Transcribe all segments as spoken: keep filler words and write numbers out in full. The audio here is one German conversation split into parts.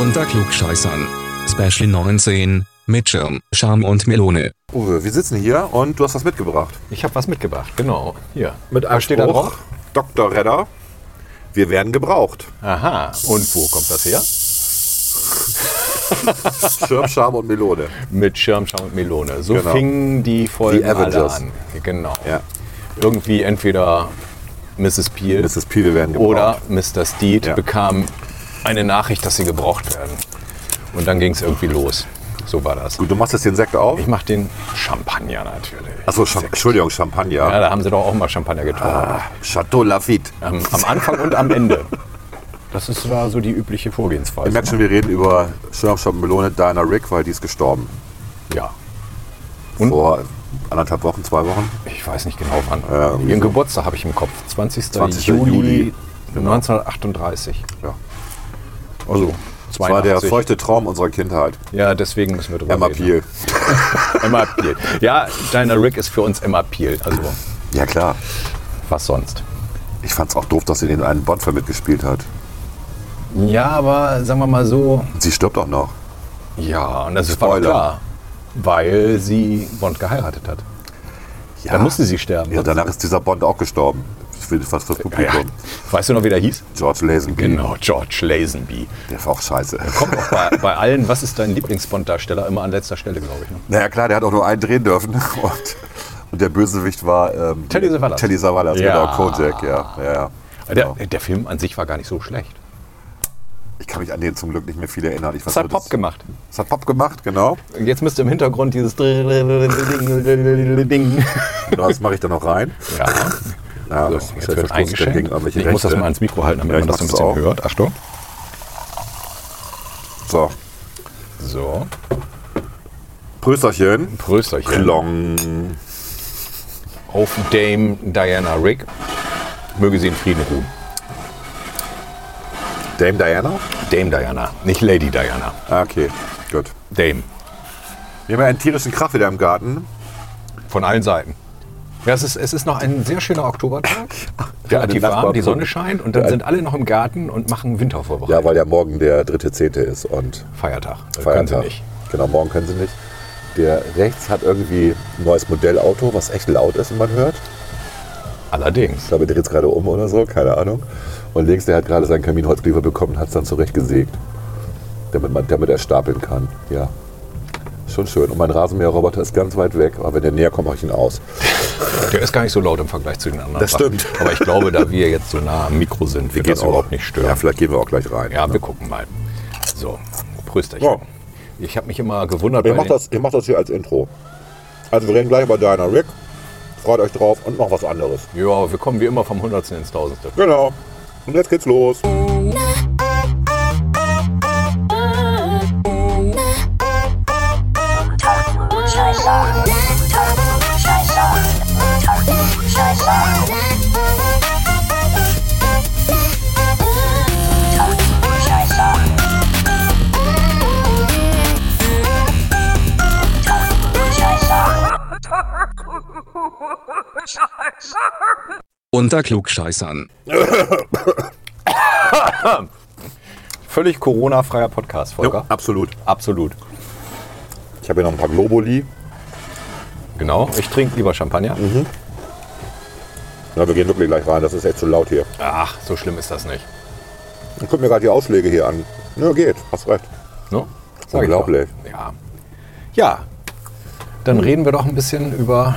unter Klugscheißern. Special neunzehn mit Schirm, Charme und Melone. Uwe, wir sitzen hier und du hast was mitgebracht. Ich habe was mitgebracht, genau. Hier. Mit einem Spruch, Doktor Redder, wir werden gebraucht. Aha, und wo kommt das her? Schirm, Charme und Melone. Mit Schirm, Charme und Melone. So genau. Fingen die Folgen alle an. Genau. Ja. Irgendwie entweder Missus Peel, Missus Peel werden gebraucht. Oder Mister Steed ja. bekam eine Nachricht, dass sie gebraucht werden. Und dann ging es irgendwie los. So war das. Gut, du machst jetzt den Sekt auf? Ich mach den Champagner natürlich. Achso, Cham- Entschuldigung, Champagner. Ja, da haben sie doch auch mal Champagner getrunken. Ah, Chateau Lafitte. Am, am Anfang und am Ende. Das ist da so die übliche Vorgehensweise. Ich merke schon, wir reden über Schirm, Charme, Melone, Diana Rigg, weil die ist gestorben. Ja. Und? Vor anderthalb Wochen, zwei Wochen. Ich weiß nicht genau wann. Ja, Ihren so. Geburtstag habe ich im Kopf. zwanzigster Juli genau. neunzehnhundertachtunddreißig. Ja. Also. Das war der feuchte Traum unserer Kindheit. Ja, deswegen müssen wir drüber Emma reden. Peel. Emma Peel. Ja, Diana Rigg ist für uns Emma Peel. Also ja, klar. Was sonst? Ich fand's auch doof, dass sie den einen Bond-Film mitgespielt hat. Ja, aber sagen wir mal so... Sie stirbt auch noch. Ja, und das ist voll klar. Weil sie Bond geheiratet hat. Ja. Dann musste sie sterben. Ja, danach ist dieser Bond auch gestorben. Fast das Publikum. Ja. Weißt du noch, wie der hieß? George Lazenby. Genau, George Lazenby. Der war auch scheiße. Der kommt auch bei, bei allen, was ist dein Lieblingsbond-Darsteller, immer an letzter Stelle, glaube ich. Ne? Naja, klar, der hat auch nur einen drehen dürfen. Und, und der Bösewicht war ähm, Telly Savalas. Telly Savalas, ja. Genau, Kojak, ja. ja, ja genau. Der, der Film an sich war gar nicht so schlecht. Ich kann mich an den zum Glück nicht mehr viel erinnern. Es hat Pop gemacht. Es hat Pop gemacht, genau. Und jetzt müsste im Hintergrund dieses Ding. Das mache ich dann noch rein. Ja. Ja, so, das jetzt wird kurz eingeschenkt. Ich Rechte. Muss das mal ans Mikro halten, damit ja, man das so ein bisschen auch. Hört. Achtung. So. So. Prösterchen. Prösterchen. Klong. Auf Dame Diana Rigg. Möge sie in Frieden ruhen. Dame Diana? Dame Diana, nicht Lady Diana. Okay, gut. Dame. Wir haben ja einen tierischen Krach wieder im Garten. Von allen Seiten. Ja, es ist, es ist noch ein sehr schöner Oktobertag, relativ warm, die Sonne scheint und dann sind alle noch im Garten und machen Wintervorbereitung. Ja, weil ja morgen der dritte zehnte ist und... Feiertag, das Feiertag. Können sie nicht. Genau, morgen können sie nicht. Der rechts hat irgendwie ein neues Modellauto, was echt laut ist und man hört. Allerdings. Ich glaube, der dreht es gerade um oder so, keine Ahnung. Und links, der hat gerade seinen Kaminholz geliefert bekommen und hat es dann zurecht gesägt, damit, man, damit er stapeln kann, ja. Schon schön. Und mein Rasenmäherroboter ist ganz weit weg, aber wenn der näher kommt, mache ich ihn aus. Der ist gar nicht so laut im Vergleich zu den anderen. Das stimmt. Aber ich glaube, da wir jetzt so nah am Mikro sind, wird das überhaupt nicht stören. Ja, vielleicht gehen wir auch gleich rein. Ja, ne? Wir gucken mal. So, Prösterchen. Ja. Ich habe mich immer gewundert. Ich mache das, mach das hier als Intro. Also wir reden gleich über Diana Rigg. Freut euch drauf und noch was anderes. Ja, wir kommen wie immer vom Hundertsten ins Tausendste. Genau. Und jetzt geht's los. Unter Klugscheißern. Völlig Corona-freier Podcast, Volker. Jo, absolut. Absolut. Ich habe hier noch ein paar Globuli. Genau, ich trinke lieber Champagner. Mhm. Na, wir gehen wirklich gleich rein, das ist echt zu laut hier. Ach, so schlimm ist das nicht. Ich gucke mir gerade die Ausschläge hier an. Ja, geht, hast recht. No? Unglaublich. Ja. ja, dann mhm. reden wir doch ein bisschen über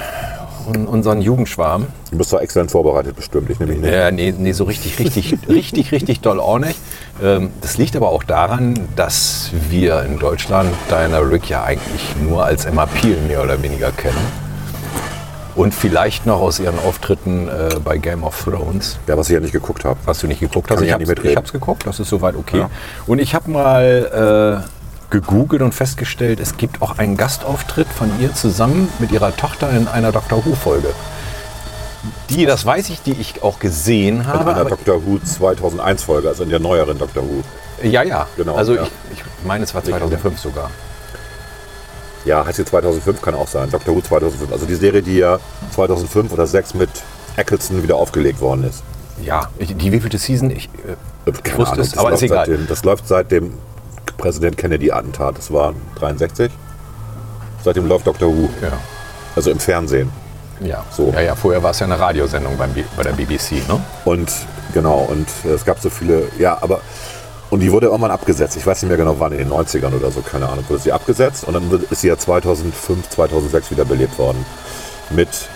unseren Jugendschwarm. Du bist doch exzellent vorbereitet bestimmt, ich nehme mich nicht. Ja, nee, nee, so richtig, richtig, richtig, richtig doll auch nicht. Das liegt aber auch daran, dass wir in Deutschland Diana Rigg ja eigentlich nur als Emma Peel mehr oder weniger kennen. Und vielleicht noch aus ihren Auftritten äh, bei Game of Thrones. Ja, was ich ja nicht geguckt habe. Was du nicht geguckt hast. Kann ich ja nicht mitreden. Ich habe es geguckt, das ist soweit okay. Ja. Und ich habe mal äh, gegoogelt und festgestellt, es gibt auch einen Gastauftritt von ihr zusammen mit ihrer Tochter in einer Doctor Who-Folge. Die, das weiß ich, die ich auch gesehen habe. In einer Doctor Who zweitausendeins-Folge, also in der neueren Doctor Who. Ja, ja. Genau. Also ja. Ich, ich meine, es war zweitausendfünf sogar. Ja, heißt sie zweitausendfünf, kann auch sein. Doctor Who zweitausendfünf. Also die Serie, die ja zweitausendfünf oder zweitausendsechs mit Eccleston wieder aufgelegt worden ist. Ja, die wievielte Season? Ich, äh, ich wusste es, aber ist egal. Dem, das läuft seit dem Präsident Kennedy-Attentat. Das war dreiundsechzig. Seitdem läuft Doctor Who. Ja. Also im Fernsehen. Ja. So. Ja, ja, vorher war es ja eine Radiosendung beim, bei der B B C, ne? Und genau, und es gab so viele, ja, aber und die wurde irgendwann abgesetzt. Ich weiß nicht mehr genau, wann, in den neunzigern oder so, keine Ahnung, wurde sie abgesetzt und dann ist sie ja zweitausendfünf, zweitausendsechs wiederbelebt worden mit,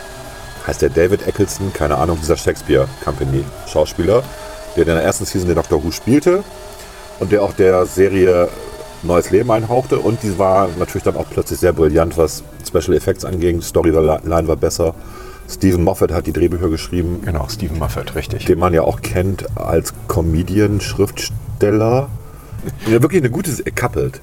heißt der David Eccleston, keine Ahnung, dieser Shakespeare Company Schauspieler, der in der ersten Season den Doctor Who spielte und der auch der Serie neues Leben einhauchte, und die war natürlich dann auch plötzlich sehr brillant, was Special Effects anging. Storyline war besser. Steven Moffat hat die Drehbücher geschrieben. Genau, Steven Moffat, richtig. Den man ja auch kennt als Comedian, Schriftsteller. Ja, wirklich eine gute Serie. Coupled.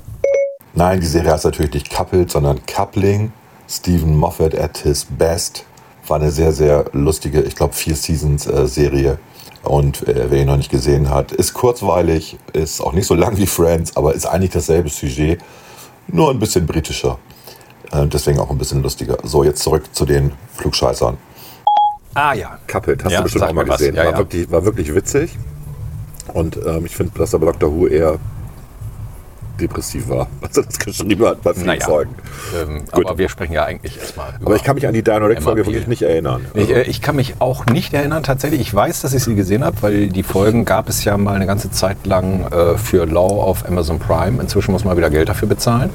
Nein, die Serie heißt natürlich nicht Coupled, sondern Coupling. Steven Moffat at his best. War eine sehr, sehr lustige, ich glaube, vier Seasons äh, Serie. Und äh, wer ihn noch nicht gesehen hat, ist kurzweilig, ist auch nicht so lang wie Friends, aber ist eigentlich dasselbe Sujet, nur ein bisschen britischer. Äh, deswegen auch ein bisschen lustiger. So, jetzt zurück zu den Flugscheißern. Ah ja, Coupled, hast ja, du bestimmt auch mal gesehen. Ja, war, ja. Wirklich, war wirklich witzig. Und ähm, ich finde, dass aber Doctor Who eher depressiv war, was er das geschrieben hat bei Flugzeugen. Naja, ähm, aber wir sprechen ja eigentlich erstmal. Aber ich kann mich an die Diana Rigg Folge wirklich nicht erinnern. Also. Ich, äh, ich kann mich auch nicht erinnern, tatsächlich. Ich weiß, dass ich sie gesehen habe, weil die Folgen gab es ja mal eine ganze Zeit lang äh, für Lau auf Amazon Prime. Inzwischen muss man wieder Geld dafür bezahlen.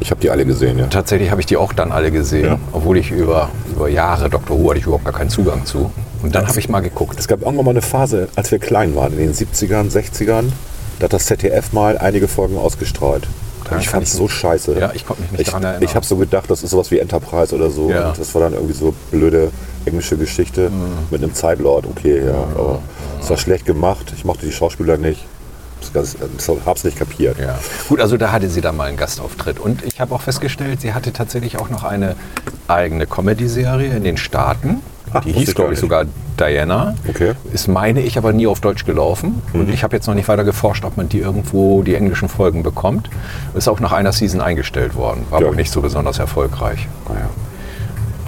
Ich habe die alle gesehen, ja. Tatsächlich habe ich die auch dann alle gesehen, ja. Obwohl ich über, über Jahre Doctor Who hatte ich überhaupt gar keinen Zugang zu. Und dann habe ich mal geguckt. Es gab irgendwann mal eine Phase, als wir klein waren, in den siebzigern, sechzigern, da hat das Z D F mal einige Folgen ausgestrahlt. Und ich fand es so scheiße. Ja, ich konnte mich nicht daran erinnern. Ich habe so gedacht, das ist sowas wie Enterprise oder so. Ja. Und das war dann irgendwie so blöde englische Geschichte mhm. mit einem Zeitlord. Okay, ja, aber es mhm. war schlecht gemacht. Ich mochte die Schauspieler nicht. Ich habe es nicht kapiert. Ja. Gut, also da hatte sie dann mal einen Gastauftritt. Und ich habe auch festgestellt, sie hatte tatsächlich auch noch eine eigene Comedy-Serie in den Staaten. Ach, die hieß, glaube ich, sogar Diana. Okay. Ist, meine ich, aber nie auf Deutsch gelaufen. Mhm. Und ich habe jetzt noch nicht weiter geforscht, ob man die irgendwo, die englischen Folgen, bekommt. Ist auch nach einer Season eingestellt worden. War ja. wohl nicht so besonders erfolgreich. Naja.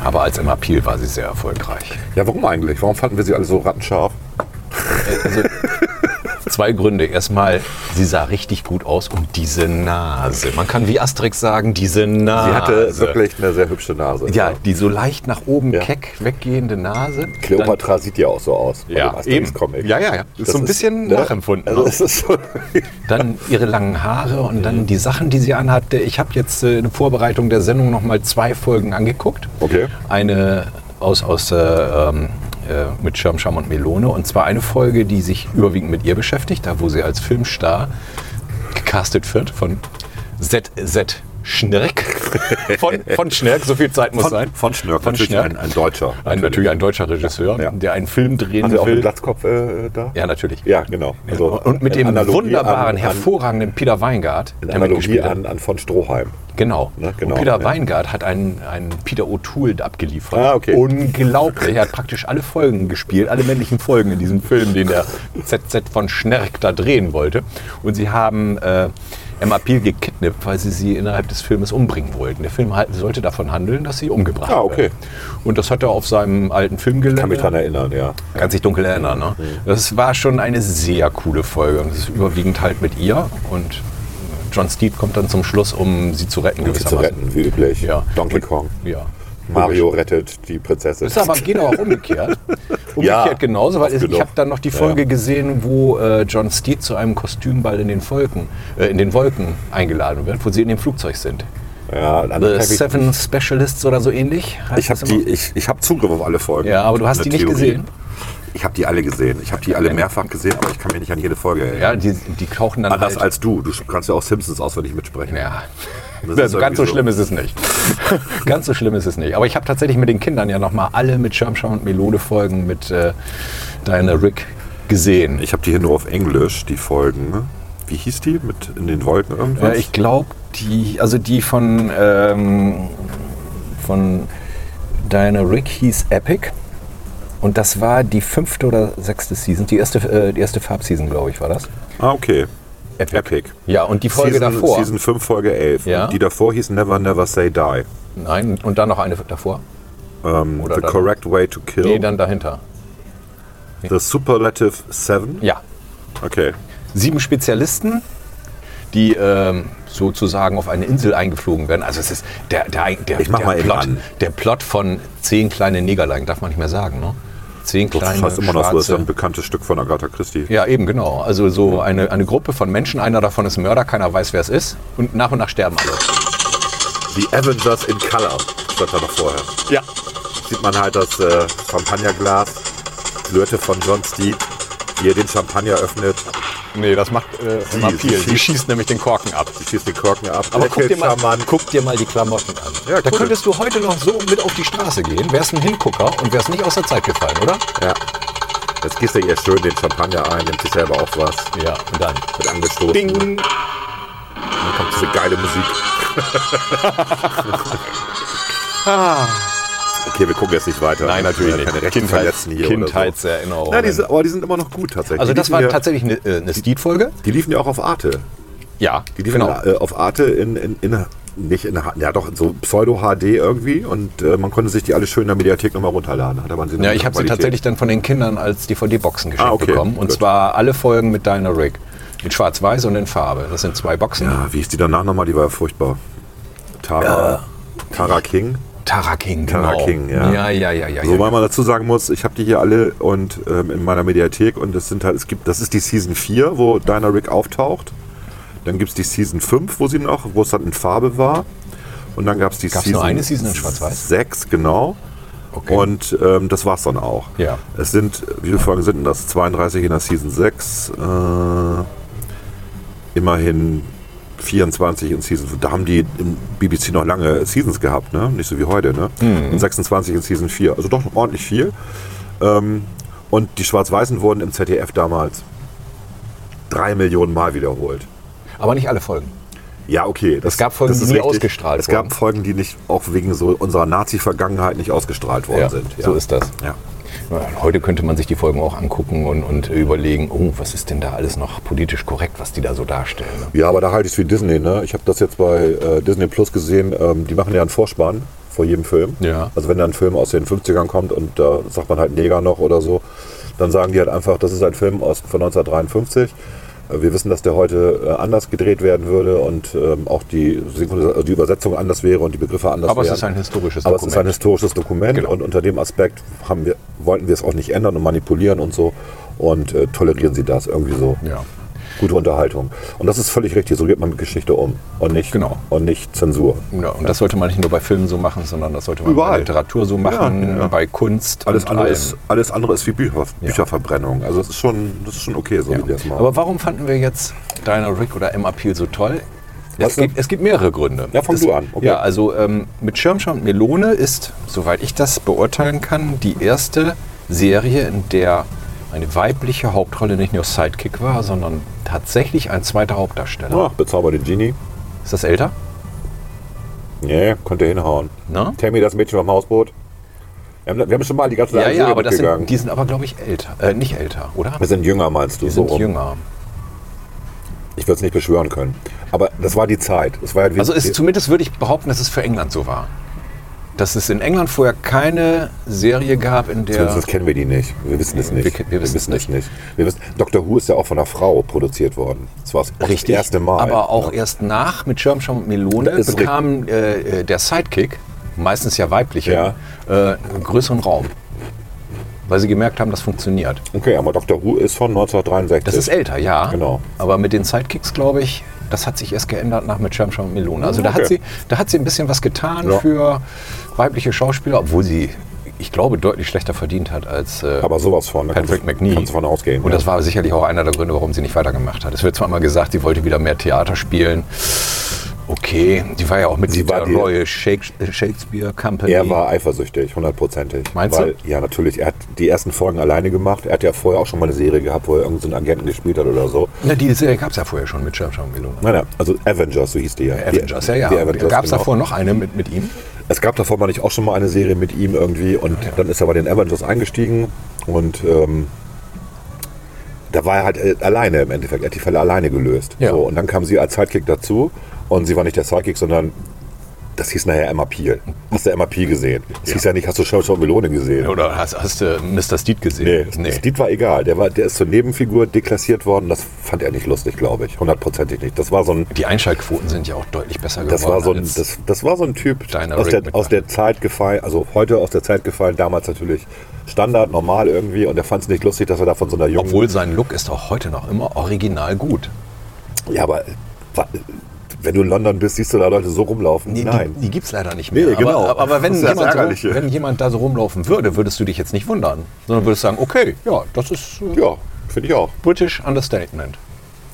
Aber als Emma Peel war sie sehr erfolgreich. Ja, warum eigentlich? Warum fanden wir sie alle so rattenscharf? Also, zwei Gründe. Erstmal, sie sah richtig gut aus und diese Nase. Man kann wie Asterix sagen, diese Nase. Sie hatte wirklich eine sehr hübsche Nase. Ja, die so leicht nach oben ja. keck weggehende Nase. Kleopatra dann, sieht ja auch so aus. Ja, bei dem Asterix-Comic. Ja, ja, ja. Das so ein ist, bisschen ne? nachempfunden. Also das ist so dann ihre langen Haare und dann die Sachen, die sie anhatte. Ich habe jetzt äh, in Vorbereitung der Sendung nochmal zwei Folgen angeguckt. Okay. Eine aus... aus äh, ähm, mit Schirm, Scham und Melone. Und zwar eine Folge, die sich überwiegend mit ihr beschäftigt, da wo sie als Filmstar gecastet wird von Z Z Schnerk. Von, von Schnerk, so viel Zeit muss von, sein. Von Schnerk, von natürlich Schnerk. Ein, ein Deutscher. Natürlich. Ein, natürlich ein deutscher Regisseur, ja, ja. der einen Film drehen will. Hat er auch einen Glatzkopf äh, da? Ja, natürlich. Ja, genau. Also und mit dem Analogie wunderbaren, an, hervorragenden Peter Weingart. In der Analogie an, an von Stroheim. Genau. Ne, genau. Und Peter ja. Weingart hat einen, einen Peter O'Toole abgeliefert. Ah, okay. Unglaublich. Er hat praktisch alle Folgen gespielt, alle männlichen Folgen in diesem Film, den der Z Z von Schnerk da drehen wollte. Und sie haben äh, Emma Peel gekidnappt, weil sie sie innerhalb des Filmes umbringen wollten. Der Film sollte davon handeln, dass sie umgebracht ah, okay. wird. Und das hat er auf seinem alten Filmgelände. Kann mich daran erinnern, ja. Kann sich dunkel erinnern. Ne? Das war schon eine sehr coole Folge. Das ist überwiegend halt mit ihr und John Steed kommt dann zum Schluss, um sie zu retten. Um sie zu retten, wie üblich. Ja. Donkey Kong. Ja. Mario rettet die Prinzessin. Das ist aber geht auch umgekehrt. Umgekehrt ja, genauso, weil ich habe dann noch die Folge ja. gesehen, wo äh, John Steed zu einem Kostümball in den, Volken, äh, in den Wolken eingeladen wird, wo sie in dem Flugzeug sind. Ja, The Seven Specialists oder so ähnlich. Ich habe ich, ich hab Zugriff auf alle Folgen. Ja, aber du hast die Theorie. Nicht gesehen. Ich habe die alle gesehen. Ich habe die alle mehrfach gesehen, aber ich kann mir nicht an jede Folge erinnern. Ja, die, die kauchen dann anders halt als du. Du kannst ja auch Simpsons auswendig mitsprechen. Ja, also ganz so schlimm so. ist es nicht. Ganz so schlimm ist es nicht. Aber ich habe tatsächlich mit den Kindern ja nochmal alle mit Schirm, Scham und Melone Folgen mit äh, Diana Rigg gesehen. Ich habe die hier nur auf Englisch, die Folgen. Wie hieß die? Mit in den Wolken irgendwas? Ja, ich glaube, die, also die von, ähm, von Diana Rigg hieß Epic. Und das war die fünfte oder sechste Season, die erste, äh, die erste Farbseason, glaube ich, war das. Ah, okay. Epic. Epic. Ja, und die Folge Season, davor. Season fünf, Folge elf. Ja? Und die davor hieß Never, Never Say Die. Nein, und dann noch eine davor. Um, oder the dann Correct dann? Way to Kill. Nee, dann dahinter. Nee. The Superlative Seven? Ja. Okay. Sieben Spezialisten. die ähm, sozusagen auf eine Insel eingeflogen werden. Also es ist der, der, der, ich mach der, mal Plot, eben an. der Plot von Zehn kleine Negerlein, darf man nicht mehr sagen, ne? Zehn kleine, das heißt immer noch so, das ist ein bekanntes Stück von Agatha Christie. Ja, eben, genau. Also so eine, eine Gruppe von Menschen, einer davon ist Mörder, keiner weiß, wer es ist. Und nach und nach sterben alle. Die Avengers in Color, stand da noch vorher. Ja. Sieht man halt das äh, Champagnerglas, Flöte von John Steed, die er den Champagner öffnet. Nee, das macht äh, sie, Emma Peel. Die schießt nämlich den Korken ab. Die schießt den Korken ab. Aber guck dir, mal, guck dir mal die Klamotten an. Ja, da cool. Könntest du heute noch so mit auf die Straße gehen, wärst ein Hingucker und wärst nicht aus der Zeit gefallen, oder? Ja. Jetzt gießt er ihr schön den Champagner ein, nimmt sich selber auch was. Ja, und dann wird angestoßen. Ding! Und dann kommt diese geile Musik. Ah. Okay, wir gucken jetzt nicht weiter. Nein, natürlich nicht. Keine Kindheits- hier Kindheitserinnerungen. Nein, die sind, aber die sind immer noch gut tatsächlich. Also das war ja tatsächlich eine, eine Steed-Folge. Die liefen ja auch auf Arte. Ja, die liefen genau. in, äh, auf Arte in, in, in, nicht in, ja doch, so Pseudo-H D irgendwie. Und äh, man konnte sich die alle schön in der Mediathek nochmal runterladen. Hatte man sie ja, ich habe sie tatsächlich dann von den Kindern als D V D-Boxen geschenkt ah, okay, bekommen. Und gut. zwar alle Folgen mit Diana Rigg. In schwarz-weiß und in Farbe. Das sind zwei Boxen. Ja, wie ist die danach nochmal? Die war ja furchtbar. Tara, äh, Tara King. Tara King, genau. Tara King, ja. Ja, ja, ja, ja. Wobei man dazu sagen muss, ich habe die hier alle und ähm, in meiner Mediathek und es sind halt, es gibt, das ist die Season vier, wo Diana Rigg auftaucht. Dann gibt es die Season fünf, wo sie noch, wo es dann in Farbe war. Und dann gab es die Gab's Season, nur eine Season in Schwarz-Weiß? sechs, genau. Okay. Und ähm, das war's dann auch. Ja. Es sind, wie viele Folgen sind denn das? zweiunddreißig in der Season sechs. Äh, immerhin vierundzwanzig in Season, da haben die im B B C noch lange Seasons gehabt, ne? Nicht so wie heute, ne? Mhm. Und sechsundzwanzig in Season vier, also doch noch ordentlich viel. Ähm, und die Schwarz-Weißen wurden im Z D F damals drei Millionen Mal wiederholt. Aber nicht alle Folgen. Ja, okay. Das, es gab Folgen, das ist die nie richtig. ausgestrahlt es wurden. Es gab Folgen, die nicht, auch wegen so unserer Nazi-Vergangenheit nicht ausgestrahlt worden ja, sind. Ja. So ist das. Ja. Heute könnte man sich die Folgen auch angucken und, und überlegen, oh, was ist denn da alles noch politisch korrekt, was die da so darstellen. Ne? Ja, aber da halte ich es wie Disney. Ne? Ich habe das jetzt bei äh, Disney Plus gesehen. Ähm, die machen ja einen Vorspann vor jedem Film. Ja. Also wenn da ein Film aus den fünfzigern kommt und da äh, sagt man halt Neger noch oder so, dann sagen die halt einfach, das ist ein Film aus, von neunzehnhundertdreiundfünfzig. Äh, wir wissen, dass der heute äh, anders gedreht werden würde und ähm, auch die, also die Übersetzung anders wäre und die Begriffe anders aber wären. Aber es ist ein historisches Dokument. Aber es ist ein historisches Dokument genau. Und unter dem Aspekt haben wir wollten wir es auch nicht ändern und manipulieren und so und äh, tolerieren sie das irgendwie so. Ja. Gute Unterhaltung. Und das ist völlig richtig, so geht man mit Geschichte um und nicht, genau. und nicht Zensur. Ja, und das sollte man nicht nur bei Filmen so machen, sondern das sollte man Überall. bei Literatur so machen, ja, ja. bei Kunst. Alles, und andere ist, alles andere ist wie Bücher, ja. Bücherverbrennung. Also das ist schon, das ist schon okay, so ja. wie wir das machen. Aber warum fanden wir jetzt Diana Rigg oder Emma Peel so toll? Es gibt, es gibt mehrere Gründe. Ja, fang du an. Okay. Ja, also ähm, mit Schirmscham und Melone ist, soweit ich das beurteilen kann, die erste Serie, in der eine weibliche Hauptrolle nicht nur Sidekick war, sondern tatsächlich ein zweiter Hauptdarsteller. Ach, bezauberte Genie. Ist das älter? Nee, konnte hinhauen. Na? Tammy, das Mädchen vom Hausboot. Wir haben, wir haben schon mal die ganze Zeit ja, ja, aber das sind, die sind aber, glaube ich, älter. Äh, nicht älter, oder? Wir sind jünger, meinst du? Die sind so jünger. Ich würde es nicht beschwören können. Aber das war die Zeit. Das war halt also ist, zumindest würde ich behaupten, dass es für England so war. Dass es in England vorher keine Serie gab, in der... Zumindest kennen wir die nicht. Wir wissen es nicht. Wir, wir, wir wissen es nicht. nicht. Wir wissen, Doctor Who ist ja auch von einer Frau produziert worden. Das war das richtig, erste Mal. Aber auch ja. erst nach, mit Schirmscham und Melone, bekam äh, der Sidekick, meistens ja weiblicher, ja. Äh, einen größeren Raum. Weil sie gemerkt haben, das funktioniert. Okay, aber Doctor Who ist von neunzehnhundertdreiundsechzig. Das ist älter, ja. Genau. Aber mit den Sidekicks, glaube ich, das hat sich erst geändert nach mit Schirmscham und Melone. Also okay. da, hat sie, da hat sie ein bisschen was getan ja. für weibliche Schauspieler, obwohl sie, ich glaube, deutlich schlechter verdient hat als äh, aber sowas von, Patrick Macnee. Kannst du von ausgehen. Und ja. das war sicherlich auch einer der Gründe, warum sie nicht weitergemacht hat. Es wird zwar immer gesagt, sie wollte wieder mehr Theater spielen. Okay, die war ja auch mit sie der die Royal Shakespeare Company. Er war eifersüchtig, hundertprozentig. Meinst weil, du? Ja, natürlich. Er hat die ersten Folgen alleine gemacht. Er hat ja vorher auch schon mal eine Serie gehabt, wo er irgendeinen so Agenten gespielt hat oder so. Na, die Serie gab es ja vorher schon mit Schirmscham und Melone. Nein, nein, also Avengers, so hieß die ja. Avengers, die, ja, ja. Gab es genau. davor noch eine mit, mit ihm? Es gab davor mal nicht auch schon mal eine Serie mit ihm irgendwie. Und ja, ja. dann ist er bei den Avengers eingestiegen und... Ähm, da war er halt alleine im Endeffekt, er hat die Fälle alleine gelöst. Ja. So, und dann kam sie als Sidekick dazu und sie war nicht der Sidekick, sondern Das hieß nachher Emma Peel. Hast du Emma Peel gesehen? Das ja. hieß ja nicht, hast du Schau Schau Melone gesehen? Oder hast, hast du Mister Steed gesehen? Nee, nee. Steed war egal. Der, war, der ist zur Nebenfigur deklassiert worden. Das fand er nicht lustig, glaube ich. Hundertprozentig nicht. Das war so ein, die Einschaltquoten sind ja auch deutlich besser geworden. Das war so ein, das, das war so ein Typ, aus der, aus der Zeit gefallen, also heute aus der Zeit gefallen, damals natürlich Standard, normal irgendwie. Und er fand es nicht lustig, dass er da von so einer jungen... Obwohl sein Look ist auch heute noch immer original gut. Ja, aber... Wenn du in London bist, siehst du da Leute so rumlaufen? Nee, nein. Die, die gibt es leider nicht mehr. Nee, genau. Aber, aber wenn, jemand so, wenn jemand da so rumlaufen würde, würdest du dich jetzt nicht wundern. Sondern würdest sagen, okay, ja, das ist... Äh, ja, finde ich auch. British Understatement.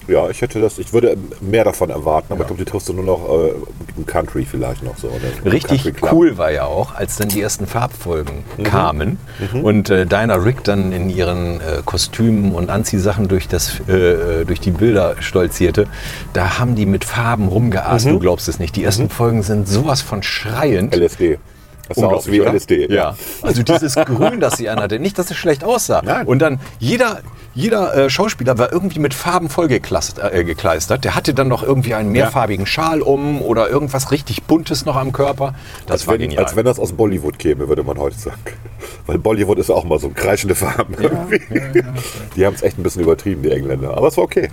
Ja, ich hätte das... Ich würde mehr davon erwarten, aber ja. ich glaube, die triffst du nur noch äh, im Country vielleicht noch so. Oder richtig cool war ja auch, als dann die ersten Farbfolgen mhm. kamen mhm. und äh, Diana Rigg dann in ihren äh, Kostümen und Anziehsachen durch, das, äh, durch die Bilder stolzierte. Da haben die mit Farben rumgeast, mhm. du glaubst es nicht. Die ersten mhm. Folgen sind sowas von schreiend. L S D. Das sah aus wie L S D. Ja. ja. Also dieses Grün, das sie anhatte, nicht, dass es schlecht aussah. Nein. Und dann jeder... Jeder äh, Schauspieler war irgendwie mit Farben vollgekleistert. Äh, gekleistert. Der hatte dann noch irgendwie einen mehrfarbigen ja. Schal um oder irgendwas richtig Buntes noch am Körper. Das als war wenn, genial. Als wenn das aus Bollywood käme, würde man heute sagen. Weil Bollywood ist auch mal so kreischende Farben. Ja, ja, ja. Die haben es echt ein bisschen übertrieben, die Engländer. Aber es war okay.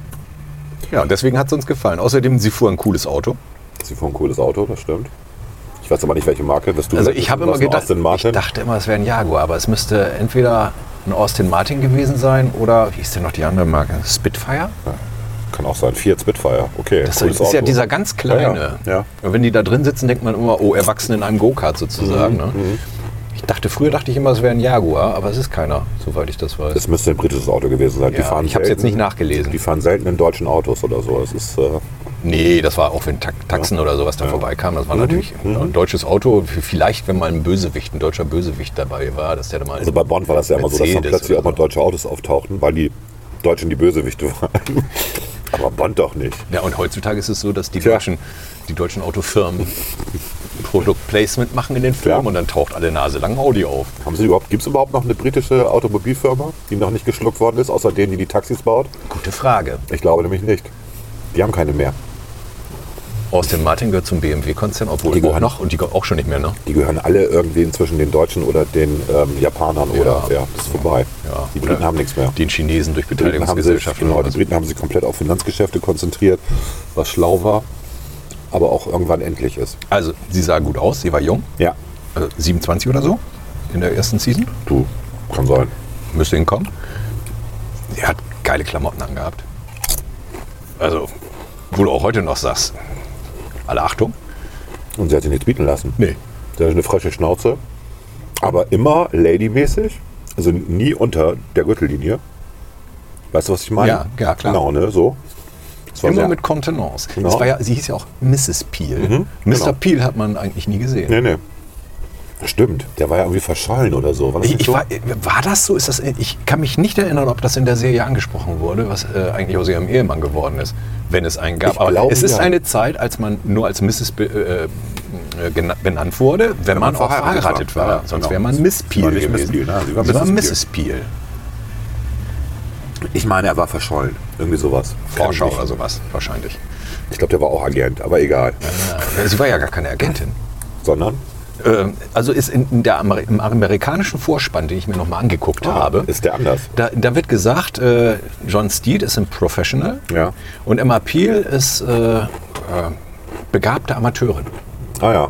Ja, und deswegen hat es uns gefallen. Außerdem, sie fuhr ein cooles Auto. Sie fuhr ein cooles Auto, das stimmt. Ich weiß aber nicht, welche Marke. Du also ich habe immer gedacht, ich dachte immer, es wäre ein Jaguar, aber es müsste entweder ein Aston Martin gewesen sein oder, wie ist denn noch die andere Marke? Spitfire? Ja, kann auch sein, Fiat Spitfire, okay. Das ist Auto. Ja dieser ganz kleine. Ja, ja. Und wenn die da drin sitzen, denkt man immer, oh, Erwachsene in einem Go-Kart sozusagen. Mhm, ne? mhm. Ich dachte, früher dachte ich immer, es wäre ein Jaguar, aber es ist keiner, soweit ich das weiß. Es müsste ein britisches Auto gewesen sein. Ja, die fahren ich habe es jetzt nicht nachgelesen. Die fahren selten in deutschen Autos oder so. Es ist, äh nee, das war auch, wenn Ta- Taxen ja. oder sowas da ja. vorbeikam. Das war mhm. natürlich mhm. ein deutsches Auto. Vielleicht, wenn mal ein Bösewicht, ein deutscher Bösewicht dabei war. Dass der mal also bei Bond war das ja immer Mercedes so, dass dann plötzlich auch mal deutsche Autos auftauchten, weil die Deutschen die Bösewichte waren. Aber Bond doch nicht. Ja, und heutzutage ist es so, dass die Tja. deutschen, die deutschen Autofirmen Produktplacement machen in den Firmen ja. und dann taucht alle Nase lang Audi auf. Haben Sie überhaupt, gibt es überhaupt noch eine britische Automobilfirma, die noch nicht geschluckt worden ist, außer denen, die die Taxis baut? Gute Frage. Ich glaube nämlich nicht. Die haben keine mehr. Aston Martin gehört zum B M W-Konzern, obwohl die gehören noch und die auch schon nicht mehr, ne? Die gehören alle irgendwie inzwischen den Deutschen oder den ähm, Japanern ja. oder ja, das ist vorbei. Ja. Die Briten oder haben nichts mehr. Den Chinesen durch Beteiligungsgesellschaften. Genau, die Briten haben sich komplett auf Finanzgeschäfte konzentriert, was schlau war, aber auch irgendwann endlich ist. Also, sie sah gut aus, sie war jung. Ja. Äh, siebenundzwanzig oder so in der ersten Season. Du, kann sein. Müsste hinkommen. Sie hat geile Klamotten angehabt. Also, wo du auch heute noch sagst, alle Achtung. Und sie hat sich nichts bieten lassen. Nee. Sie hat eine frische Schnauze, aber immer ladymäßig, also nie unter der Gürtellinie. Weißt du, was ich meine? Ja, ja klar. Genau, ne, so. Immer mit Kontenance. Genau. Das war ja, sie hieß ja auch Missus Peel. Mhm, Mister Genau. Peel hat man eigentlich nie gesehen. Nee, nee. Stimmt. Der war ja irgendwie verschollen oder so. War das, ich, so? War, war das so? Ist das, ich kann mich nicht erinnern, ob das in der Serie angesprochen wurde, was äh, eigentlich aus ihrem Ehemann geworden ist, wenn es einen gab. Ich Aber glaube, es ist ja. eine Zeit, als man nur als Missus Be- äh, gena- benannt wurde, wenn, wenn man, man auch verheiratet war. war. Ja, sonst genau. wäre man Miss Peel gewesen. Miss Peel, ne? Sie war, sie war Missus Peel. Ich meine, er war verschollen. Irgendwie sowas. Vorschau oder sowas, wahrscheinlich. Ich glaube, der war auch Agent, aber egal. Ah, sie war ja gar keine Agentin. Sondern? Ähm, also ist in der Amer- im amerikanischen Vorspann, den ich mir nochmal angeguckt ah, habe. Ist der anders? Da, da wird gesagt, äh, John Steed ist ein Professional ja. und Emma Peel ist äh, äh, begabte Amateurin. Ah ja,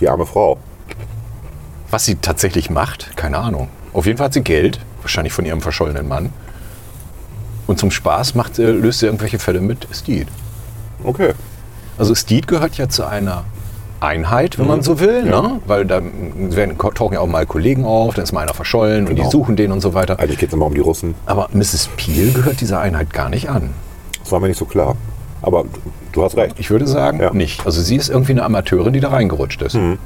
die arme Frau. Was sie tatsächlich macht, keine Ahnung. Auf jeden Fall hat sie Geld. Wahrscheinlich von ihrem verschollenen Mann. Und zum Spaß macht, äh, löst sie irgendwelche Fälle mit Steed. Okay. Also Steed gehört ja zu einer Einheit, wenn mhm. man so will, ja. ne? Weil da werden, tauchen ja auch mal Kollegen auf, dann ist mal einer verschollen genau. und die suchen den und so weiter. Eigentlich geht es immer um die Russen. Aber Missus Peel gehört dieser Einheit gar nicht an. Das war mir nicht so klar. Aber du hast recht. Ich würde sagen, ja. nicht. Also sie ist irgendwie eine Amateurin, die da reingerutscht ist. Mhm.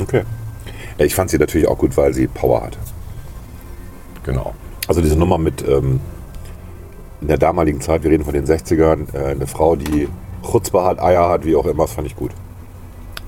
Okay. Ja, ich fand sie natürlich auch gut, weil sie Power hat. Genau. Also diese Nummer mit ähm, in der damaligen Zeit, wir reden von den sechzigern, äh, eine Frau, die Chutzpah hat, Eier hat, wie auch immer, das fand ich gut.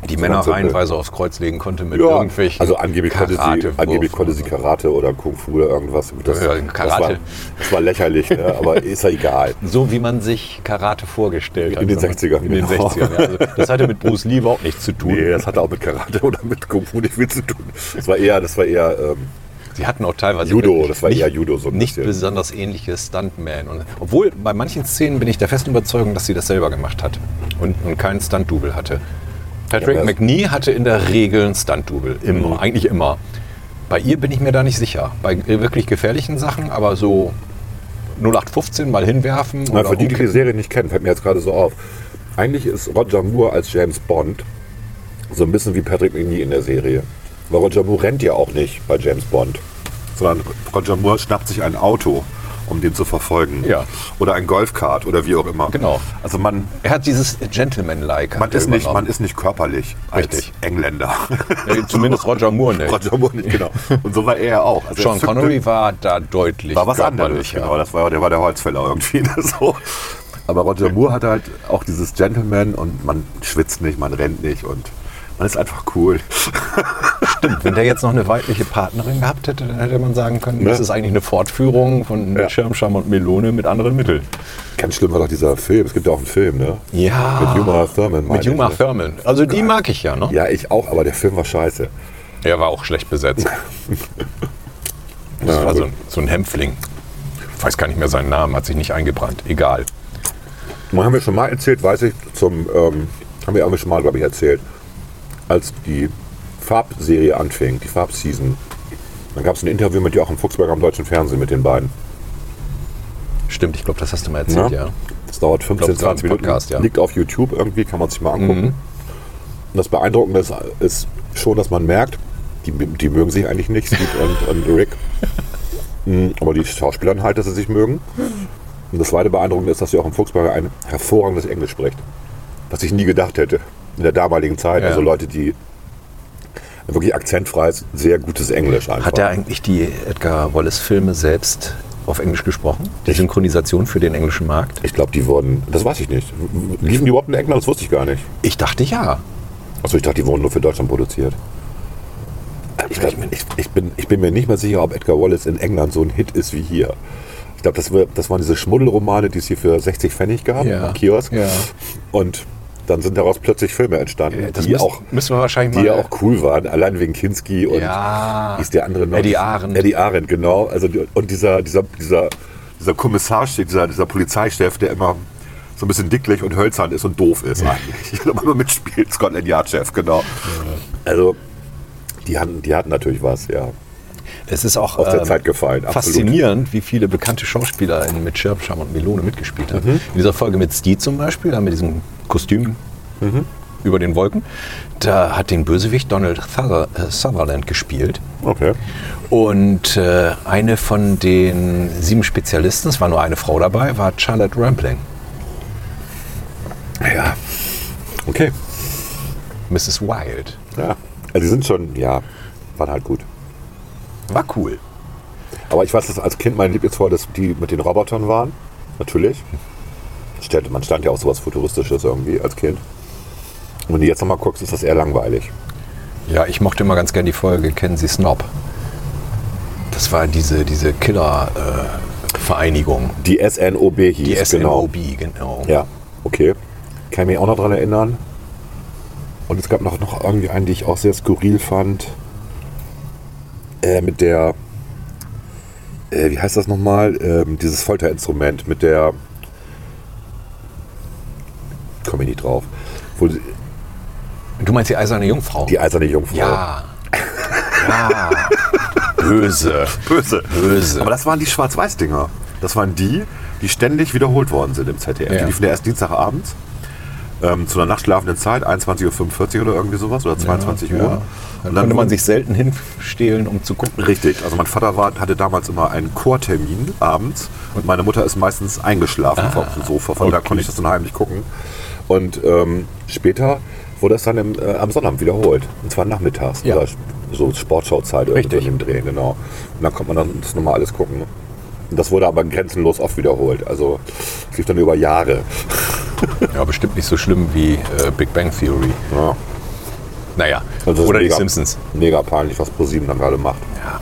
Die Männer so reihenweise aufs Kreuz legen konnte mit ja, irgendwelchen also angeblich Karate konnte sie, angeblich konnte sie Karate oder Kung Fu oder irgendwas. Das, ja, Karate. Das, war, das war lächerlich, ne? Aber ist ja egal. So wie man sich Karate vorgestellt hat. In den sechzigern. In den genau. sechzigern, ja. Also das hatte mit Bruce Lee überhaupt nichts zu tun. Nee, das hatte auch mit Karate oder mit Kung Fu nicht viel zu tun. Das war eher... Das war eher ähm, sie hatten auch teilweise Judo, das war eher Judo so ein nicht bisschen. Besonders ähnliche Stuntman. Und obwohl bei manchen Szenen bin ich der festen Überzeugung, dass sie das selber gemacht hat und, und keinen Stunt-Double hatte. Patrick ja, Macnee hatte in der Regel einen Stunt-Double, immer, mhm. eigentlich immer. Bei ihr bin ich mir da nicht sicher. Bei wirklich gefährlichen Sachen, aber so null acht fünfzehn mal hinwerfen. Na, oder für die, die die Serie nicht kennen, fällt mir jetzt gerade so auf. Eigentlich ist Roger Moore als James Bond so ein bisschen wie Patrick Macnee in der Serie. Weil Roger Moore rennt ja auch nicht bei James Bond, sondern Roger Moore schnappt sich ein Auto, um den zu verfolgen. Ja. Oder ein Golfkart oder wie auch immer. Genau. Also man, er hat dieses Gentleman-like. Man ist, nicht, man ist nicht körperlich richtig als Engländer. Ja, zumindest Roger Moore nicht. Roger Moore nicht, genau. Und so war er auch. Also Sean Connery war da deutlich war was anderes, ja. Genau. Das war, der war der Holzfäller irgendwie. So. Aber Roger Moore hat halt auch dieses Gentleman und man schwitzt nicht, man rennt nicht und man ist einfach cool. Stimmt, wenn der jetzt noch eine weibliche Partnerin gehabt hätte, dann hätte man sagen können, ne? Das ist eigentlich eine Fortführung von ja. Schirmscham und Melone mit anderen Mitteln. Ganz schlimm war doch dieser Film, es gibt ja auch einen Film, ne? Ja. Mit Uma Thurman. Mit Uma ich, Thurman, also die mag ich ja, ne? Ja, ich auch, aber der Film war scheiße. Er war auch schlecht besetzt. Das ja, war so, so ein Hämpfling. Ich weiß gar nicht mehr seinen Namen, hat sich nicht eingebrannt, egal. Man haben wir schon mal erzählt, weiß ich, zum, ähm, haben wir schon mal, glaube ich, erzählt, als die Farbserie anfing, die Farbseason, dann gab es ein Interview mit Joachim Fuchsberger am deutschen Fernsehen mit den beiden. Stimmt, ich glaube, das hast du mal erzählt, ja. ja. Das dauert fünfzehn, zwanzig Minuten, Podcast, ja. Liegt auf YouTube irgendwie, kann man sich mal angucken. Mhm. Und das Beeindruckende ist, ist schon, dass man merkt, die, die mögen sich eigentlich nicht, Steve und, und Rick. Aber die Schauspielern halt, dass sie sich mögen. Und das zweite Beeindruckende ist, dass Joachim Fuchsberger ein hervorragendes Englisch spricht, was ich nie gedacht hätte. In der damaligen Zeit, ja. Also Leute, die wirklich akzentfreies, sehr gutes Englisch einfach. Hat er eigentlich die Edgar Wallace-Filme selbst auf Englisch gesprochen? Die ich, Synchronisation für den englischen Markt? Ich glaube, die wurden, das weiß ich nicht. Liefen die überhaupt in England? Das wusste ich gar nicht. Ich dachte ja. Achso, ich dachte, die wurden nur für Deutschland produziert. Ich, glaub, ich, ich, bin, ich bin mir nicht mehr sicher, ob Edgar Wallace in England so ein Hit ist wie hier. Ich glaube, das, das waren diese Schmuddelromane, die es hier für sechzig Pfennig gab, ja. Im Kiosk. Ja. Und dann sind daraus plötzlich Filme entstanden, ja, das die, müssen, auch, müssen wir wahrscheinlich die mal, ja auch cool waren. Allein wegen Kinski und ja, ist der andere noch? Eddie Arendt. Eddie Arendt, genau. Also, und dieser, dieser, dieser, dieser Kommissar, dieser, dieser Polizeichef, der immer so ein bisschen dicklich und hölzern ist und doof ist eigentlich. Ich glaube, man mitspielt, Scotland Yard-Chef, genau. Ja. Also, die hatten, die hatten natürlich was, ja. Es ist auch aus der ähm, Zeit gefallen, faszinierend, wie viele bekannte Schauspieler in, mit Schirmscham und Melone mitgespielt haben. Mhm. In dieser Folge mit Steed zum Beispiel, da mit diesem Kostüm mhm. über den Wolken, da hat den Bösewicht Donald Thur- Sutherland gespielt. Okay. Und äh, eine von den sieben Spezialisten, es war nur eine Frau dabei, war Charlotte Rampling. Ja, okay. Missus Wilde. Ja, also die sind schon, ja, waren halt gut. War cool. Aber ich weiß, dass als Kind mein Lieblingsfreund, dass die mit den Robotern waren. Natürlich. Man stand ja auch sowas Futuristisches irgendwie als Kind. Und wenn du jetzt nochmal guckst, ist das eher langweilig. Ja, ich mochte immer ganz gern die Folge Kennen Sie Snob? Das war diese, diese Killer-Vereinigung. Äh, die S N O B hieß, die S N O B, genau. genau. Ja, okay. Kann ich mich auch noch dran erinnern. Und es gab noch, noch irgendwie einen, die ich auch sehr skurril fand. Mit der, äh, wie heißt das nochmal, ähm, dieses Folterinstrument mit der, komme ich nicht drauf. Wo, du meinst die eiserne Jungfrau? Die eiserne Jungfrau. Ja. Ja. Böse. Böse. Böse. Aber das waren die Schwarz-Weiß-Dinger. Das waren die, die ständig wiederholt worden sind im Z D F. Ja. Die liefen ja erst Dienstagabends ähm, zu einer nachtschlafenden Zeit, einundzwanzig Uhr fünfundvierzig oder irgendwie sowas, oder zweiundzwanzig Uhr. Ja. Dann konnte man sich selten hinstehlen, um zu gucken. Richtig. Also mein Vater war, hatte damals immer einen Chortermin abends und meine Mutter ist meistens eingeschlafen ah, vom Sofa. Von okay. Da konnte ich das dann heimlich gucken. Und ähm, später wurde das dann im, äh, am Sonnabend wiederholt. Und zwar nachmittags. Ja. Oder so Sportschauzeit irgendwie im Drehen, genau. Und dann konnte man dann das nochmal alles gucken. Und das wurde aber grenzenlos oft wiederholt. Also es lief dann über Jahre. Ja, bestimmt nicht so schlimm wie äh, Big Bang Theory. Ja. Naja, das ist oder mega, die Simpsons. Mega peinlich, was ProSieben dann gerade macht. Ja.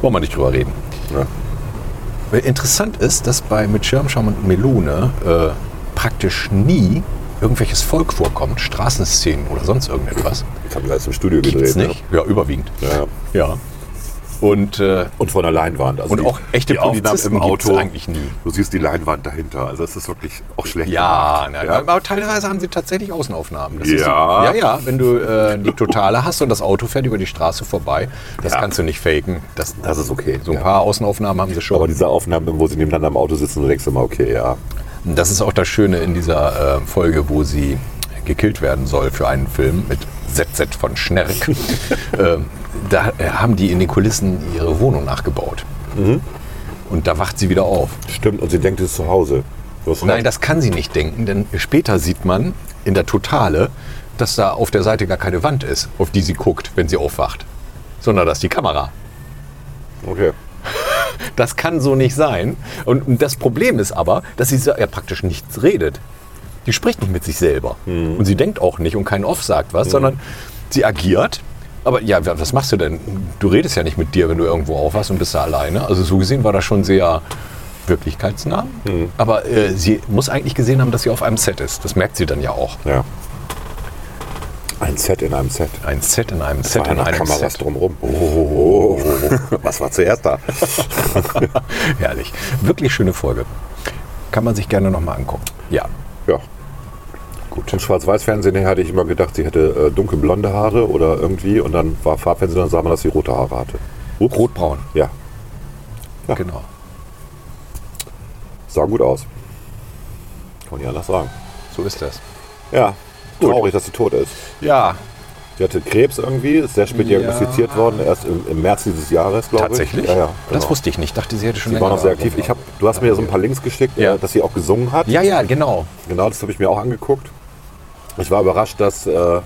Wollen wir nicht drüber reden. Ja. Interessant ist, dass bei mit Schirmscham und Melone äh, praktisch nie irgendwelches Volk vorkommt, Straßenszenen oder sonst irgendetwas. Ich habe alles im Studio Gibt's gedreht. Nicht? Ja, ja überwiegend. Ja. Ja. Und, äh, und von der Leinwand. Also und die, auch echte Polizisten im Auto eigentlich nie. Du siehst die Leinwand dahinter. Also es ist wirklich auch schlecht. Ja, na, ja, aber teilweise haben sie tatsächlich Außenaufnahmen. Das ja. Ist, ja, ja. Wenn du äh, die Totale hast und das Auto fährt über die Straße vorbei, das ja. kannst du nicht faken. Das, das ist okay. So ein paar ja. Außenaufnahmen haben sie schon. Aber diese Aufnahmen, wo sie nebeneinander im Auto sitzen, du denkst immer, okay, ja. Das ist auch das Schöne in dieser äh, Folge, wo sie gekillt werden soll für einen Film mit Z Z von Schnerk. ähm, da haben die in den Kulissen ihre Wohnung nachgebaut. Mhm. Und da wacht sie wieder auf. Stimmt, und sie denkt, es ist zu Hause. Nein, das kann sie nicht denken, denn später sieht man in der Totale, dass da auf der Seite gar keine Wand ist, auf die sie guckt, wenn sie aufwacht. Sondern das ist die Kamera. Okay. Das kann so nicht sein. Und das Problem ist aber, dass sie ja praktisch nichts redet. Die spricht nicht mit sich selber. Mhm. Und sie denkt auch nicht und kein Off sagt was, mhm. sondern sie agiert. Aber ja, was machst du denn? Du redest ja nicht mit dir, wenn du irgendwo aufwachst und bist da alleine. Also so gesehen war das schon sehr wirklichkeitsnah. Mhm. Aber äh, sie muss eigentlich gesehen haben, dass sie auf einem Set ist. Das merkt sie dann ja auch. Ja. Ein Set in einem Set. Ein Set in einem Set in einem Kameras Set. Drumherum. Oh, oh, oh, oh. Was war zuerst da? Herrlich. Wirklich schöne Folge. Kann man sich gerne nochmal angucken. Ja. Ja. Gut. Im Schwarz-Weiß-Fernsehen hatte ich immer gedacht, sie hätte äh, dunkelblonde Haare oder irgendwie. Und dann war Farbfernsehen, dann sah man, dass sie rote Haare hatte. Ups. Rotbraun. Ja. ja. Genau. Sah gut aus. Kann ich anders sagen. So ist das. Ja. Gut. Traurig, dass sie tot ist. Ja. Sie hatte Krebs irgendwie, ist sehr spät ja. diagnostiziert worden, erst im, im März dieses Jahres, glaube ich. Tatsächlich? Ja, ja, genau. Das wusste ich nicht. Ich dachte, sie hätte schon sie länger war noch sehr aktiv. Ich hab, du hast mir ja so ein paar Links geschickt, ja. dass sie auch gesungen hat. Ja, ja, genau. Genau, das habe ich mir auch angeguckt. Ich war überrascht, dass, äh,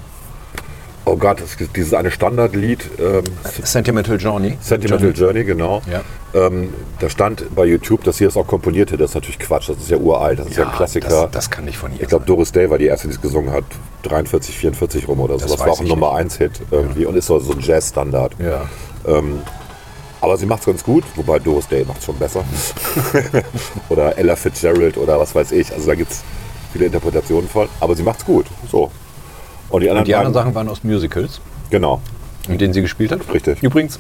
oh Gott, dieses eine Standardlied. Ähm, Sentimental Journey. Sentimental Journey, Journey genau. Ja. Ähm, da stand bei YouTube, dass sie das auch komponierte. Das ist natürlich Quatsch, das ist ja uralt, das ist ja, ja ein Klassiker. Das, das kann nicht von ihr. Ich glaube, Doris Day war die erste, die es gesungen hat, dreiundvierzig, vierundvierzig rum oder so. Das, das war auch ein Nummer eins Hit irgendwie ja. und ist so, so ein Jazz-Standard. Ja. Ähm, aber sie macht es ganz gut, wobei Doris Day macht es schon besser. Oder Ella Fitzgerald oder was weiß ich. Also da gibt es viele Interpretationen von, aber sie macht's gut. So. Und die anderen, und die anderen waren, Sachen waren aus Musicals. Genau. Mit denen sie gespielt hat. Richtig. Übrigens,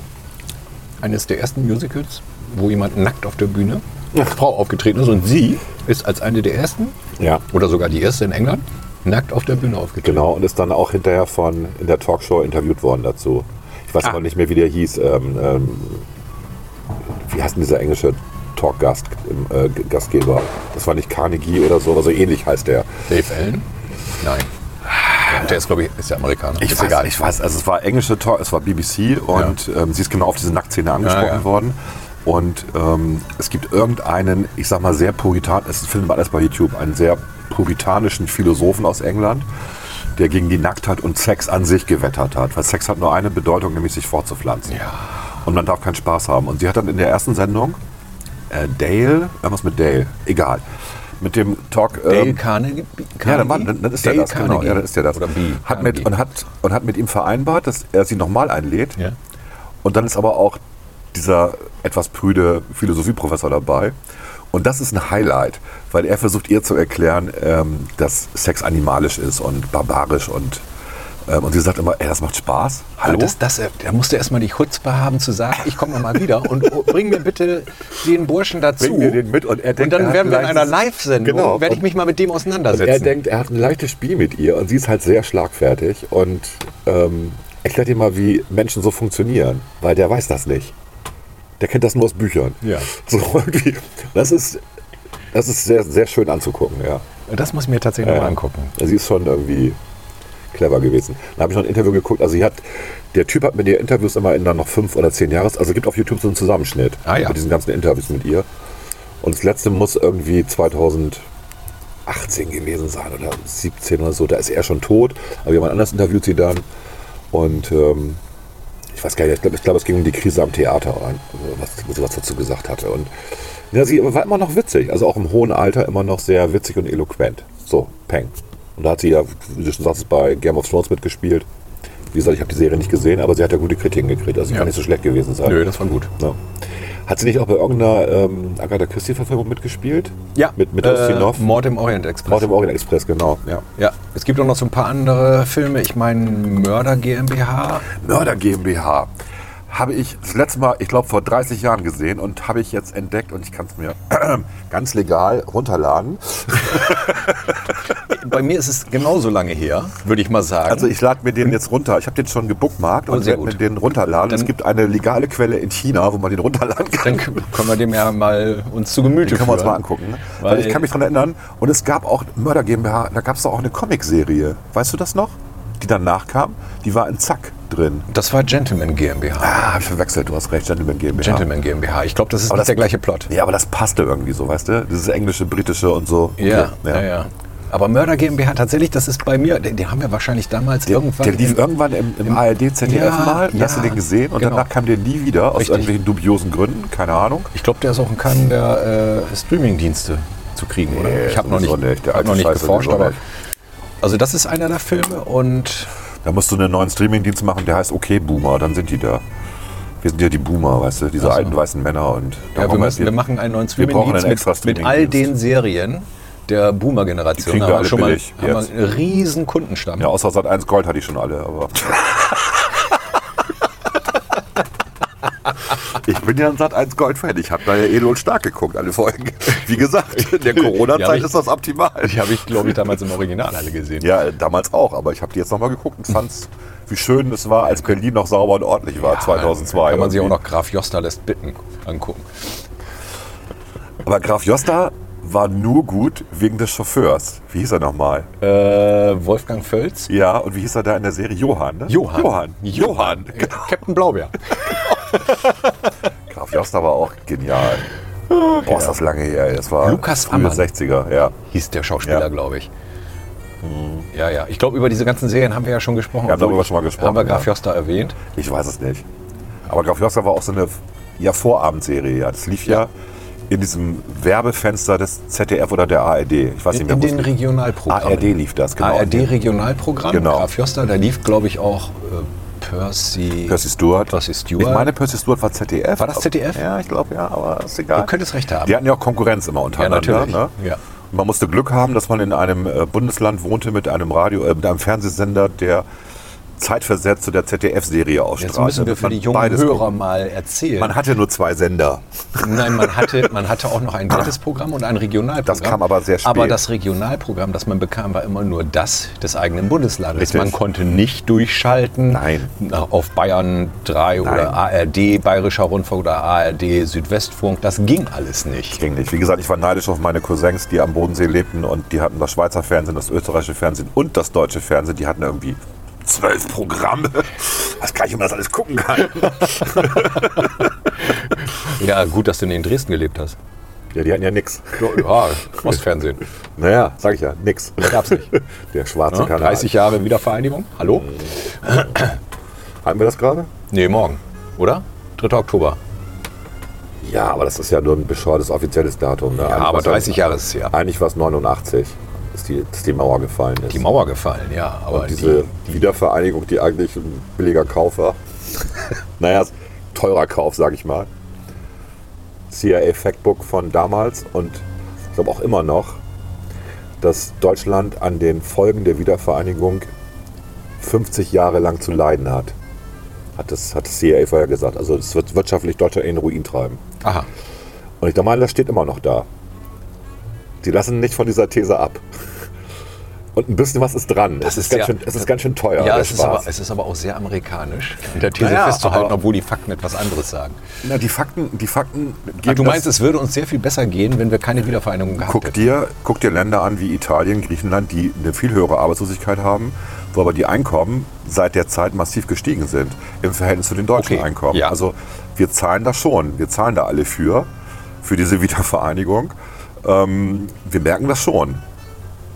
eines der ersten Musicals, wo jemand nackt auf der Bühne als Frau aufgetreten ist. Und sie ist als eine der ersten, ja. oder sogar die erste in England, nackt auf der Bühne aufgetreten. Genau, und ist dann auch hinterher von in der Talkshow interviewt worden dazu. Ich weiß ah. aber nicht mehr, wie der hieß. Ähm, ähm, wie heißt denn dieser englische Talk-Gast, äh, Gastgeber? Das war nicht Carnegie oder so, aber so ähnlich heißt der. Dave Allen? Nein. Der ist, glaube ich, ist ja Amerikaner. Ich ist weiß, egal. Ich weiß, also es war englische Talk, es war B B C und ja. ähm, sie ist genau auf diese Nacktszene angesprochen ja, ja. worden. Und ähm, es gibt irgendeinen, ich sag mal sehr puritan, es findet man alles bei YouTube, einen sehr puritanischen Philosophen aus England, der gegen die Nacktheit und Sex an sich gewettert hat. Weil Sex hat nur eine Bedeutung, nämlich sich fortzupflanzen. Ja. Und man darf keinen Spaß haben. Und sie hat dann in der ersten Sendung äh, Dale, irgendwas mit Dale, egal. Mit dem Talk. Dale ähm, Carnegie? Ja, dann, war, dann, dann ist der das, Carnegie. Genau. Ja, dann ist der das. Oder B. Hat mit, und, hat, und hat mit ihm vereinbart, dass er sie nochmal einlädt. Ja. Und dann ist aber auch dieser etwas prüde Philosophieprofessor dabei. Und das ist ein Highlight, weil er versucht, ihr zu erklären, ähm, dass Sex animalisch ist und barbarisch und. Und sie sagt immer, ey, das macht Spaß. Hallo? Das, das, da musst du erstmal die Chutzpe haben zu sagen, ich komme mal wieder und bring mir bitte den Burschen dazu. Bring mir den mit und er denkt, und dann werden wir in einer Live-Sendung, genau, werde ich mich mal mit dem auseinandersetzen. Er denkt, er hat ein leichtes Spiel mit ihr und sie ist halt sehr schlagfertig und ähm, erklärt ihr mal, wie Menschen so funktionieren, weil der weiß das nicht. Der kennt das nur aus Büchern. Ja. So irgendwie. Das ist, das ist sehr, sehr schön anzugucken, ja. Das muss ich mir tatsächlich ja. mal angucken. Sie ist schon irgendwie clever gewesen. Da habe ich noch ein Interview geguckt. Also sie hat, der Typ hat mit ihr Interviews immer in dann noch fünf oder zehn Jahres. Also es gibt auf YouTube so einen Zusammenschnitt ah, ja. mit diesen ganzen Interviews mit ihr. Und das letzte muss irgendwie zweitausendachtzehn gewesen sein oder siebzehn oder so. Da ist er schon tot. Aber jemand anders interviewt sie dann. Und ähm, ich weiß gar nicht, ich glaube, glaub, es ging um die Krise am Theater, was, was sie was dazu gesagt hatte. Und ja, sie war immer noch witzig. Also auch im hohen Alter immer noch sehr witzig und eloquent. So, peng. Und da hat sie ja, wie du schon sagst, bei Game of Thrones mitgespielt. Wie gesagt, ich habe die Serie nicht gesehen, aber sie hat ja gute Kritiken gekriegt. Also sie ja. kann nicht so schlecht gewesen sein. Nö, das war gut. Ja. Hat sie nicht auch bei irgendeiner ähm, Agatha Christie-Verfilmung mitgespielt? Ja. Mit, mit äh, Ustinov? Mord im Orient Express. Mord im Orient Express, genau. Ja. ja. Es gibt auch noch so ein paar andere Filme. Ich meine, Mörder GmbH. Mörder GmbH. Habe ich das letzte Mal, ich glaube, vor dreißig Jahren gesehen und habe ich jetzt entdeckt und ich kann es mir ganz legal runterladen. Bei mir ist es genauso lange her, würde ich mal sagen. Also ich lade mir den jetzt runter. Ich habe den schon gebookmarkt und werde mir den runterladen. Dann, es gibt eine legale Quelle in China, wo man den runterladen kann. Dann können wir dem ja mal uns zu Gemüte den können führen. Können wir uns mal angucken. Ne? Weil, Weil ich kann mich daran erinnern, und es gab auch Mörder GmbH, da gab es doch auch eine Comicserie. Weißt du das noch? Die danach kam, die war in Zack drin. Das war Gentleman GmbH. Ah, hab ich verwechselt, du hast recht, Gentleman GmbH. Gentleman GmbH, ich glaube, das ist aber nicht das, der gleiche Plot. Ja, aber das passte irgendwie so, weißt du? Das ist englische, britische und so. Ja, okay. ja, ja. ja. Aber Mörder GmbH, tatsächlich, das ist bei mir, den, den haben wir wahrscheinlich damals der, irgendwann... Der lief im, irgendwann im, im, im A R D Z D F ja, mal, ja, hast du den gesehen und genau. danach kam der nie wieder, aus Richtig. irgendwelchen dubiosen Gründen, keine Ahnung. Ich glaube, der ist auch in keinem der äh, Streamingdienste zu kriegen, nee, oder? Ich habe noch nicht, nicht. Der hab noch nicht geforscht, aber... Also das ist einer der Filme und... Da musst du einen neuen Streamingdienst machen, der heißt Okay Boomer, dann sind die da. Wir sind ja die Boomer, weißt du, diese also. alten weißen Männer und... Ja, wir, müssen, wir machen einen neuen Streamingdienst einen mit, Streaming mit all den Serien der Boomer-Generation. Die kriegen wir alle schon billig. Mal, haben wir einen riesen Kundenstamm. Ja, außer Sat eins Gold hatte ich schon alle, aber... Ich bin ja ein Sat eins Gold-Fan. Ich habe da ja edel und stark geguckt, alle Folgen. Wie gesagt, in der Corona-Zeit ist das optimal. Die habe ich, glaube ich, damals im Original alle gesehen. Ja, damals auch. Aber ich habe die jetzt nochmal geguckt und fand es, wie schön es war, als Berlin noch sauber und ordentlich war, ja, zweitausendzwei. Kann man sich auch noch Graf Yoster lässt bitten angucken. Aber Graf Yoster war nur gut wegen des Chauffeurs. Wie hieß er nochmal? Äh, Wolfgang Völz. Ja, und wie hieß er da in der Serie? Johann, ne? Johann. Johann. Johann. Johann. Genau. Captain Blaubeer. Graf Yoster war auch genial. Boah, ja. ist das lange her. Das war Lukas Ammann, sechziger, ja. hieß der Schauspieler, ja. glaube ich. Hm. Ja, ja. Ich glaube, über diese ganzen Serien haben wir ja schon gesprochen. Ja, darüber schon mal gesprochen. Haben wir Graf Yoster ja. erwähnt? Ich weiß es nicht. Aber Graf Yoster war auch so eine ja, Vorabendserie. Ja. Das lief ja. ja in diesem Werbefenster des Z D F oder der A R D. Ich weiß in, nicht mehr, in den Regionalprogrammen. A R D lief das, genau. A R D-Regionalprogramm, genau. Graf Yoster, da lief, glaube ich, auch... Äh, Percy, Percy Stewart. Percy Stewart. Ich meine, Percy Stewart war Z D F. War das Z D F? Ja, ich glaube, ja, aber ist egal. Du könntest recht haben. Die hatten ja auch Konkurrenz immer untereinander. Ja, natürlich. Ne? Ja. Und man musste Glück haben, dass man in einem Bundesland wohnte mit einem Radio, äh, mit einem Fernsehsender, der zeitversetzt zu der Z D F-Serie ausstrahlt. Jetzt müssen wir für die jungen Hörer gucken. mal erzählen. Man hatte nur zwei Sender. Nein, man hatte, man hatte auch noch ein drittes Programm und ein Regionalprogramm. Das kam aber sehr spät. Aber das Regionalprogramm, das man bekam, war immer nur das des eigenen Bundeslandes. Richtig. Man konnte nicht durchschalten Nein. auf Bayern drei Nein. oder A R D, Bayerischer Rundfunk oder A R D, Südwestfunk. Das ging alles nicht. Ging nicht. Wie gesagt, ich war neidisch auf meine Cousins, die am Bodensee lebten und die hatten das Schweizer Fernsehen, das österreichische Fernsehen und das deutsche Fernsehen. Die hatten irgendwie zwölf Programme. Was kann ich, um das alles gucken kann? Ja, gut, dass du in Dresden gelebt hast. Ja, die hatten ja nix. Ja, Ostfernsehen. Naja, sag ich ja, nix. Das gab's nicht. Der schwarze ja, Kanal. dreißig Jahre Wiedervereinigung. Hallo? Haben wir das gerade? Nee, morgen. Oder? dritter Oktober. Ja, aber das ist ja nur ein bescheuertes offizielles Datum. Ne? Ja, eigentlich aber dreißig Jahre ist es ja. Eigentlich war es neunundachtzig. Die, dass die Mauer gefallen ist. Die Mauer gefallen, ja. Aber und diese die, die Wiedervereinigung, die eigentlich ein billiger Kauf war. Naja, teurer Kauf, sag ich mal. C I A Factbook von damals und ich glaube auch immer noch, dass Deutschland an den Folgen der Wiedervereinigung fünfzig Jahre lang zu leiden hat. Hat das, hat das C I A vorher gesagt. Also es wird wirtschaftlich Deutschland in den Ruin treiben. Aha. Und ich meine, das steht immer noch da. Die lassen nicht von dieser These ab. Und ein bisschen was ist dran. Das es, ist ist ganz sehr, schön, es ist ganz schön teuer. Ja, es ist, aber, es ist aber auch sehr amerikanisch, in der These naja, festzuhalten, obwohl die Fakten etwas anderes sagen. Na, die Fakten, die Fakten geben Ach, du meinst, es würde uns sehr viel besser gehen, wenn wir keine Wiedervereinigung gehabt guck hätten. Dir, guck dir Länder an wie Italien, Griechenland, die eine viel höhere Arbeitslosigkeit haben, wo aber die Einkommen seit der Zeit massiv gestiegen sind im Verhältnis zu den deutschen okay. Einkommen. Ja. Also wir zahlen da schon, wir zahlen da alle für, für diese Wiedervereinigung. Ähm, wir merken das schon.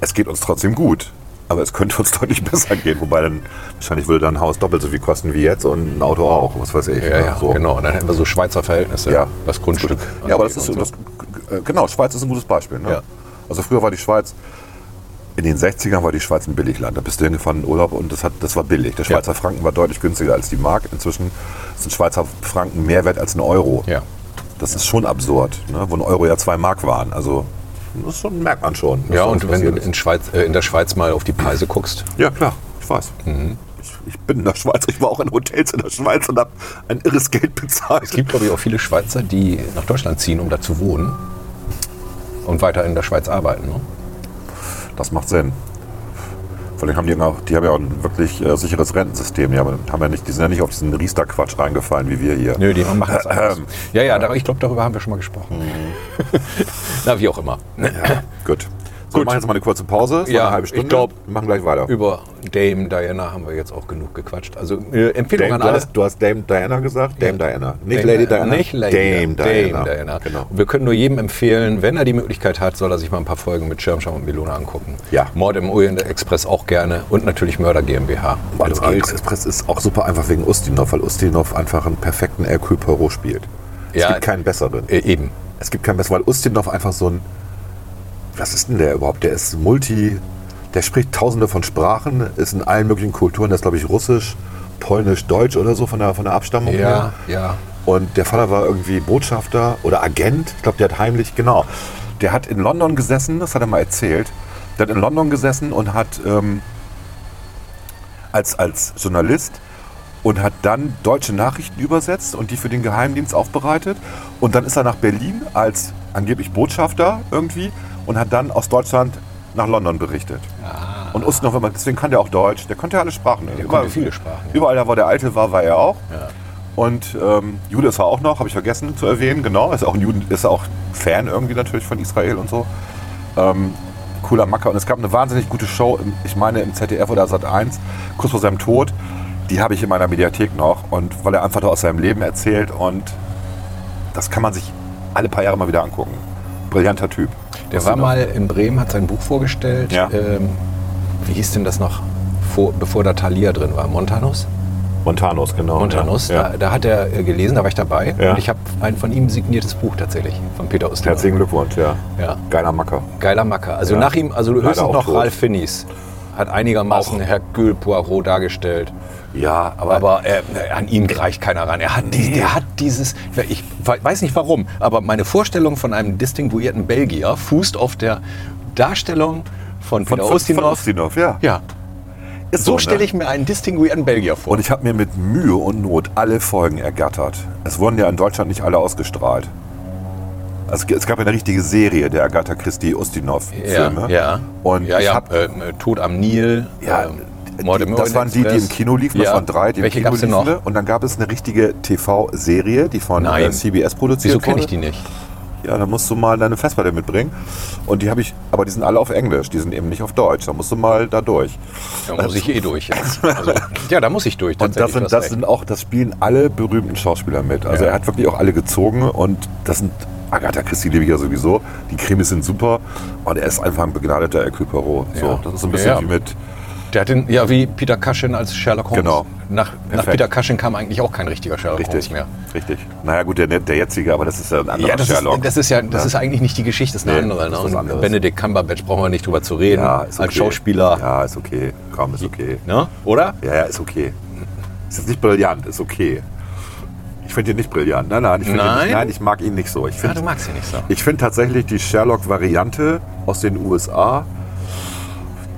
Es geht uns trotzdem gut, aber es könnte uns deutlich besser gehen. Wobei dann wahrscheinlich würde dann ein Haus doppelt so viel kosten wie jetzt und ein Auto auch, was weiß ich. Ja, ja, so. Genau. Und dann hätten wir so Schweizer Verhältnisse, ja. das Grundstück. Ja, aber das ist so. das, genau. Schweiz ist ein gutes Beispiel. Ne? Ja. Also früher war die Schweiz in den sechzigern war die Schweiz ein Billigland. Da bist du hingefahren in Urlaub und das, hat, das war billig. Der Schweizer ja. Franken war deutlich günstiger als die Mark. Inzwischen ist ein Schweizer Franken mehr wert als ein Euro. Ja. Das ja. ist schon absurd, ne? Wo ein Euro ja zwei Mark waren. Also das schon, merkt man schon. Ja, und wenn du in, Schweiz, äh, in der Schweiz mal auf die Preise guckst. Ja, klar, ich weiß. Mhm. Ich bin in der Schweiz, ich war auch in Hotels in der Schweiz und habe ein irres Geld bezahlt. Es gibt, glaube ich, auch viele Schweizer, die nach Deutschland ziehen, um da zu wohnen und weiter in der Schweiz arbeiten. Ne? Das macht Sinn. Vor allem haben die, auch, die haben ja auch ein wirklich äh, sicheres Rentensystem. Die, haben, haben ja nicht, die sind ja nicht auf diesen Riester-Quatsch reingefallen, wie wir hier. Nö, die machen das anders. Ähm, ja, ja, da, ich glaube, darüber haben wir schon mal gesprochen. Mhm. Na, wie auch immer. Ja, gut. So, wir machen jetzt mal eine kurze Pause, ja, eine halbe Stunde. Ich glaube, wir machen gleich weiter. Über Dame Diana haben wir jetzt auch genug gequatscht. Also äh, Empfehlung Dame, an alle. Du hast, du hast Dame Diana gesagt? Dame ja. Diana. Nicht Dame Lady Diana. Nicht Lady Dame, Dame Diana. Dame Diana. Genau. Und wir können nur jedem empfehlen, wenn er die Möglichkeit hat, soll er sich mal ein paar Folgen mit Schirmscham und Melone angucken. Ja. Mord im Orient Express auch gerne und natürlich Mörder GmbH. Mord im Orient Express ist auch super einfach wegen Ustinov, weil Ustinov einfach einen perfekten Hercule Poirot spielt. Es ja, gibt keinen besseren. Äh, eben. Es gibt keinen besseren, weil Ustinov einfach so ein... Was ist denn der überhaupt? Der ist multi, der spricht tausende von Sprachen, ist in allen möglichen Kulturen, der ist glaube ich russisch, polnisch, deutsch oder so von der, von der Abstammung ja, her. Ja. Und der Vater war irgendwie Botschafter oder Agent, ich glaube der hat heimlich, genau. Der hat in London gesessen, das hat er mal erzählt, der hat in London gesessen und hat ähm, als, als Journalist und hat dann deutsche Nachrichten übersetzt und die für den Geheimdienst aufbereitet und dann ist er nach Berlin als angeblich Botschafter irgendwie und hat dann aus Deutschland nach London berichtet. Ah. Und Ustinov, deswegen kann der auch Deutsch, der konnte ja alle Sprachen. Der überall, konnte viele Sprachen. Ja. Überall da, wo der Alte war, war er auch. Ja. Und ähm, Jude ist er auch noch, habe ich vergessen zu erwähnen, genau. Ist auch ein Juden, ist auch Fan irgendwie natürlich von Israel und so. Ähm, cooler Macker. Und es gab eine wahnsinnig gute Show, im, ich meine im Z D F oder Sat eins, kurz vor seinem Tod. Die habe ich in meiner Mediathek noch. Und weil er einfach da aus seinem Leben erzählt und das kann man sich alle paar Jahre mal wieder angucken. Brillanter Typ. Der war mal in Bremen, hat sein Buch vorgestellt. Ja. Ähm, wie hieß denn das noch, vor, bevor da Thalia drin war? Montanus? Montanus, genau. Montanus, ja. da, da hat er gelesen, da war ich dabei. Ja. Und ich habe ein von ihm signiertes Buch tatsächlich, von Peter Ustinov. Herzlichen Glückwunsch, ja. ja. Geiler Macker. Geiler Macker. Also ja. nach ihm, also höchstens noch tot. Ralf Fiennes. Hat einigermaßen Hercule Poirot dargestellt. Ja, aber, aber äh, an ihn reicht keiner ran. Er hat, nee. die, er hat dieses, ich weiß nicht warum, aber meine Vorstellung von einem distinguierten Belgier fußt auf der Darstellung von Peter Ustinov. Von Ustinov, ja. ja. So, so stelle ne? ich mir einen distinguierten Belgier vor. Und ich habe mir mit Mühe und Not alle Folgen ergattert. Es wurden ja in Deutschland nicht alle ausgestrahlt. Also es gab ja eine richtige Serie der Agatha Christie Ustinov-Filme. Ja, ja. Und ja, ich ja. Hab, äh, Tod am Nil. Ja, ähm, Mord im Orient Express. Das waren die, die im Kino liefen. Ja. Das waren drei, die im Welche Kino liefen. Noch? Und dann gab es eine richtige T V-Serie, die von Nein. C B S produziert wurde. Wieso kenne ich die nicht? Ja, da musst du mal deine Festplatte mitbringen. Und die habe ich, aber die sind alle auf Englisch, die sind eben nicht auf Deutsch. Da musst du mal da durch. Da muss also, ich eh durch jetzt. Also, ja, da muss ich durch. Und das sind, das sind auch, das spielen alle berühmten Schauspieler mit. Also ja. er hat wirklich auch alle gezogen und das sind Agatha Christie liebe ich ja sowieso. Die Krimis sind super. Und er ist einfach ein begnadeter Hercule Poirot. So, ja. Das ist so ein bisschen ja, ja. wie mit... Der hat den, ja, wie Peter Cushing als Sherlock Holmes. Genau. Nach, nach Peter Cushing kam eigentlich auch kein richtiger Sherlock Richtig. Holmes mehr. Richtig. Naja gut, der, der jetzige, aber das ist ja ein anderer ja, das Sherlock. Ist, das ist ja, das ja. ist eigentlich nicht die Geschichte, das ist eine nee, andere. Ne? Ist und Benedict Cumberbatch brauchen wir nicht drüber zu reden. Ja, ist okay. Als Schauspieler. Ja, ist okay. Komm, ist okay. Ne? Oder? Ja, ja, ist okay. Ist jetzt nicht brillant, ist okay. Ich finde ihn nicht brillant. Nein, nein, ich finde nein? Nicht, nein, ich mag ihn nicht so. Ich find, ja, du magst ihn nicht so. Ich finde tatsächlich die Sherlock-Variante aus den U S A,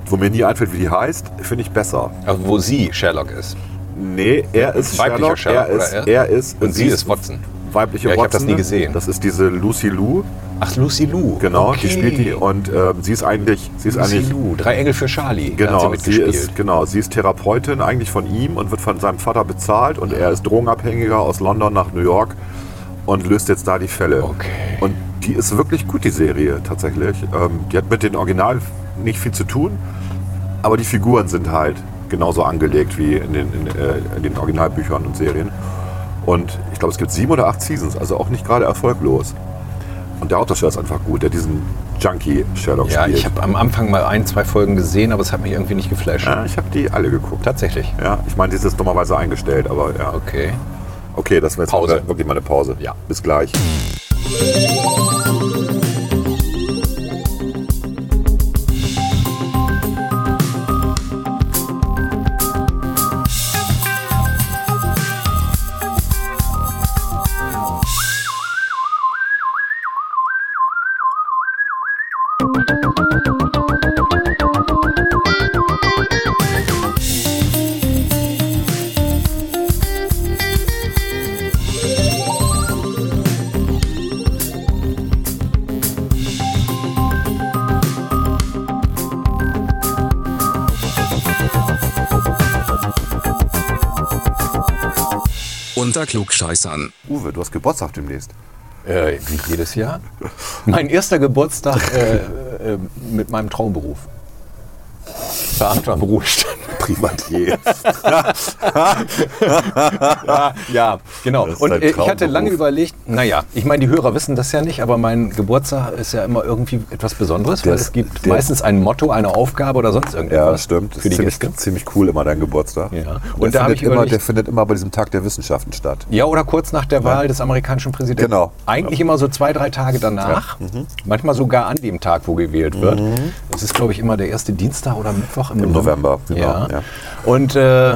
wo mir nie einfällt, wie die heißt, finde ich besser. Also wo sie Sherlock ist? Nee, er ist Weiblicher Sherlock, Sherlock er, ist, er? er ist... Und sie ist Watson. Weibliche ja, ich Watson. Ich habe das nie gesehen. Das ist diese Lucy Liu. Ach, Lucy Liu. Genau, okay. Die spielt die und äh, sie ist eigentlich... Sie ist Lucy eigentlich, Liu, drei Engel für Charlie. Genau, sie, sie ist, genau, sie ist Therapeutin eigentlich von ihm und wird von seinem Vater bezahlt und er ist Drogenabhängiger aus London nach New York und löst jetzt da die Fälle. Okay. Und die ist wirklich gut, die Serie tatsächlich. Ähm, die hat mit den Original nicht viel zu tun, aber die Figuren sind halt genauso angelegt wie in den, in, äh, in den Originalbüchern und Serien. Und ich glaube, es gibt sieben oder acht Seasons, also auch nicht gerade erfolglos. Und der Hauptdarsteller ist einfach gut, der diesen Junkie-Sherlock ja, spielt. Ja, ich habe am Anfang mal ein, zwei Folgen gesehen, aber es hat mich irgendwie nicht geflasht. Ja, ich habe die alle geguckt. Tatsächlich? Ja, ich meine, die ist jetzt dummerweise eingestellt, aber ja. Okay. Okay, das war jetzt Pause. Wirklich mal eine Pause. Ja. Bis gleich. Unter Klugscheißern. Uwe, du hast Geburtstag demnächst. Äh, wie jedes Jahr. Mein erster Geburtstag äh, äh, mit meinem Traumberuf. Beamter am Ruhestand. Privatier. ja, ja, genau. Und äh, ich hatte lange überlegt, naja, ich meine, die Hörer wissen das ja nicht, aber mein Geburtstag ist ja immer irgendwie etwas Besonderes, das, weil es gibt meistens ein Motto, eine Aufgabe oder sonst irgendwas. Ja, stimmt. Für die ziemlich, Gäste. Ziemlich cool immer dein Geburtstag. Ja. Und der, da findet ich immer, der findet immer bei diesem Tag der Wissenschaften statt. Ja, oder kurz nach der Wahl ja. des amerikanischen Präsidenten. Genau. Eigentlich ja. immer so zwei, drei Tage danach. Ja. Mhm. Manchmal sogar an dem Tag, wo gewählt wird. Mhm. Das ist, glaube ich, immer der erste Dienstag oder Mittwoch im, Im November. November. Ja. Ja. Und äh,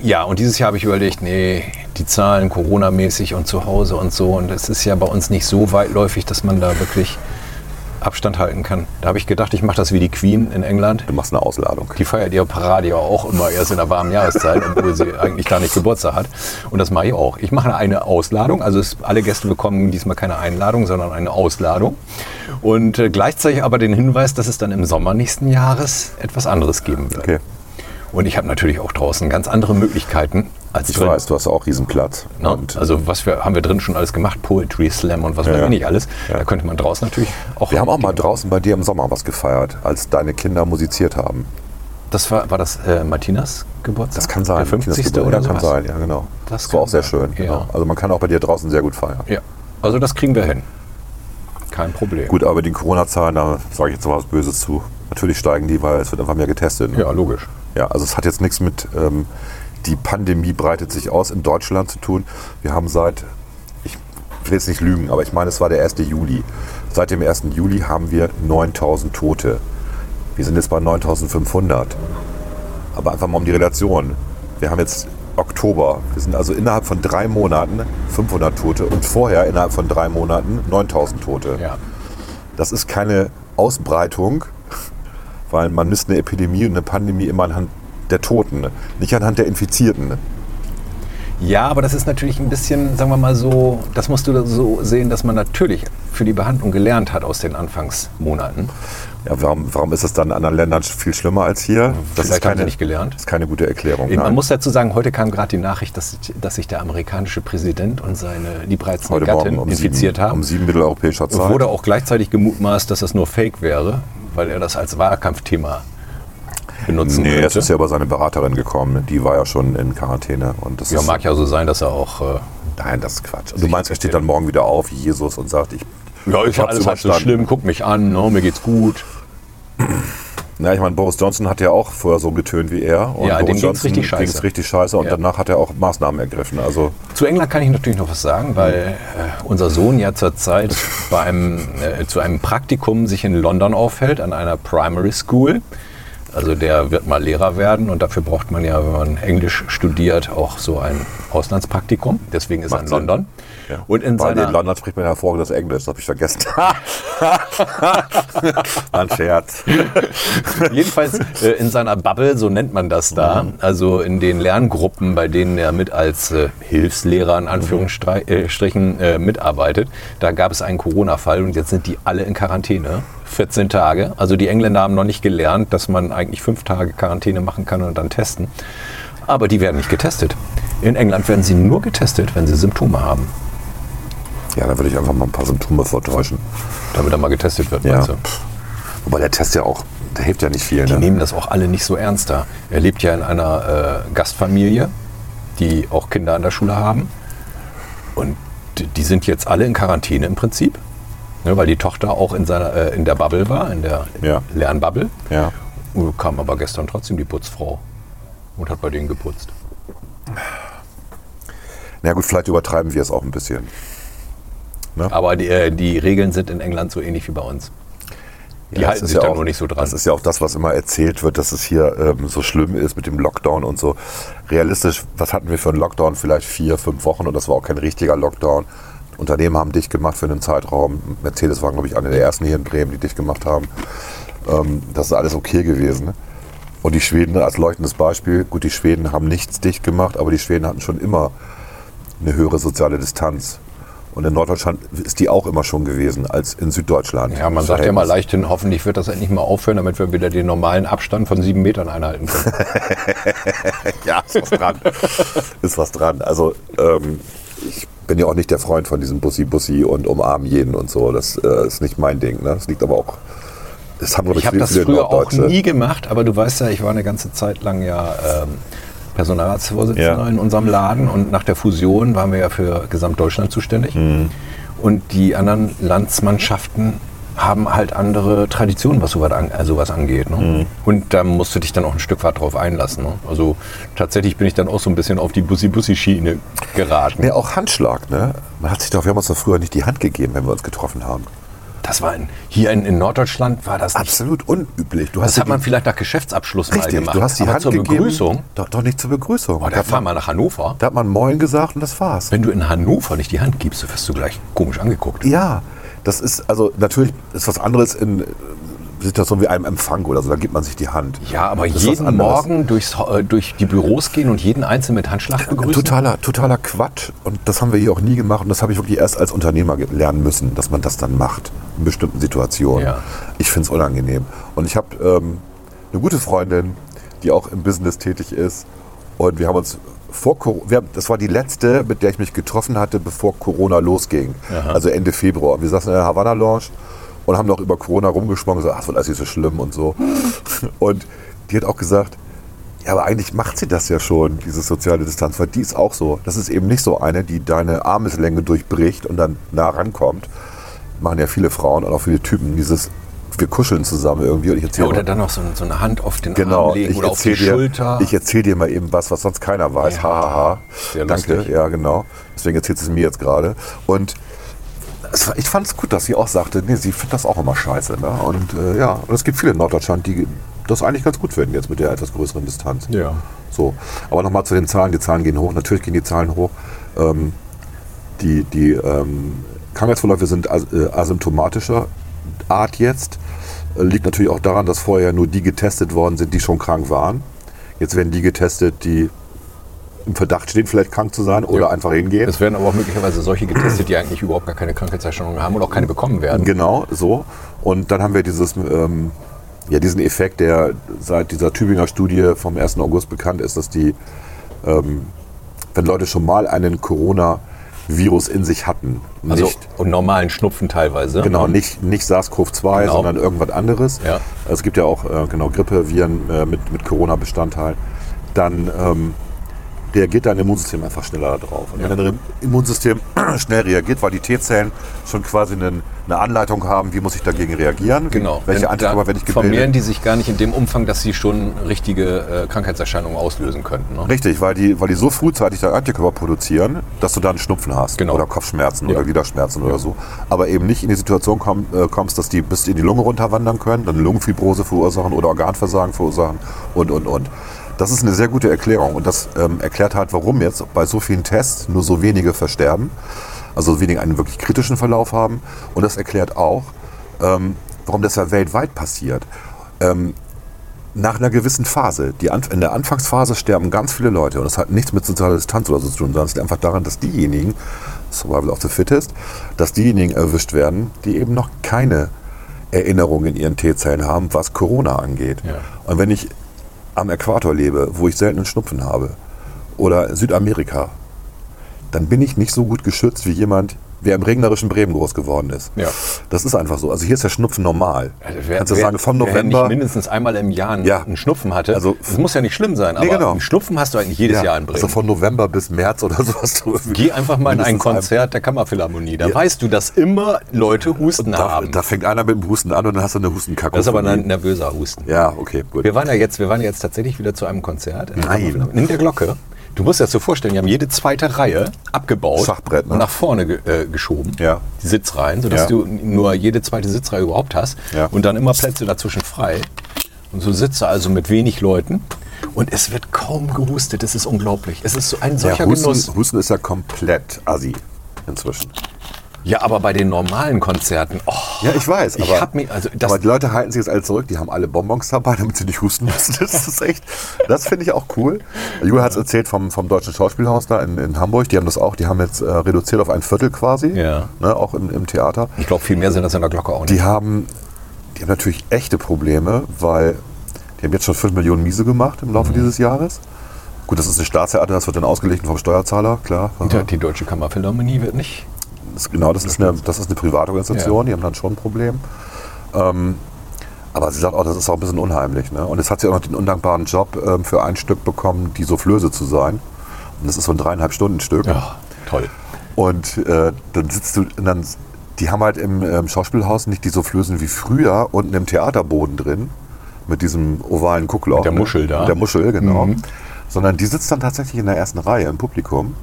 ja, und dieses Jahr habe ich überlegt, nee, die Zahlen Corona-mäßig und zu Hause und so. Und es ist ja bei uns nicht so weitläufig, dass man da wirklich Abstand halten kann. Da habe ich gedacht, ich mache das wie die Queen in England. Du machst eine Ausladung. Die feiert ihre Parade ja auch immer erst in der warmen Jahreszeit, obwohl sie eigentlich gar nicht Geburtstag hat. Und das mache ich auch. Ich mache eine Ausladung. Also es, alle Gäste bekommen diesmal keine Einladung, sondern eine Ausladung. Und äh, gleichzeitig aber den Hinweis, dass es dann im Sommer nächsten Jahres etwas anderes geben wird. Okay. Und ich habe natürlich auch draußen ganz andere Möglichkeiten als ich drin. Weiß, du hast auch Riesenplatz. No? Und also was wir, haben wir drin schon alles gemacht, Poetry Slam und was ja, weiß ich nicht alles. Ja. Da könnte man draußen natürlich auch... Wir haben auch mal draußen bei dir im Sommer was gefeiert, als deine Kinder musiziert haben. Das war, war das äh, Martinas Geburtstag? Das kann sein. Der fünfzigste Geburtstag, oder sowas? Kann sein, ja genau. Das, das war auch sehr schön. Ja. Genau. Also man kann auch bei dir draußen sehr gut feiern. Ja, also das kriegen wir hin. Kein Problem. Gut, aber die Corona-Zahlen, da sage ich jetzt mal was Böses zu. Natürlich steigen die, weil es wird einfach mehr getestet. Ne? Ja, logisch. Ja, also es hat jetzt nichts mit, ähm, die Pandemie breitet sich aus in Deutschland zu tun. Wir haben seit, ich will jetzt nicht lügen, aber ich meine, es war der erste Juli. Seit dem ersten Juli haben wir neuntausend Tote. Wir sind jetzt bei neuntausendfünfhundert. Aber einfach mal um die Relation. Wir haben jetzt Oktober. Wir sind also innerhalb von drei Monaten fünfhundert Tote und vorher innerhalb von drei Monaten neuntausend Tote. Ja. Das ist keine Ausbreitung, weil man misst eine Epidemie und eine Pandemie immer anhand der Toten, nicht anhand der Infizierten. Ja, aber das ist natürlich ein bisschen, sagen wir mal so, das musst du so sehen, dass man natürlich für die Behandlung gelernt hat aus den Anfangsmonaten. Ja, warum, warum ist es dann in anderen Ländern viel schlimmer als hier? Das Vielleicht ist keine, haben sie nicht gelernt. Das ist keine gute Erklärung. Man nein. muss dazu sagen, heute kam gerade die Nachricht, dass, dass sich der amerikanische Präsident und seine liebreizende Gattin um infiziert sieben, haben. Um sieben mitteleuropäischer Zeit. Wurde auch gleichzeitig gemutmaßt, dass das nur Fake wäre, weil er das als Wahlkampfthema benutzen nee, könnte. Nee, es ist ja über seine Beraterin gekommen. Die war ja schon in Quarantäne. Und das ja, mag ja so sein, dass er auch... Äh, Nein, das ist Quatsch. Also du meinst, er steht dann morgen wieder auf, Jesus, und sagt, ich... Ja, ist ja alles halt so schlimm, guck mich an, ne, mir geht's gut. Na, ich meine, Boris Johnson hat ja auch vorher so getönt wie er. Und ja, Boris dem Johnson ging's richtig, ging's richtig scheiße. Und ja. danach hat er auch Maßnahmen ergriffen. Also zu England kann ich natürlich noch was sagen, weil äh, unser Sohn ja zurzeit bei einem, äh, zu einem Praktikum sich in London aufhält, an einer Primary School. Also der wird mal Lehrer werden und dafür braucht man ja, wenn man Englisch studiert, auch so ein Auslandspraktikum. Deswegen ist Macht er in Sinn. London. Ja. Und in, seiner in London spricht man ja hervorragendes Englisch, das habe ich vergessen. Ein Scherz. Jedenfalls äh, in seiner Bubble, so nennt man das da, mhm. also in den Lerngruppen, bei denen er mit als äh, Hilfslehrer in Anführungsstrichen äh, mitarbeitet, da gab es einen Corona-Fall und jetzt sind die alle in Quarantäne. vierzehn Tage. Also die Engländer haben noch nicht gelernt, dass man eigentlich fünf Tage Quarantäne machen kann und dann testen. Aber die werden nicht getestet. In England werden sie nur getestet, wenn sie Symptome haben. Ja, da würde ich einfach mal ein paar Symptome vortäuschen. Damit dann mal getestet wird, meinst ja. du? Wobei der Test ja auch, der hilft ja nicht viel. Die ne? nehmen das auch alle nicht so ernst da. Er lebt ja in einer äh, Gastfamilie, die auch Kinder an der Schule haben. Und die sind jetzt alle in Quarantäne im Prinzip. Ne, weil die Tochter auch in, seiner, äh, in der Bubble war, in der ja. Lernbubble. Ja. Und kam aber gestern trotzdem die Putzfrau und hat bei denen geputzt. Na gut, vielleicht übertreiben wir es auch ein bisschen. Ne? Aber die, äh, die Regeln sind in England so ähnlich wie bei uns. Die ja, halten sich ja da auch, nur nicht so dran. Das ist ja auch das, was immer erzählt wird, dass es hier ähm, so schlimm ist mit dem Lockdown und so. Realistisch, was hatten wir für einen Lockdown? Vielleicht vier, fünf Wochen und das war auch kein richtiger Lockdown. Unternehmen haben dicht gemacht für einen Zeitraum. Mercedes war, glaube ich, einer der ersten hier in Bremen, die dicht gemacht haben. Ähm, das ist alles okay gewesen. Ne? Und die Schweden als leuchtendes Beispiel, gut, die Schweden haben nichts dicht gemacht, aber die Schweden hatten schon immer eine höhere soziale Distanz. Und in Norddeutschland ist die auch immer schon gewesen, als in Süddeutschland. Ja, man sagt ja mal leichthin, hoffentlich wird das endlich mal aufhören, damit wir wieder den normalen Abstand von sieben Metern einhalten können. Ja, ist was dran. Ist was dran. Also ähm, ich bin ja auch nicht der Freund von diesem Bussi-Bussi und umarmen jeden und so. Das äh, ist nicht mein Ding. Ne? Das liegt aber auch... Das haben, ich ich habe das früher auch nie gemacht, aber du weißt ja, ich war eine ganze Zeit lang ja ähm, Personalratsvorsitzender ja. in unserem Laden und nach der Fusion waren wir ja für Gesamtdeutschland zuständig. Mhm. Und die anderen Landsmannschaften haben halt andere Traditionen, was sowas angeht. Ne? Mhm. Und da musst du dich dann auch ein Stück weit drauf einlassen. Ne? Also tatsächlich bin ich dann auch so ein bisschen auf die Bussi-Bussi-Schiene geraten. Ja, auch Handschlag, ne? Man hat sich doch, wir haben uns doch früher nicht die Hand gegeben, wenn wir uns getroffen haben. Das war in, hier in, in Norddeutschland war das nicht. Absolut unüblich. Du hast das hat man vielleicht nach Geschäftsabschluss richtig, mal gemacht. Du hast die aber Hand zur gegeben, Begrüßung. Doch, doch nicht zur Begrüßung. Oh, da fahren wir nach Hannover. Da hat man Moin gesagt und das war's. Wenn du in Hannover nicht die Hand gibst, wirst du gleich komisch angeguckt. Ja, das ist also natürlich ist was anderes in Situationen wie einem Empfang oder so. Da gibt man sich die Hand. Ja, aber jeden Morgen durchs, durch die Büros gehen und jeden Einzelnen mit Handschlag begrüßen. Totaler, totaler Quatsch. Und das haben wir hier auch nie gemacht. Und das habe ich wirklich erst als Unternehmer lernen müssen, dass man das dann macht. In bestimmten Situationen. Ja. Ich finde es unangenehm. Und ich habe ähm, eine gute Freundin, die auch im Business tätig ist. Und wir haben uns vor Corona, das war die letzte, mit der ich mich getroffen hatte, bevor Corona losging. Aha. Also Ende Februar. Und wir saßen in der Havana Lounge und haben noch über Corona rumgesprochen und gesagt, ach, das wird alles nicht so schlimm und so. Und die hat auch gesagt, ja, aber eigentlich macht sie das ja schon, diese soziale Distanz, weil die ist auch so. Das ist eben nicht so eine, die deine Armeslänge durchbricht und dann nah rankommt. Machen ja viele Frauen und auch viele Typen dieses, wir kuscheln zusammen irgendwie. Und ich ja, oder dann noch so, so eine Hand auf den genau, Arm legen ich oder auf die dir, Schulter. Ich erzähle dir mal eben was, was sonst keiner weiß. Hahaha. Ja. Ha, ha. Danke. Ja, genau. Deswegen erzählt es mir jetzt gerade. Und es, ich fand es gut, dass sie auch sagte, nee, sie findet das auch immer scheiße. Ne? Und äh, ja, und es gibt viele in Norddeutschland, die das eigentlich ganz gut finden jetzt mit der etwas größeren Distanz. Ja. So. Aber nochmal zu den Zahlen. Die Zahlen gehen hoch. Natürlich gehen die Zahlen hoch. Ähm, die, die, ähm, Krankheitsverläufe sind asymptomatischer Art jetzt. Liegt natürlich auch daran, dass vorher nur die getestet worden sind, die schon krank waren. Jetzt werden die getestet, die im Verdacht stehen, vielleicht krank zu sein oder ja. einfach hingehen. Es werden aber auch möglicherweise solche getestet, die eigentlich überhaupt gar keine Krankheitserscheinungen haben und auch keine bekommen werden. Genau, so. Und dann haben wir dieses, ähm, ja, diesen Effekt, der seit dieser Tübinger Studie vom ersten August bekannt ist, dass die, ähm, wenn Leute schon mal einen Corona Virus in sich hatten. Nicht, also und normalen Schnupfen teilweise. Genau, nicht, nicht SARS-C o V zwei, genau. sondern irgendwas anderes. Ja. Es gibt ja auch äh, genau, Grippeviren äh, mit, mit Corona-Bestandteil. Dann ähm, reagiert dein Immunsystem einfach schneller darauf. Und ja. wenn dein Immunsystem schnell reagiert, weil die T-Zellen schon quasi einen, eine Anleitung haben, wie muss ich dagegen reagieren, genau. welche Antikörper werde ich gebildet. Vermehren die sich gar nicht in dem Umfang, dass sie schon richtige äh, Krankheitserscheinungen auslösen könnten. Ne? Richtig, weil die, weil die so frühzeitig dann Antikörper produzieren, dass du dann Schnupfen hast genau. oder Kopfschmerzen ja. oder Gliederschmerzen ja. oder so. Aber eben nicht in die Situation komm, äh, kommst, dass die bis in die Lunge runterwandern können, dann Lungenfibrose verursachen oder Organversagen verursachen und, und, und. Das ist eine sehr gute Erklärung und das ähm, erklärt halt, warum jetzt bei so vielen Tests nur so wenige versterben, also so wenige einen wirklich kritischen Verlauf haben. Und das erklärt auch, ähm, warum das ja weltweit passiert. Ähm, nach einer gewissen Phase, die Anf- in der Anfangsphase sterben ganz viele Leute und das hat nichts mit sozialer Distanz oder so zu tun, sondern es liegt einfach daran, dass diejenigen, Survival of the Fittest, dass diejenigen erwischt werden, die eben noch keine Erinnerung in ihren T-Zellen haben, was Corona angeht. Ja. Und wenn ich am Äquator lebe, wo ich selten einen Schnupfen habe, oder Südamerika, dann bin ich nicht so gut geschützt wie jemand, der im regnerischen Bremen groß geworden ist. Ja. Das ist einfach so. Also hier ist der Schnupfen normal. Also wer, Kannst du wer, sagen, vom November... Wer nicht mindestens einmal im Jahr einen, ja. einen Schnupfen hatte, also, das muss ja nicht schlimm sein, nee, aber genau. einen Schnupfen hast du eigentlich jedes ja. Jahr in Bremen. Also von November bis März oder sowas. Geh einfach mal in ein Konzert der Kammerphilharmonie, da ja. weißt du, dass immer Leute Husten da, haben. Da fängt einer mit dem Husten an und dann hast du eine Hustenkacke. Das ist aber ein nervöser Husten. Ja, okay, gut. Wir waren ja jetzt, wir waren jetzt tatsächlich wieder zu einem Konzert. Nein. In der Glocke. Du musst dir das so vorstellen, die haben jede zweite Reihe abgebaut Schachbrett, ne? und nach vorne ge- äh, geschoben, ja. die Sitzreihen, sodass ja. du nur jede zweite Sitzreihe überhaupt hast ja. und dann immer Plätze dazwischen frei. Und so sitzt du also mit wenig Leuten und es wird kaum gehustet, das ist unglaublich. Es ist so ein solcher ja, Husten, Genuss. Husten ist ja komplett assi inzwischen. Ja, aber bei den normalen Konzerten. Oh, ja, ich weiß. Aber, ich hab mich, also das aber die Leute halten sich jetzt alle zurück. Die haben alle Bonbons dabei, damit sie nicht husten müssen. Das ist echt. Das finde ich auch cool. Julia hat es erzählt vom, vom Deutschen Schauspielhaus da in, in Hamburg. Die haben das auch. Die haben jetzt äh, reduziert auf ein Viertel quasi. Ja. Ne, auch im, im Theater. Ich glaube, viel mehr sind das in der Glocke auch nicht. Die haben, die haben natürlich echte Probleme, weil die haben jetzt schon fünf Millionen Miese gemacht im Laufe mhm. dieses Jahres. Gut, das ist ein Staatstheater, das wird dann ausgelegt vom Steuerzahler, klar. Ja, die Deutsche Kammerphilharmonie wird nicht. Das, genau, das ist, eine, das ist eine Privatorganisation, ja. Die haben dann schon ein Problem. Ähm, aber sie sagt auch, das ist auch ein bisschen unheimlich. Ne? Und jetzt hat sie auch noch den undankbaren Job ähm, für ein Stück bekommen, die Soufflöse zu sein. Und das ist so ein dreieinhalb Stunden Stück. Ja, toll. Und äh, dann sitzt du, dann, die haben halt im ähm, Schauspielhaus nicht die Soufflösen wie früher unten im Theaterboden drin, mit diesem ovalen Guckloch. Mit der Muschel ne? da. Mit der Muschel, genau. Mhm. Sondern die sitzt dann tatsächlich in der ersten Reihe im Publikum.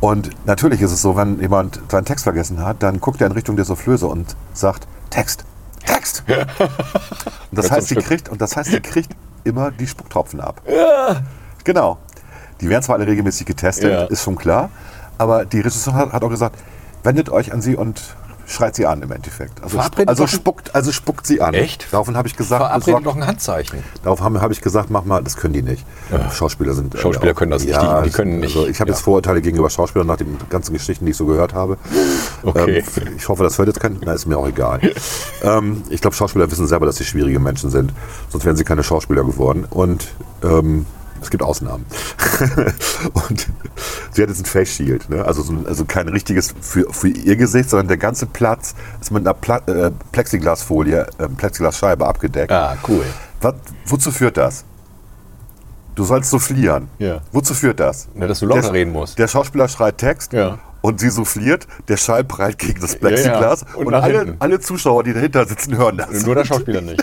Und natürlich ist es so, wenn jemand seinen Text vergessen hat, dann guckt er in Richtung der Soufflöse und sagt, Text, Text! Ja. Und, das heißt, die kriegt, und das heißt, sie kriegt immer die Spucktropfen ab. Ja. Genau. Die werden zwar alle regelmäßig getestet, ja. Ist schon klar, aber die Regisseurin hat, hat auch gesagt, wendet euch an sie und schreit sie an im Endeffekt. Also, also, spuckt, also spuckt sie an. Echt? Daraufhin habe ich gesagt... Verabredet doch ein Handzeichen. Darauf habe hab ich gesagt, mach mal, das können die nicht. Ja. Schauspieler sind... Schauspieler äh, auch, können das nicht. Ja, die, die können nicht. Also ich habe ja. jetzt Vorurteile gegenüber Schauspielern nach den ganzen Geschichten, die ich so gehört habe. Okay. Ähm, ich hoffe, das hört jetzt kein... Na, ist mir auch egal. ähm, ich glaube, Schauspieler wissen selber, dass sie schwierige Menschen sind. Sonst wären sie keine Schauspieler geworden. Und... Ähm, es gibt Ausnahmen. Und sie hat jetzt ein Face Shield. Ne? Also, so ein, also kein richtiges für, für ihr Gesicht, sondern der ganze Platz ist mit einer Pla äh, Plexiglasfolie, äh, Plexiglasscheibe abgedeckt. Ah, cool. Was, wozu führt das? Du sollst soufflieren. Ja. Wozu führt das? Na, dass du locker der, reden musst. Der Schauspieler schreit Text. Ja. Und sie souffliert, der Schall prallt gegen das Plexiglas. Ja, ja. Und, und alle, alle Zuschauer, die dahinter sitzen, hören das. Nur der Schauspieler nicht.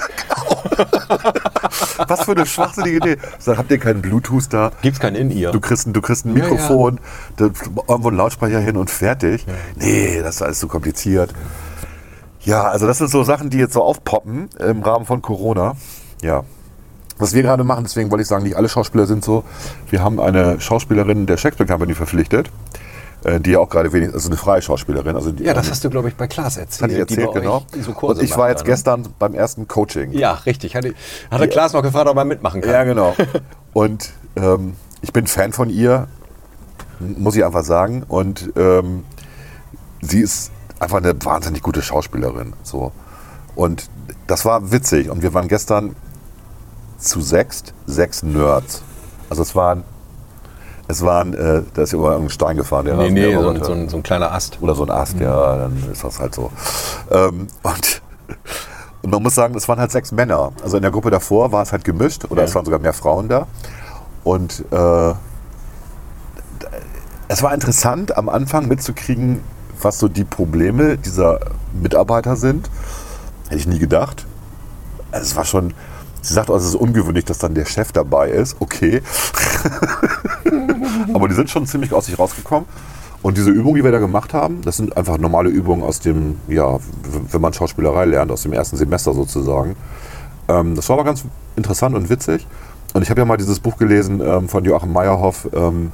Was für eine schwachsinnige Idee. Sag, habt ihr keinen Bluetooth da? Gibt's keinen In-Ear. Du kriegst, du kriegst ein Mikrofon, ja, ja. irgendwo einen Lautsprecher hin und fertig. Ja. Nee, das ist alles zu kompliziert. Ja, also das sind so Sachen, die jetzt so aufpoppen im Rahmen von Corona. Ja. Was wir gerade machen, deswegen wollte ich sagen, nicht alle Schauspieler sind so. Wir haben eine Schauspielerin der Shakespeare Company verpflichtet. Die ja auch gerade wenig, also eine freie Schauspielerin. Also die, ja, das ähm, hast du, glaube ich, bei Klaas erzählt. Hatte ich erzählt, genau. So Kurse und ich war jetzt dann, gestern ne? beim ersten Coaching. Ja, richtig. Hatte, hatte die, Klaas noch gefragt, ob er mitmachen kann. Ja, genau. Und ähm, ich bin Fan von ihr, muss ich einfach sagen. Und ähm, sie ist einfach eine wahnsinnig gute Schauspielerin. So. Und das war witzig. Und wir waren gestern zu sechst, sechs Nerds. Also es waren... Es waren, äh, da ist ja über irgendein Stein gefahren. Der nee, nee, so ein, so, ein, so ein kleiner Ast. Oder so ein Ast, mhm. ja, dann ist das halt so. Ähm, und, und man muss sagen, es waren halt sechs Männer. Also in der Gruppe davor war es halt gemischt, oder ja. es waren sogar mehr Frauen da. Und äh, es war interessant, am Anfang mitzukriegen, was so die Probleme dieser Mitarbeiter sind. Hätte ich nie gedacht. Es war schon... Sie sagt auch, es ist ungewöhnlich, dass dann der Chef dabei ist. Okay. Aber die sind schon ziemlich aus sich rausgekommen. Und diese Übungen, die wir da gemacht haben, das sind einfach normale Übungen aus dem, ja, wenn man Schauspielerei lernt, aus dem ersten Semester sozusagen. Ähm, das war aber ganz interessant und witzig. Und ich habe ja mal dieses Buch gelesen ähm, von Joachim Meyerhoff. Ähm,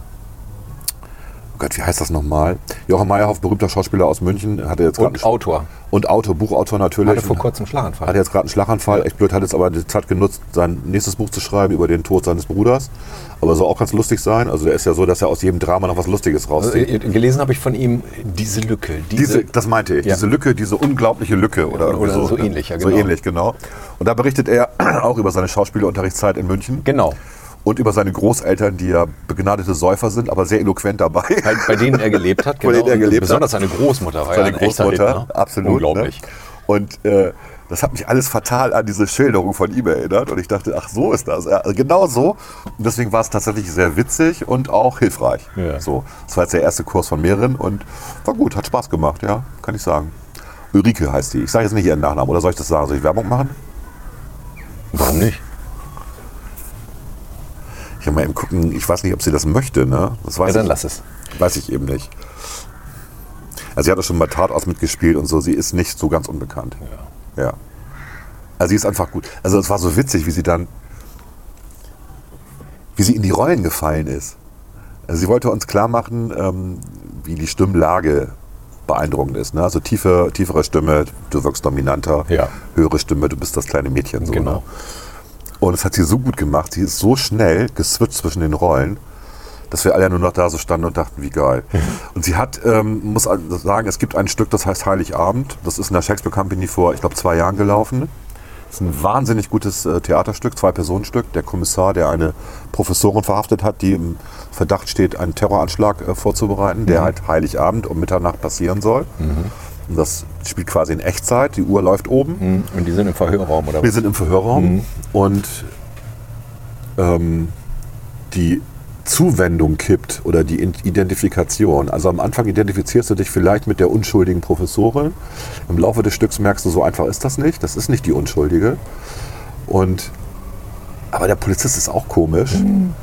oh Gott, wie heißt das nochmal? Joachim Meyerhoff, berühmter Schauspieler aus München, hatte jetzt gerade... Und Autor. Und Autor, Buchautor natürlich. Hatte vor kurzem einen Schlaganfall. Hatte jetzt gerade einen Schlaganfall, ja. echt blöd, hat jetzt aber die Zeit genutzt, sein nächstes Buch zu schreiben über den Tod seines Bruders. Aber soll auch ganz lustig sein. Also der ist ja so, dass er aus jedem Drama noch was Lustiges rauszieht. Also, gelesen habe ich von ihm diese Lücke. Diese, diese das meinte ich, ja. diese Lücke, diese unglaubliche Lücke. Oder, oder, oder so, so ähnlich, ja, genau. So ähnlich, genau. Und da berichtet er auch über seine Schauspielunterrichtszeit in München. Genau. Und über seine Großeltern, die ja begnadete Säufer sind, aber sehr eloquent dabei. Bei denen er gelebt hat, genau. Bei denen er gelebt Besonders hat. Seine Großmutter war ja eine echte Großmutter, absolut. Unglaublich. Ne? Und äh, das hat mich alles fatal an diese Schilderung von ihm erinnert. Und ich dachte, ach, so ist das. Ja, genau so. Und deswegen war es tatsächlich sehr witzig und auch hilfreich. Ja. So, das war jetzt der erste Kurs von mehreren und war gut, hat Spaß gemacht, ja, kann ich sagen. Ulrike heißt die. Ich sage jetzt nicht ihren Nachnamen, oder soll ich das sagen? Soll ich Werbung machen? Warum nicht? Ich kann mal eben gucken, ich weiß nicht, ob sie das möchte, ne? Das weiß ja, dann ich, lass es. Weiß ich eben nicht. Also sie hat das schon bei Tatort mitgespielt und so, sie ist nicht so ganz unbekannt. Ja. ja. Also sie ist einfach gut. Also es war so witzig, wie sie dann, wie sie in die Rollen gefallen ist. Also sie wollte uns klar machen, ähm, wie die Stimmlage beeindruckend ist. Ne? Also tiefe, tiefere Stimme, du wirkst dominanter, ja. höhere Stimme, du bist das kleine Mädchen. So, genau. Ne? Und das hat sie so gut gemacht, sie ist so schnell geswitcht zwischen den Rollen, dass wir alle ja nur noch da so standen und dachten, wie geil. Und sie hat, ähm, muss sagen, es gibt ein Stück, das heißt Heiligabend, das ist in der Shakespeare Company vor, ich glaube, zwei Jahren gelaufen. Das ist ein wahnsinnig gutes äh, Theaterstück, Zwei-Personen-Stück. Der Kommissar, der eine Professorin verhaftet hat, die im Verdacht steht, einen Terroranschlag äh, vorzubereiten, der mhm. halt Heiligabend um Mitternacht passieren soll. Mhm. Und das spielt quasi in Echtzeit, die Uhr läuft oben. Mhm. Und die sind im Verhörraum, oder? Wir sind im Verhörraum mhm. und ähm, die Zuwendung kippt oder die Identifikation. Also am Anfang identifizierst du dich vielleicht mit der unschuldigen Professorin. Im Laufe des Stücks merkst du, so einfach ist das nicht. Das ist nicht die Unschuldige. Und, aber der Polizist ist auch komisch. Mhm.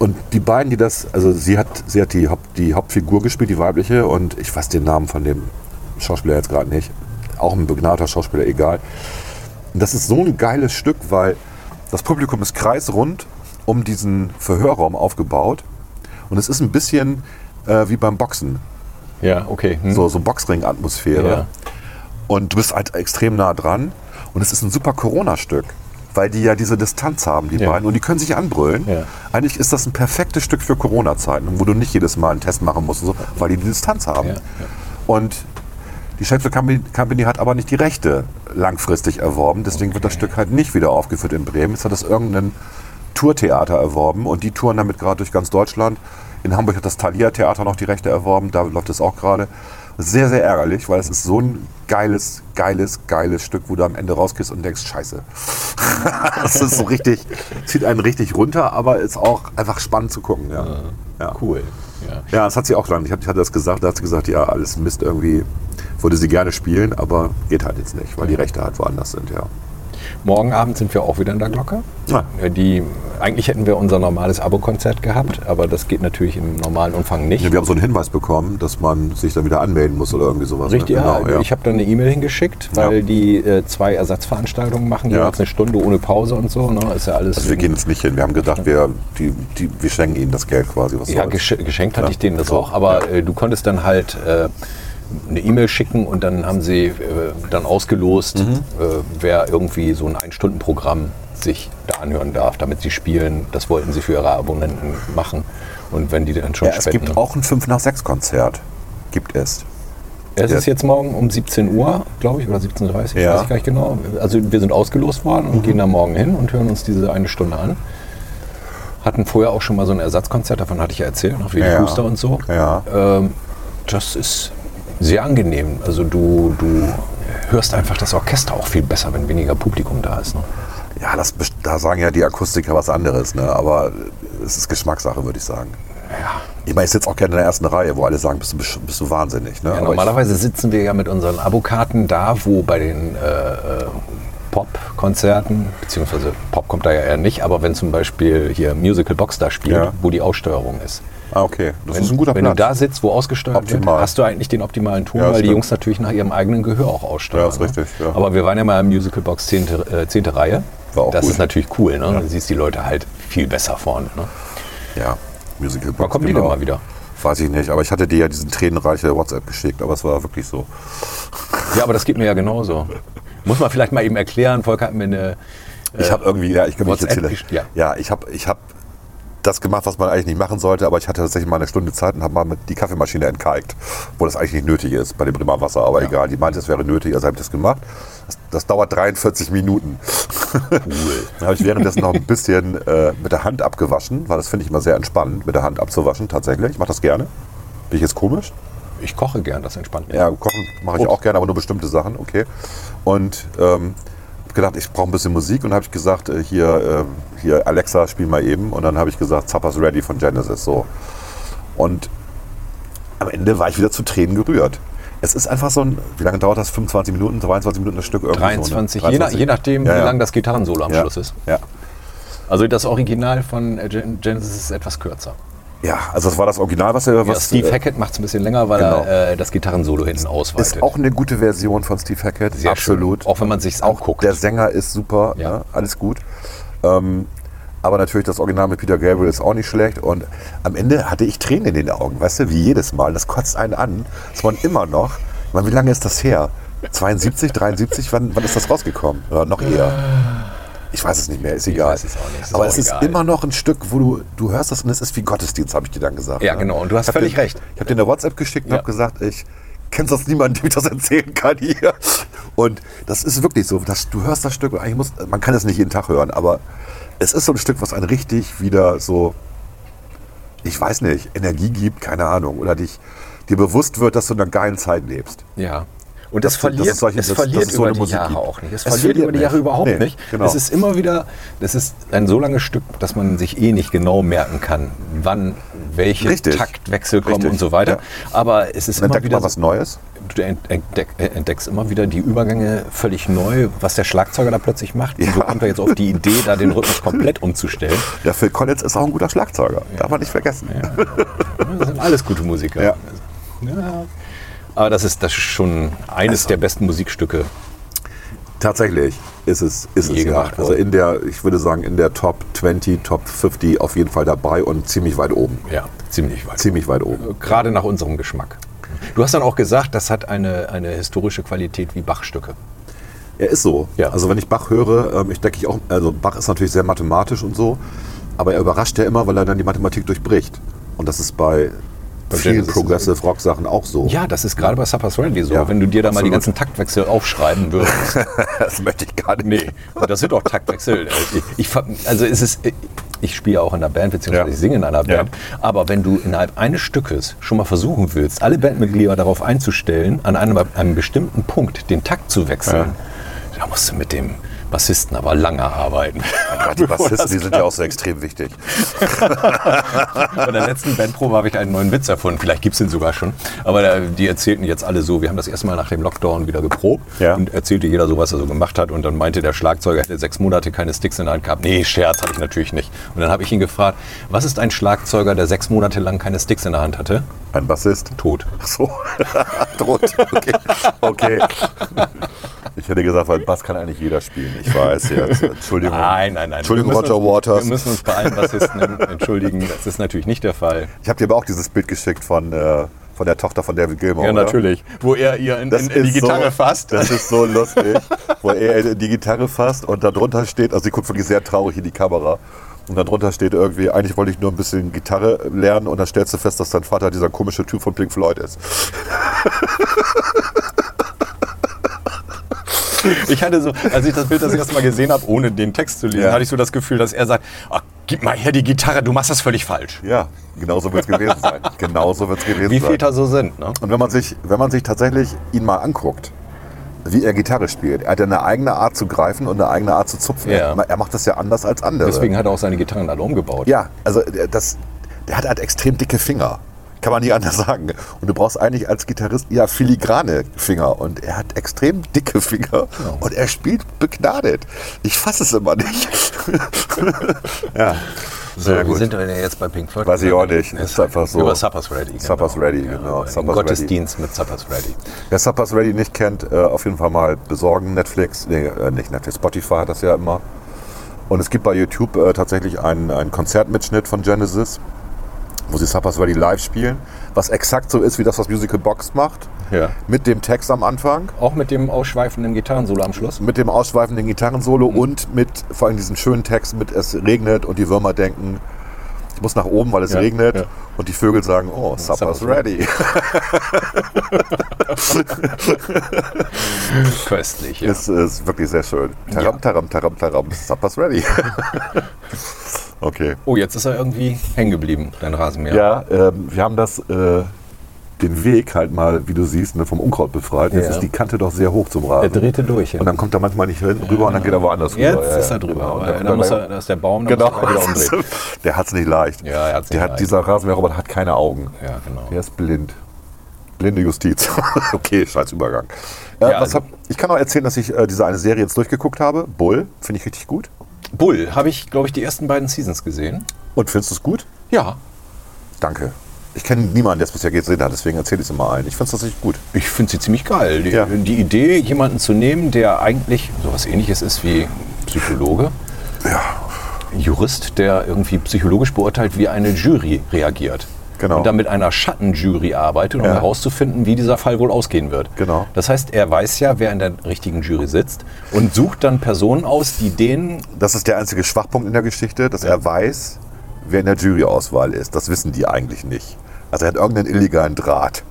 Und die beiden, die das, also sie hat, sie hat die, Haupt, die Hauptfigur gespielt, die weibliche, und ich weiß den Namen von dem Schauspieler jetzt gerade nicht. Auch ein begnadeter Schauspieler, egal. Und das ist so ein geiles Stück, weil das Publikum ist kreisrund um diesen Verhörraum aufgebaut. Und es ist ein bisschen äh, wie beim Boxen. Ja, okay. Hm. So, so Boxring-Atmosphäre. Ja. Und du bist halt extrem nah dran. Und es ist ein super Corona-Stück, weil die ja diese Distanz haben, die ja. beiden. Und die können sich anbrüllen. Ja. Eigentlich ist das ein perfektes Stück für Corona-Zeiten, wo du nicht jedes Mal einen Test machen musst, und so, weil die die Distanz haben. Ja, ja. Und die Shakespeare Company, Company hat aber nicht die Rechte langfristig erworben. Deswegen okay. wird das Stück halt nicht wieder aufgeführt in Bremen. Jetzt hat das irgendeinen Tourtheater erworben und die touren damit gerade durch ganz Deutschland. In Hamburg hat das Thalia Theater noch die Rechte erworben, da läuft es auch gerade. Sehr, sehr ärgerlich, weil es ist so ein geiles, geiles, geiles Stück, wo du am Ende rausgehst und denkst, scheiße. Das ist so richtig, zieht einen richtig runter, aber ist auch einfach spannend zu gucken. Ja. Ja. Cool. Ja. ja, das hat sie auch lange. Ich hatte das gesagt, da hat sie gesagt, ja, alles Mist irgendwie, würde sie gerne spielen, aber geht halt jetzt nicht, weil die Rechte halt woanders sind, ja. Morgen Abend sind wir auch wieder in der Glocke. Ja. Die, eigentlich hätten wir unser normales Abo-Konzert gehabt, aber das geht natürlich im normalen Umfang nicht. Ja, wir haben so einen Hinweis bekommen, dass man sich dann wieder anmelden muss oder irgendwie sowas. Richtig, ne? Genau, ja. Ich habe dann eine E-Mail hingeschickt, weil ja. die äh, zwei Ersatzveranstaltungen machen, jeweils ja. eine Stunde ohne Pause und so. Ne? Ist ja alles also wir gehen jetzt nicht hin, wir haben gedacht, wir, die, die, wir schenken ihnen das Geld quasi. Was ja, gesch- geschenkt ja. hatte ich denen das auch, aber ja. äh, du konntest dann halt... Äh, eine E-Mail schicken und dann haben sie äh, dann ausgelost, mhm. äh, wer irgendwie so ein Ein-Stunden-Programm sich da anhören darf, damit sie spielen. Das wollten sie für ihre Abonnenten machen. Und wenn die dann schon ja, spenden... Es gibt auch ein fünf nach sechs Konzert. Gibt es. Es ist jetzt morgen um siebzehn Uhr, glaube ich, oder siebzehn Uhr dreißig, ja. weiß ich gar nicht genau. Also wir sind ausgelost worden und mhm. gehen da morgen hin und hören uns diese eine Stunde an. Hatten vorher auch schon mal so ein Ersatzkonzert, davon hatte ich ja erzählt, noch wie die ja. Booster und so. Ja. Ähm, das ist... sehr angenehm. Also du, du hörst einfach das Orchester auch viel besser, wenn weniger Publikum da ist. Ne? Ja, das, da sagen ja die Akustiker was anderes, ne? Aber es ist Geschmackssache, würde ich sagen. Ja. Ich meine, ich sitze auch gerne in der ersten Reihe, wo alle sagen, bist du, bist du wahnsinnig. Ne? Ja, normalerweise ich, sitzen wir ja mit unseren Abokarten da, wo bei den äh, Pop-Konzerten, beziehungsweise Pop kommt da ja eher nicht, aber wenn zum Beispiel hier Musical Box da spielt, ja. wo die Aussteuerung ist. Ah, okay. Das wenn, ist ein guter Wenn Platz. Du da sitzt, wo ausgesteuert Optimal. Wird, hast du eigentlich den optimalen Ton, ja, weil stimmt. die Jungs natürlich nach ihrem eigenen Gehör auch aussteuern. Ja, ist ne? richtig. Ja. Aber wir waren ja mal im Musical Box zehnte Reihe. War auch das gut. Ist natürlich cool, ne? Ja. Du siehst die Leute halt viel besser vorne. Ne? Ja, Musical Box. Wann kommen die genau. denn mal wieder? Weiß ich nicht, aber ich hatte dir ja diesen tränenreiche WhatsApp geschickt, aber es war wirklich so. Ja, aber das geht mir ja genauso. Muss man vielleicht mal eben erklären, Volker hat mir eine äh, Ich habe irgendwie, ja, ich kann mich erzählen. Gesch- ja. ja, ich habe... Ich hab, das gemacht, was man eigentlich nicht machen sollte, aber ich hatte tatsächlich mal eine Stunde Zeit und habe mal die Kaffeemaschine entkalkt, wo das eigentlich nicht nötig ist bei dem Bremer Wasser, aber ja. egal, die meinte, es wäre nötig, also habe ich das gemacht. Das, das dauert dreiundvierzig Minuten. Cool. Dann habe ich währenddessen noch ein bisschen äh, mit der Hand abgewaschen, weil das finde ich immer sehr entspannend, mit der Hand abzuwaschen, tatsächlich. Ich mache das gerne. Bin ich jetzt komisch? Ich koche gern, das entspannt mich. Ja, kochen mache ich Ups. auch gerne, aber nur bestimmte Sachen, okay. Und ähm, gedacht, ich brauche ein bisschen Musik und habe ich gesagt, hier, hier Alexa, spiel mal eben. Und dann habe ich gesagt, Supper's Ready von Genesis. So. Und am Ende war ich wieder zu Tränen gerührt. Es ist einfach so ein, wie lange dauert das? fünfundzwanzig Minuten, dreiundzwanzig Minuten das Stück? Irgendwie dreiundzwanzig, so, ne? dreiundzwanzig. Je, nach, je nachdem, ja, ja. wie lang das Gitarrensolo am ja. Schluss ist. Ja. Also das Original von Genesis ist etwas kürzer. Ja, also das war das Original, was er... Was ja, Steve Hackett macht es ein bisschen länger, weil genau. er äh, das Gitarrensolo hinten ausweitet. Ist auch eine gute Version von Steve Hackett, Sehr absolut. Schön. Auch wenn man es sich anguckt. Der Sänger ist super, ja. ne? Alles gut. Ähm, Aber natürlich das Original mit Peter Gabriel ist auch nicht schlecht. Und am Ende hatte ich Tränen in den Augen, weißt du, wie jedes Mal. Das kotzt einen an, dass man immer noch, ich meine, wie lange ist das her? zweiundsiebzig, dreiundsiebzig, wann, wann ist das rausgekommen? Oder noch eher? Ich weiß es nicht mehr, ist egal. Ich weiß es auch nicht. Ist aber auch es ist egal. Immer noch ein Stück, wo du, du hörst das und es ist wie Gottesdienst, habe ich dir dann gesagt. Ja, ne? Genau, und du hast ich völlig dir, recht. Ich habe dir eine WhatsApp geschickt und ja. habe gesagt, ich kenne sonst niemanden, dem ich das erzählen kann hier. Und das ist wirklich so, dass du hörst das Stück und eigentlich muss, man kann es nicht jeden Tag hören, aber es ist so ein Stück, was einen richtig wieder so, ich weiß nicht, Energie gibt, keine Ahnung, oder dich, dir bewusst wird, dass du in einer geilen Zeit lebst. Ja. Und das, das verliert, das solche, es das, verliert das so über die Musik Jahre gibt. Auch nicht. Es, es verliert, verliert über die Jahre nicht. Überhaupt nee, nicht. Genau. Es ist immer wieder, das ist ein so langes Stück, dass man sich eh nicht genau merken kann, wann welche Richtig. Taktwechsel kommen Richtig. Und so weiter. Ja. Aber es ist man immer wieder mal was Neues. Du entdeck, entdeckst immer wieder die Übergänge völlig neu, was der Schlagzeuger da plötzlich macht. Ja. Wieso kommt er jetzt auf die Idee, da den Rhythmus komplett umzustellen? Der Phil Collins ist auch ein guter Schlagzeuger, ja. Darf man nicht vergessen. Ja. Das sind alles gute Musiker. Ja. Ja. Aber das ist, das ist schon eines also, der besten Musikstücke. Tatsächlich ist es, ist es ja. Also in der, ich würde sagen, in der Top zwanzig, Top fünfzig auf jeden Fall dabei und ziemlich weit oben. Ja, ziemlich weit. Ziemlich weit oben. Gerade nach unserem Geschmack. Du hast dann auch gesagt, das hat eine, eine historische Qualität wie Bach-Stücke. Er ist so. Ja. Also wenn ich Bach höre, ich denke ich auch, also Bach ist natürlich sehr mathematisch und so, aber er überrascht ja immer, weil er dann die Mathematik durchbricht. Und das ist bei vielen Progressive Rock Sachen auch so. Ja, das ist gerade bei Supper's Ready so. Ja, wenn du dir da absolut. Mal die ganzen Taktwechsel aufschreiben würdest. Das möchte ich gar nicht. Nee, und das sind auch Taktwechsel. Ich, ich, also es ist, ich spiele auch in einer Band, beziehungsweise ja. ich singe in einer Band. Ja. Aber wenn du innerhalb eines Stückes schon mal versuchen willst, alle Bandmitglieder darauf einzustellen, an einem, einem bestimmten Punkt den Takt zu wechseln, ja. da musst du mit dem Bassisten aber lange arbeiten. Ja, die Bassisten, die sind ja auch so extrem wichtig. Bei der letzten Bandprobe habe ich einen neuen Witz erfunden. Vielleicht gibt es den sogar schon. Aber die erzählten jetzt alle so. Wir haben das erste Mal nach dem Lockdown wieder geprobt ja. und erzählte jeder so, was er so gemacht hat. Und dann meinte der Schlagzeuger, hätte sechs Monate keine Sticks in der Hand gehabt. Nee, Scherz hatte ich natürlich nicht. Und dann habe ich ihn gefragt, was ist ein Schlagzeuger, der sechs Monate lang keine Sticks in der Hand hatte? Ein Bassist? Tot. Ach so. Tot. Okay. Okay. Ich hätte gesagt, weil Bass kann eigentlich jeder spielen. Ich weiß jetzt. Entschuldigung. Nein, nein, nein. Entschuldigung, Roger uns, Waters. Wir müssen uns bei allen Bassisten entschuldigen. Das ist natürlich nicht der Fall. Ich habe dir aber auch dieses Bild geschickt von, äh, von der Tochter von David Gilmour. Ja, natürlich. Oder? Wo er ihr in, in, in die Gitarre so, fasst. Das ist so lustig. Wo er in die Gitarre fasst und darunter steht, also sie guckt wirklich sehr traurig in die Kamera. Und darunter steht irgendwie, eigentlich wollte ich nur ein bisschen Gitarre lernen und dann stellst du fest, dass dein Vater dieser komische Typ von Pink Floyd ist. Ich hatte so, als ich das Bild das erste Mal gesehen habe, ohne den Text zu lesen, ja. hatte ich so das Gefühl, dass er sagt, oh, gib mal her die Gitarre, du machst das völlig falsch. Ja, genau so wird es gewesen sein. Genauso wird's gewesen wie Väter sein. So sind. Ne? Und wenn man, sich, wenn man sich tatsächlich ihn mal anguckt, wie er Gitarre spielt, er hat eine eigene Art zu greifen und eine eigene Art zu zupfen. Ja. Er macht das ja anders als andere. Deswegen hat er auch seine Gitarren alle umgebaut. Ja, also das, der hat halt extrem dicke Finger. Kann man nicht anders sagen. Und du brauchst eigentlich als Gitarrist ja filigrane Finger. Und er hat extrem dicke Finger. Genau. Und er spielt begnadet. Ich fasse es immer nicht. Ja. So, wir sind ja jetzt bei Pink Floyd. Weiß ich auch nicht. Ist einfach so. Über Supper's Ready. Genau. Supper's Ready, ja, genau. Supper's Ready. Gottesdienst mit Supper's Ready. Wer Supper's Ready nicht kennt, auf jeden Fall mal besorgen. Netflix, nee, nicht Netflix, Spotify hat das ja immer. Und es gibt bei YouTube tatsächlich einen, einen Konzertmitschnitt von Genesis, wo sie Supper's Ready live spielen, was exakt so ist, wie das, was Musical Box macht, ja. mit dem Text am Anfang. Auch mit dem ausschweifenden Gitarrensolo am Schluss. Mit dem ausschweifenden Gitarrensolo mhm. und mit vor allem diesen schönen Text mit es regnet und die Würmer denken, ich muss nach oben, weil es ja, regnet ja. und die Vögel sagen, oh, Supper's ready. Köstlich, ja. Es ist wirklich sehr schön. Taram, taram, taram, taram, Supper's ready. Okay. Oh, jetzt ist er irgendwie hängen geblieben, dein Rasenmäher. Ja, ähm, wir haben das, äh, den Weg halt mal, wie du siehst, ne, vom Unkraut befreit. Jetzt ja. ist die Kante doch sehr hoch zum Rasen. Er drehte durch. Ja. Und dann kommt er manchmal nicht hin, rüber ja. und dann geht er woanders jetzt rüber. Jetzt ist er drüber. Ja, und dann, und dann muss er, da ist der Baum, dann genau. muss er wieder umdrehen. Der hat es nicht leicht. Ja, er hat's nicht der leicht. Hat, dieser Rasenmäher-Robert hat keine Augen. Ja, genau. Der ist blind. Blinde Justiz. Okay, scheiß Übergang. Äh, ja, was also hab, ich kann auch erzählen, dass ich äh, diese eine Serie jetzt durchgeguckt habe. Bull, finde ich richtig gut. Bull habe ich, glaube ich, die ersten beiden Seasons gesehen. Und findest du es gut? Ja. Danke. Ich kenne niemanden, der es bisher gesehen hat, deswegen erzähle ich es immer ein. Ich finde es tatsächlich gut. Ich finde sie ziemlich geil. Die, ja. die Idee, jemanden zu nehmen, der eigentlich sowas Ähnliches ist wie Psychologe. Ja. Jurist, der irgendwie psychologisch beurteilt, wie eine Jury reagiert. Genau. Und dann mit einer Schattenjury arbeitet, um ja. herauszufinden, wie dieser Fall wohl ausgehen wird. Genau. Das heißt, er weiß ja, wer in der richtigen Jury sitzt und sucht dann Personen aus, die denen... Das ist der einzige Schwachpunkt in der Geschichte, dass ja. er weiß, wer in der Juryauswahl ist. Das wissen die eigentlich nicht. Also er hat irgendeinen illegalen Draht.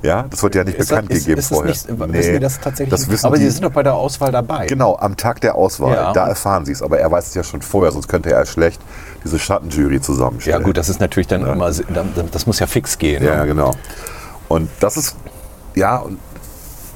Ja, das wird ja nicht ist bekannt das, ist, gegeben ist vorher. Nicht, nee, wissen die das tatsächlich das wissen nicht? Aber die, die sind doch bei der Auswahl dabei. Genau, am Tag der Auswahl, ja. da erfahren sie es. Aber er weiß es ja schon vorher, sonst könnte er schlecht diese Schattenjury zusammenstellen. Ja gut, das ist natürlich dann ja. immer, das muss ja fix gehen. Ja, ne? Genau. Und das ist, ja, und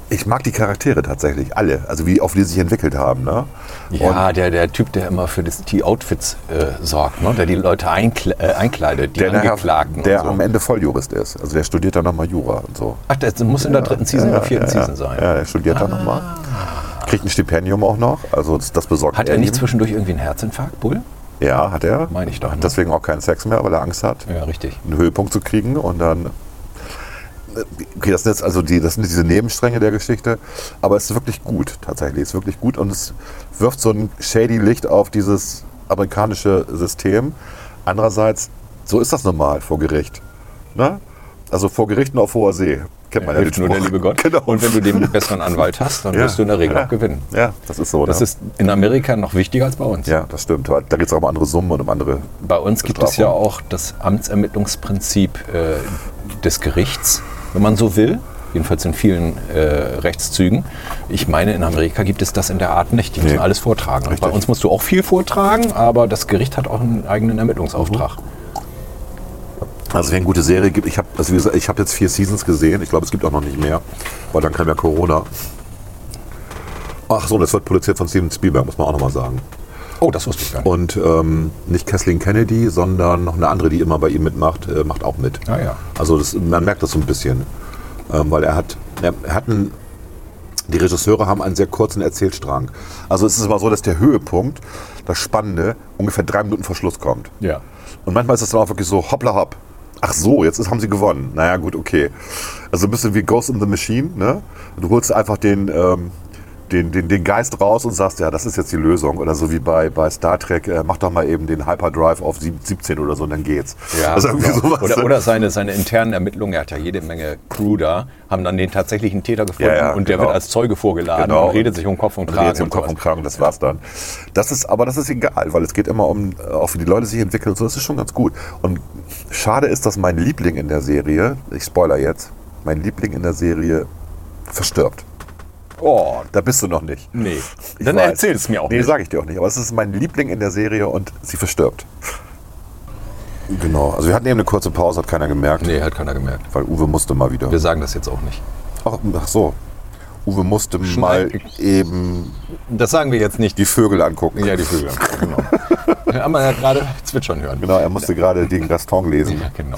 ich mag die Charaktere tatsächlich, alle. Also wie oft die sich entwickelt haben. Ne? Ja, und der, der Typ, der immer für das, die Outfits äh, sorgt, ne? Der die Leute einkle äh, einkleidet, die der Angeklagten. Nachher, der und so. Am Ende Volljurist ist. Also der studiert dann nochmal Jura und so. Ach, der muss in der ja, dritten Season ja, oder vierten ja, ja. Season sein. Ja, der studiert ah. dann nochmal. Kriegt ein Stipendium auch noch. Also das, das besorgt Hat er nicht ihm. Zwischendurch irgendwie einen Herzinfarkt, Bull? Ja, hat er. Meine ich doch. Ne? Deswegen auch keinen Sex mehr, weil er Angst hat, ja, richtig. einen Höhepunkt zu kriegen und dann... Okay, das sind jetzt also die, das sind diese Nebenstränge der Geschichte, aber es ist wirklich gut tatsächlich, es ist wirklich gut und es wirft so ein shady Licht auf dieses amerikanische System. Andererseits, so ist das normal vor Gericht, ne? Also vor Gericht und auf hoher See, kennt man ja, ja den Spruch. Nur der liebe Gott. Genau. Und wenn du den besseren Anwalt hast, dann ja. wirst du in der Regel ja. auch gewinnen. Ja, das ist so. Das ne? ist in Amerika noch wichtiger als bei uns. Ja, das stimmt. Da geht es auch um andere Summen und um andere Bei uns gibt es ja auch das Amtsermittlungsprinzip äh, des Gerichts, wenn man so will, jedenfalls in vielen äh, Rechtszügen. Ich meine, in Amerika gibt es das in der Art nicht. Die müssen nee. alles vortragen. Bei uns musst du auch viel vortragen, aber das Gericht hat auch einen eigenen Ermittlungsauftrag. Mhm. Also wenn eine gute Serie gibt, ich habe also ich hab jetzt vier Seasons gesehen, ich glaube es gibt auch noch nicht mehr, weil dann kam ja Corona. Ach so, das wird produziert von Steven Spielberg, muss man auch nochmal sagen. Oh, das wusste ich gar nicht. Und ähm, nicht Kathleen Kennedy, sondern noch eine andere, die immer bei ihm mitmacht, äh, macht auch mit. Ah, ja. Also das, man merkt das so ein bisschen, ähm, weil er hat, er hat einen, die Regisseure haben einen sehr kurzen Erzählstrang. Also es ist immer so, dass der Höhepunkt, das Spannende, ungefähr drei Minuten vor Schluss kommt. Ja. Und manchmal ist es dann auch wirklich so hoppla hopp. Ach so, jetzt ist, haben sie gewonnen. Naja, gut, okay. Also ein bisschen wie Ghost in the Machine, ne? Du holst einfach den... Ähm, Den, den, den Geist raus und sagst, ja, das ist jetzt die Lösung. Oder so wie bei, bei Star Trek, äh, mach doch mal eben den Hyperdrive auf siebzehn oder so und dann geht's. Ja, also irgendwie sowas. Oder, oder seine, seine internen Ermittlungen, er hat ja jede Menge Crew da, haben dann den tatsächlichen Täter gefunden ja, ja, und der genau. wird als Zeuge vorgeladen genau. und redet sich um Kopf und Kragen. Redet sich um Kopf und Kragen, das war's dann. Das ist, aber das ist egal, weil es geht immer um, auch wie die Leute sich entwickeln und so, das ist schon ganz gut. Und schade ist, dass mein Liebling in der Serie, ich spoiler jetzt, mein Liebling in der Serie verstirbt. Oh, da bist du noch nicht. Nee, ich dann weiß. Erzähl es mir auch nee, nicht. Nee, sage ich dir auch nicht. Aber es ist mein Liebling in der Serie und sie verstirbt. Genau. Also wir hatten eben eine kurze Pause, hat keiner gemerkt. Nee, hat keiner gemerkt. Weil Uwe musste mal wieder. Wir sagen das jetzt auch nicht. Ach, ach so. Uwe musste Schneid. mal eben... Das sagen wir jetzt nicht. Die Vögel angucken. Ja, die Vögel angucken, genau. Da haben wir ja gerade zwitschern hören. Genau, er musste gerade den Gaston lesen. Ja, genau.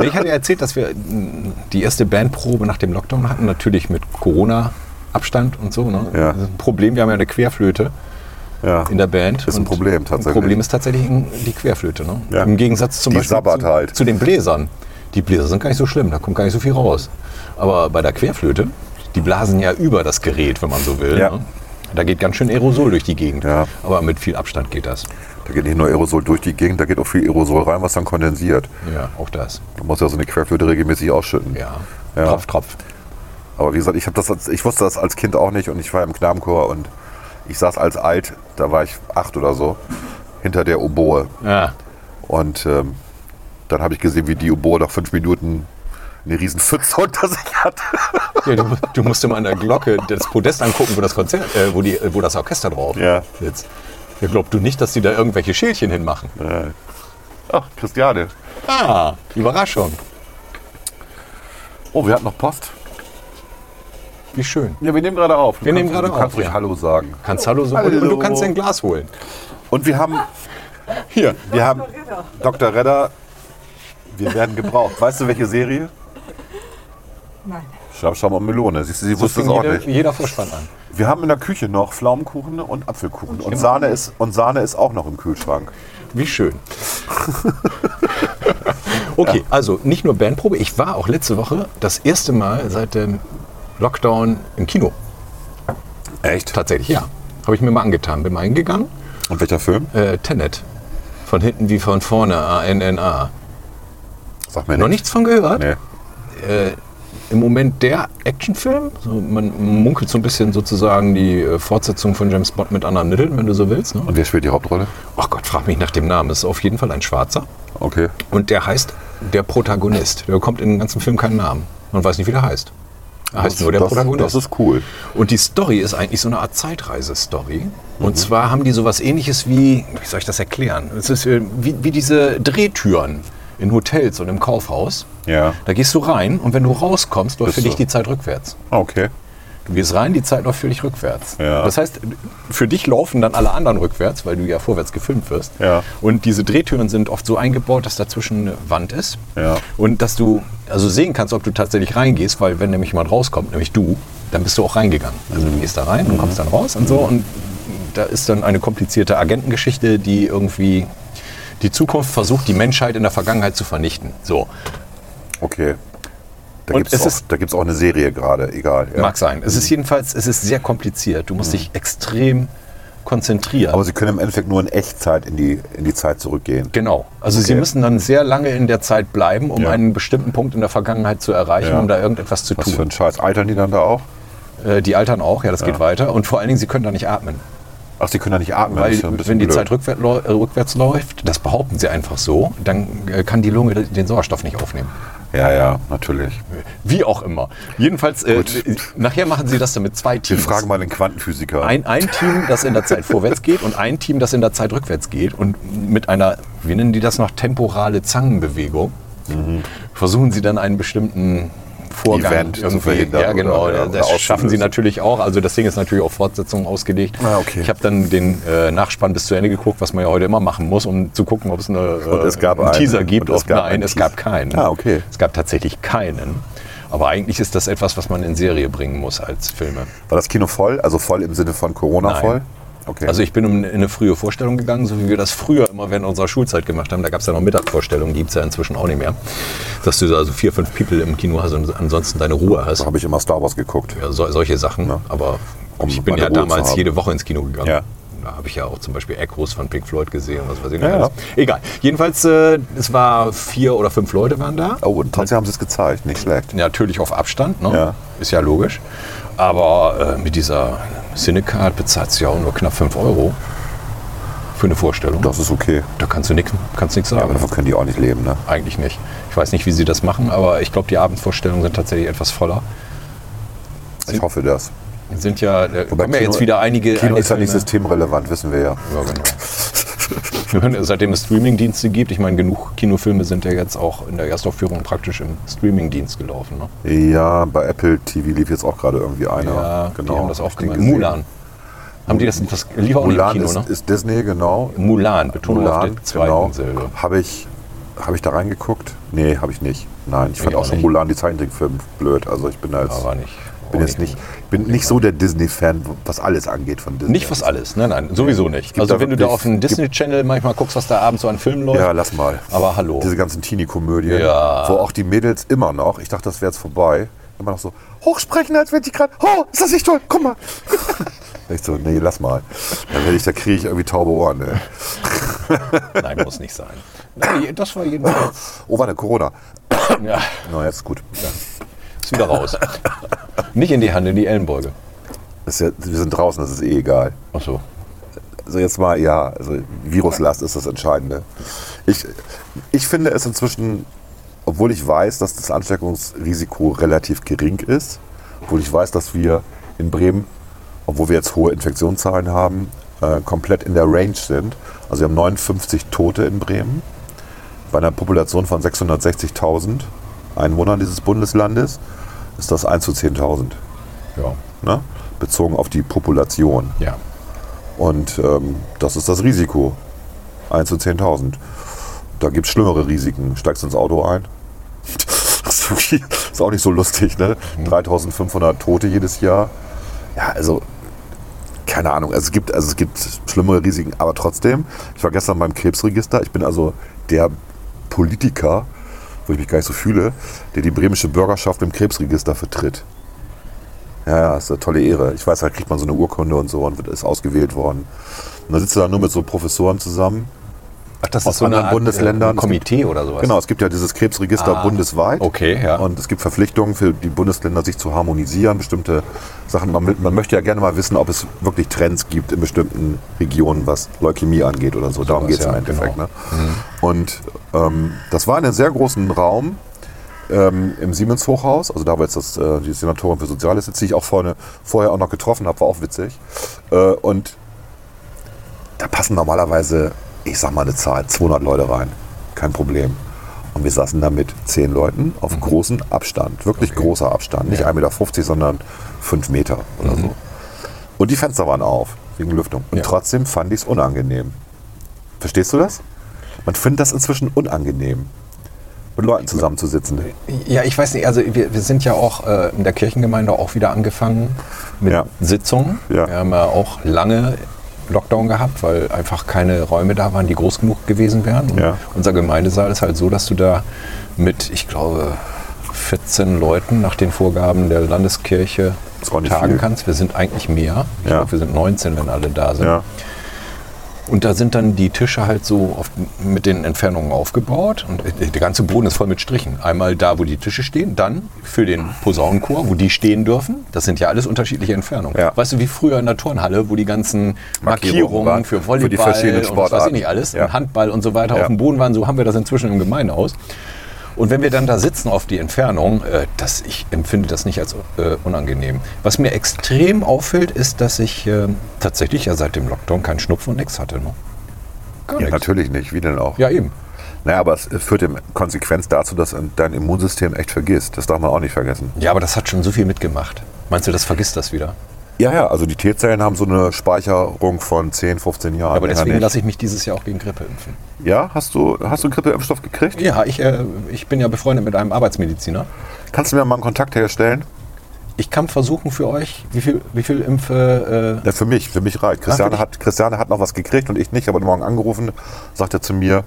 Ich hatte ja erzählt, dass wir die erste Bandprobe nach dem Lockdown hatten. Natürlich mit Corona... Abstand und so, ne? Ja. Das ist ein Problem, wir haben ja eine Querflöte ja. in der Band. Ist ein Problem tatsächlich. Ein Problem ist tatsächlich die Querflöte, ne? Ja. Im Gegensatz zum die Beispiel zu, halt. zu den Bläsern. Die Bläser sind gar nicht so schlimm, da kommt gar nicht so viel raus. Aber bei der Querflöte, die blasen ja über das Gerät, wenn man so will. Ja. Ne? Da geht ganz schön Aerosol durch die Gegend, ja. aber mit viel Abstand geht das. Da geht nicht nur Aerosol durch die Gegend, da geht auch viel Aerosol rein, was dann kondensiert. Ja, auch das. Du musst ja so eine Querflöte regelmäßig ausschütten. Ja, ja. Tropf, Tropf. Aber wie gesagt, ich, das als, ich wusste das als Kind auch nicht und ich war im Knabenchor und ich saß als alt, da war ich acht oder so, hinter der Oboe. Ja. Und ähm, dann habe ich gesehen, wie die Oboe nach fünf Minuten eine riesen Pfütze unter sich hat. Ja, du, du musst immer an der Glocke das Podest angucken, wo das, Konzert, äh, wo die, wo das Orchester drauf ja. sitzt. Ja, glaubst du nicht, dass die da irgendwelche Schälchen hinmachen? Nein. Ach, Christiane. Ah, Überraschung. Oh, wir hatten noch Post. Wie schön. Ja, wir nehmen gerade auf. Wir nehmen gerade auf. Du kannst ruhig Hallo sagen. Kannst Hallo sagen. Und du kannst dein Glas holen. Und wir haben hier, wir haben Doktor Redder. Wir werden gebraucht. Weißt du, welche Serie? Nein. Schabscham und Melone. Siehst du, sie wusste es auch nicht. Jeder Vorspann an. Wir haben in der Küche noch Pflaumenkuchen und Apfelkuchen und Sahne ist und Sahne ist auch noch im Kühlschrank. Wie schön. Okay, also nicht nur Bandprobe. Ich war auch letzte Woche das erste Mal seit dem Lockdown im Kino. Echt? Tatsächlich, ja. Habe ich mir mal angetan. Bin mal hingegangen. Und welcher Film? Äh, Tenet. Von hinten wie von vorne, A N N A. Sag mir nichts. Noch nichts von gehört? Nee. Äh, Im Moment der Actionfilm. So, man munkelt so ein bisschen sozusagen die äh, Fortsetzung von James Bond mit anderen Mitteln, wenn du so willst. Ne? Und wer spielt die Hauptrolle? Ach Gott, frag mich nach dem Namen. Das ist auf jeden Fall ein Schwarzer. Okay. Und der heißt der Protagonist. Der bekommt in dem ganzen Film keinen Namen. Man weiß nicht, wie der heißt. Er heißt das, nur der das, Protagonist. Das ist cool. Und die Story ist eigentlich so eine Art Zeitreise-Story. Und mhm. zwar haben die so was Ähnliches wie, wie soll ich das erklären? Es ist wie, wie diese Drehtüren in Hotels und im Kaufhaus. Ja. Da gehst du rein und wenn du rauskommst, läuft Bist für dich du? die Zeit rückwärts. Okay. Du gehst rein, die Zeit läuft für dich rückwärts. Ja. Das heißt, für dich laufen dann alle anderen rückwärts, weil du ja vorwärts gefilmt wirst. Ja. Und diese Drehtüren sind oft so eingebaut, dass dazwischen eine Wand ist. Ja. Und dass du also sehen kannst, ob du tatsächlich reingehst, weil wenn nämlich jemand rauskommt, nämlich du, dann bist du auch reingegangen. Also du gehst da rein und kommst dann raus und so. Und da ist dann eine komplizierte Agentengeschichte, die irgendwie die Zukunft versucht, die Menschheit in der Vergangenheit zu vernichten. So. Okay. Da gibt es auch, da gibt's auch eine Serie gerade, egal. Ja. Mag sein. Es ist jedenfalls, es ist sehr kompliziert. Du musst mhm. dich extrem konzentrieren. Aber sie können im Endeffekt nur in Echtzeit in die, in die Zeit zurückgehen. Genau. Also okay. sie müssen dann sehr lange in der Zeit bleiben, um ja. einen bestimmten Punkt in der Vergangenheit zu erreichen, ja. um da irgendetwas zu Was tun. Was für ein Scheiß. Altern die dann da auch? Äh, die altern auch, ja, das ja. geht weiter. Und vor allen Dingen, sie können da nicht atmen. Ach, sie können da nicht atmen. Weil, wenn blöd. die Zeit rückwärts, rückwärts läuft, das behaupten sie einfach so, dann kann die Lunge den Sauerstoff nicht aufnehmen. Ja, ja, natürlich. Wie auch immer. Jedenfalls, äh, nachher machen sie das dann mit zwei Teams. Wir fragen mal den Quantenphysiker. Ein, ein Team, das in der Zeit vorwärts geht und ein Team, das in der Zeit rückwärts geht. Und mit einer, wie nennen die das noch, temporale Zangenbewegung, mhm. versuchen sie dann einen bestimmten Vorgang Event irgendwie zu verhindern. Ja, genau. Oder, ja, das schaffen sie natürlich auch. Also das Ding ist natürlich auf Fortsetzungen ausgelegt. Ah, okay. Ich habe dann den äh, Nachspann bis zu Ende geguckt, was man ja heute immer machen muss, um zu gucken, ob es eine, äh, es einen einen. Teaser gibt. Es gab Nein, einen. es gab keinen. Ah, okay. Es gab tatsächlich keinen. Aber eigentlich ist das etwas, was man in Serie bringen muss als Filme. War das Kino voll? Also voll im Sinne von Corona Nein. voll? Okay. Also ich bin in eine frühe Vorstellung gegangen, so wie wir das früher immer während unserer Schulzeit gemacht haben. Da gab es ja noch Mittagvorstellungen, die gibt es ja inzwischen auch nicht mehr. Dass du also vier, fünf People im Kino hast und ansonsten deine Ruhe hast. Da habe ich immer Star Wars geguckt. Ja, so, solche Sachen. Ja. Aber um ich bin ja Ruhe damals jede Woche ins Kino gegangen. Ja. Da habe ich ja auch zum Beispiel Echos von Pink Floyd gesehen. Was weiß ich noch ja, ja. Egal. Jedenfalls, äh, es war vier oder fünf Leute waren da. Oh, und trotzdem haben sie es gezeigt. Nicht schlecht. Natürlich auf Abstand. Ne? Ja. Ist ja logisch. Aber äh, mit dieser Cinecard bezahlst du ja auch nur knapp fünf Euro für eine Vorstellung. Das ist okay. Da kannst du nichts sagen. Ja, aber davon können die auch nicht leben, ne? Eigentlich nicht. Ich weiß nicht, wie sie das machen, aber ich glaube, die Abendvorstellungen sind tatsächlich etwas voller. Sie ich hoffe das. Sind ja, da Wobei kommen Kino, ja jetzt wieder einige... Kino einige ist ja nicht systemrelevant, wissen wir ja. Ja, genau. Seitdem es Streamingdienste gibt, ich meine, genug Kinofilme sind ja jetzt auch in der Erstaufführung praktisch im Streamingdienst gelaufen. Ne? Ja, bei Apple T V lief jetzt auch gerade irgendwie einer. Ja, genau. Die haben das auch gemacht. Mulan. Haben die das, das lief auch Mulan nicht im Kino, ist, ne? ist Disney, genau. Mulan, betont Mulan, auf der zweiten genau. Silbe. Habe ich, hab ich da reingeguckt? Nee, habe ich nicht. Nein, ich, ich fand auch schon Mulan, die Zeichentrickfilme, blöd. Also ich bin da jetzt... Aber nicht. bin jetzt nicht, bin nicht so der Disney-Fan, was alles angeht von Disney. Nicht was alles, nein, nein, sowieso nicht. Also wenn du da auf dem Disney-Channel manchmal guckst, was da abends so an Filmen läuft. Ja, lass mal. Aber hallo. Diese ganzen Teenie-Komödien, ja. wo auch die Mädels immer noch, ich dachte, das wäre jetzt vorbei, immer noch so, hochsprechen, als wenn ich gerade, oh, ist das nicht toll, guck mal. Ich so, nee, lass mal. Dann werde ich, da kriege ich irgendwie taube Ohren, ey. Nein, muss nicht sein. Nein, das war jedenfalls. Oh, war der Corona. Ja. Na, jetzt ist gut. Ja. Ist wieder raus. Nicht in die Hand, in die Ellenbeuge. Ist ja, wir sind draußen, das ist eh egal. Ach so. Also jetzt mal, ja, also Viruslast ist das Entscheidende. Ich, ich finde es inzwischen, obwohl ich weiß, dass das Ansteckungsrisiko relativ gering ist, obwohl ich weiß, dass wir in Bremen, obwohl wir jetzt hohe Infektionszahlen haben, äh, komplett in der Range sind. Also wir haben neunundfünfzig Tote in Bremen, bei einer Population von sechshundertsechzigtausend Einwohnern dieses Bundeslandes. Ist das eins zu zehntausend. Ja. Ne? Bezogen auf die Population. Ja. Und ähm, das ist das Risiko. eins zu zehntausend. Da gibt es schlimmere Risiken. Steigst ins Auto ein. Das ist auch nicht so lustig, ne? dreitausendfünfhundert Tote jedes Jahr. Ja, also, keine Ahnung. Also es, gibt, also es gibt schlimmere Risiken. Aber trotzdem, ich war gestern beim Krebsregister. Ich bin also der Politiker, wo ich mich gar nicht so fühle, der die bremische Bürgerschaft im Krebsregister vertritt. Ja, ist eine tolle Ehre. Ich weiß, da kriegt man so eine Urkunde und so und wird, ist ausgewählt worden. Und da sitzt du dann nur mit so Professoren zusammen. Ach, das ist so eine Art Bundesländern. Komitee oder sowas? Genau, es gibt ja dieses Krebsregister ah, bundesweit. Okay, ja. Und es gibt Verpflichtungen für die Bundesländer, sich zu harmonisieren, bestimmte Sachen. Man, man möchte ja gerne mal wissen, ob es wirklich Trends gibt in bestimmten Regionen, was Leukämie angeht oder so. Darum geht es ja, im Endeffekt. Genau. Ne? Mhm. Und ähm, das war in einem sehr großen Raum ähm, im Siemens-Hochhaus. Also da war jetzt das, äh, die Senatorin für Soziales, die ich auch vorne, vorher auch noch getroffen habe, war auch witzig. Äh, und da passen normalerweise, ich sag mal eine Zahl, zweihundert Leute rein, kein Problem. Und wir saßen da mit zehn Leuten auf mhm. großen Abstand, wirklich okay. großer Abstand. Nicht ja. ein Meter fünfzig, sondern fünf Meter oder mhm. so. Und die Fenster waren auf, wegen Lüftung. Und ja. trotzdem fand ich es unangenehm. Verstehst du das? Man findet das inzwischen unangenehm, mit Leuten zusammenzusitzen. Ja, ich weiß nicht, also wir, wir sind ja auch äh, in der Kirchengemeinde auch wieder angefangen mit ja. Sitzungen. Ja. Wir haben ja auch lange Lockdown gehabt, weil einfach keine Räume da waren, die groß genug gewesen wären. Und ja. unser Gemeindesaal ist halt so, dass du da mit, ich glaube, vierzehn Leuten nach den Vorgaben der Landeskirche tagen viel. kannst. Wir sind eigentlich mehr. Ich ja. glaube, wir sind neunzehn, wenn alle da sind. Ja. Und da sind dann die Tische halt so auf, mit den Entfernungen aufgebaut und der ganze Boden ist voll mit Strichen. Einmal da, wo die Tische stehen, dann für den Posaunenchor, wo die stehen dürfen. Das sind ja alles unterschiedliche Entfernungen. Ja. Weißt du, wie früher in der Turnhalle, wo die ganzen Markierungen, Markierungen für Volleyball für die verschiedenen Sportarten, und was weiß ich nicht alles, ja. und Handball und so weiter ja. auf dem Boden waren, so haben wir das inzwischen im Gemeindehaus. Und wenn wir dann da sitzen auf die Entfernung, äh, das, ich empfinde das nicht als äh, unangenehm. Was mir extrem auffällt, ist, dass ich äh, tatsächlich ja seit dem Lockdown keinen Schnupfen und nichts hatte. Ne? Gar ja, nichts. Natürlich nicht, wie denn auch? Ja, eben. Naja, aber es führt in Konsequenz dazu, dass dein Immunsystem echt vergisst. Das darf man auch nicht vergessen. Ja, aber das hat schon so viel mitgemacht. Meinst du, das vergisst das wieder? Ja, ja, also die T-Zellen haben so eine Speicherung von zehn, fünfzehn Jahren. Aber deswegen lasse ich mich dieses Jahr auch gegen Grippe impfen. Ja, hast du, hast du Grippeimpfstoff gekriegt? Ja, ich, äh, ich bin ja befreundet mit einem Arbeitsmediziner. Kannst du mir mal einen Kontakt herstellen? Ich kann versuchen für euch, wie viel, wie viel Impfe... Äh ja, für mich, für mich reicht. Christiane, ah, hat, Christiane hat noch was gekriegt und ich nicht, aber morgen angerufen, sagte zu mir,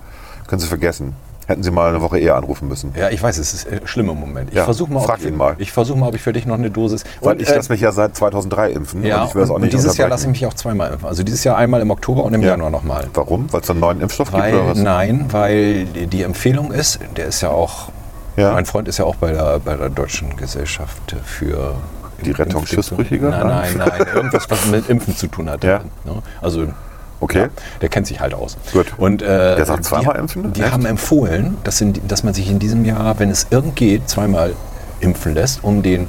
können Sie vergessen. Hätten Sie mal eine Woche eher anrufen müssen. Ja, ich weiß, es ist schlimm im Moment. Ich ja, versuche mal, frag ihn mal. Ich versuche mal, ob ich für dich noch eine Dosis... Weil und, ich äh, lasse mich ja seit zweitausenddrei impfen. Ja, und, ich auch und nicht dieses Jahr lasse ich mich auch zweimal impfen. Also dieses Jahr einmal im Oktober und im ja. Januar nochmal. Warum? Weil es einen neuen Impfstoff weil, gibt? Oder was? Nein, weil die Empfehlung ist, der ist ja auch... Ja. Mein Freund ist ja auch bei der, bei der Deutschen Gesellschaft für... Die Rettung Schiffbrüchiger? Nein, nein, nein. Irgendwas, was mit Impfen zu tun hat. Ja. Also... Okay. Ja, der kennt sich halt aus. Gut. Und, äh, der sagt zweimal die, impfen? Die Echt? haben empfohlen, dass, in, dass man sich in diesem Jahr, wenn es irgend geht, zweimal impfen lässt, um den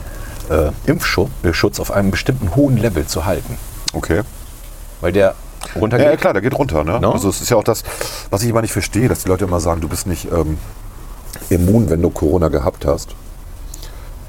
äh, Impfschutz auf einem bestimmten hohen Level zu halten. Okay. Weil der runtergeht. Ja, ja klar, der geht runter. Ne? No? Also es ist ja auch das, was ich immer nicht verstehe, dass die Leute immer sagen, du bist nicht ähm, immun, wenn du Corona gehabt hast.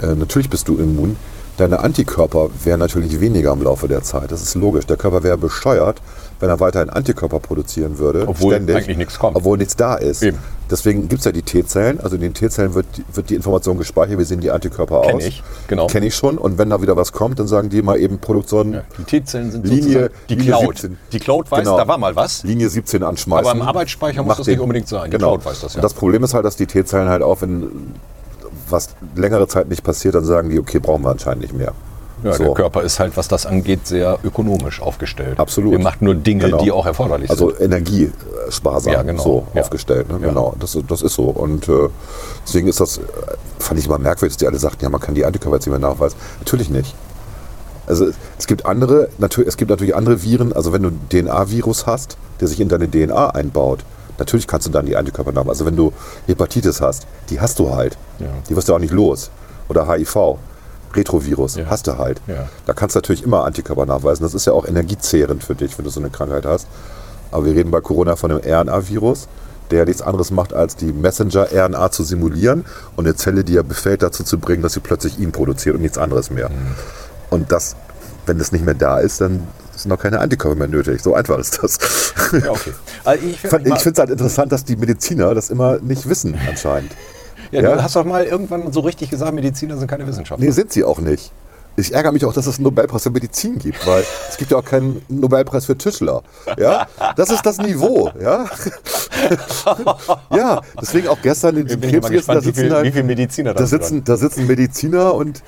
Äh, natürlich bist du immun. Deine Antikörper wären natürlich weniger im Laufe der Zeit. Das ist logisch. Der Körper wäre bescheuert, wenn er weiterhin Antikörper produzieren würde. Obwohl ständig, eigentlich nichts kommt. Obwohl nichts da ist. Eben. Deswegen gibt es ja die T-Zellen. Also in den T-Zellen wird, wird die Information gespeichert. Wir sehen die Antikörper Kenn aus. Kenne ich, genau. Kenne ich schon. Und wenn da wieder was kommt, dann sagen die mal eben Produktion. Ja, die T-Zellen sind Linie, die Linie Cloud. siebzehn. Die Cloud weiß, genau. da war mal was. Linie siebzehn anschmeißen. Aber im Arbeitsspeicher muss das nicht unbedingt sein. Die genau. Cloud weiß das ja. Und das Problem ist halt, dass die T-Zellen halt auch in... was längere Zeit nicht passiert, dann sagen die, okay, brauchen wir anscheinend nicht mehr. Ja, so. Der Körper ist halt, was das angeht, sehr ökonomisch aufgestellt. Absolut. Er macht nur Dinge, genau. die auch erforderlich also sind. Also energiesparsam ja, genau. so ja. aufgestellt. Ne? Ja. Genau, das, das ist so. Und äh, deswegen ist das, fand ich immer merkwürdig, dass die alle sagten, ja, man kann die Antikörper jetzt nicht mehr nachweisen. Natürlich nicht. Also es gibt andere, natürlich, es gibt natürlich andere Viren, also wenn du einen D N A-Virus hast, der sich in deine D N A einbaut, natürlich kannst du dann die Antikörper nachweisen. Also wenn du Hepatitis hast, die hast du halt. Ja. Die wirst du auch nicht los. Oder H I V, Retrovirus, ja. hast du halt. Ja. Da kannst du natürlich immer Antikörper nachweisen. Das ist ja auch energiezehrend für dich, wenn du so eine Krankheit hast. Aber wir reden bei Corona von einem R N A-Virus, der nichts anderes macht, als die Messenger-R N A zu simulieren und eine Zelle, die er befällt, dazu zu bringen, dass sie plötzlich ihn produziert und nichts anderes mehr. Mhm. Und das, wenn das nicht mehr da ist, dann... sind noch keine Antikörper mehr nötig. So einfach ist das. Ja, okay. Also ich finde es halt interessant, dass die Mediziner das immer nicht wissen, anscheinend. Ja, ja, du hast doch mal irgendwann so richtig gesagt, Mediziner sind keine Wissenschaftler. Nee, sind sie auch nicht. Ich ärgere mich auch, dass es einen Nobelpreis für Medizin gibt, weil es gibt ja auch keinen Nobelpreis für Tischler. Ja? Das ist das Niveau. Ja, ja deswegen auch gestern in den Krebsregister, da sitzen, wie viel, wie viel Mediziner da sitzen, da sitzen Mediziner und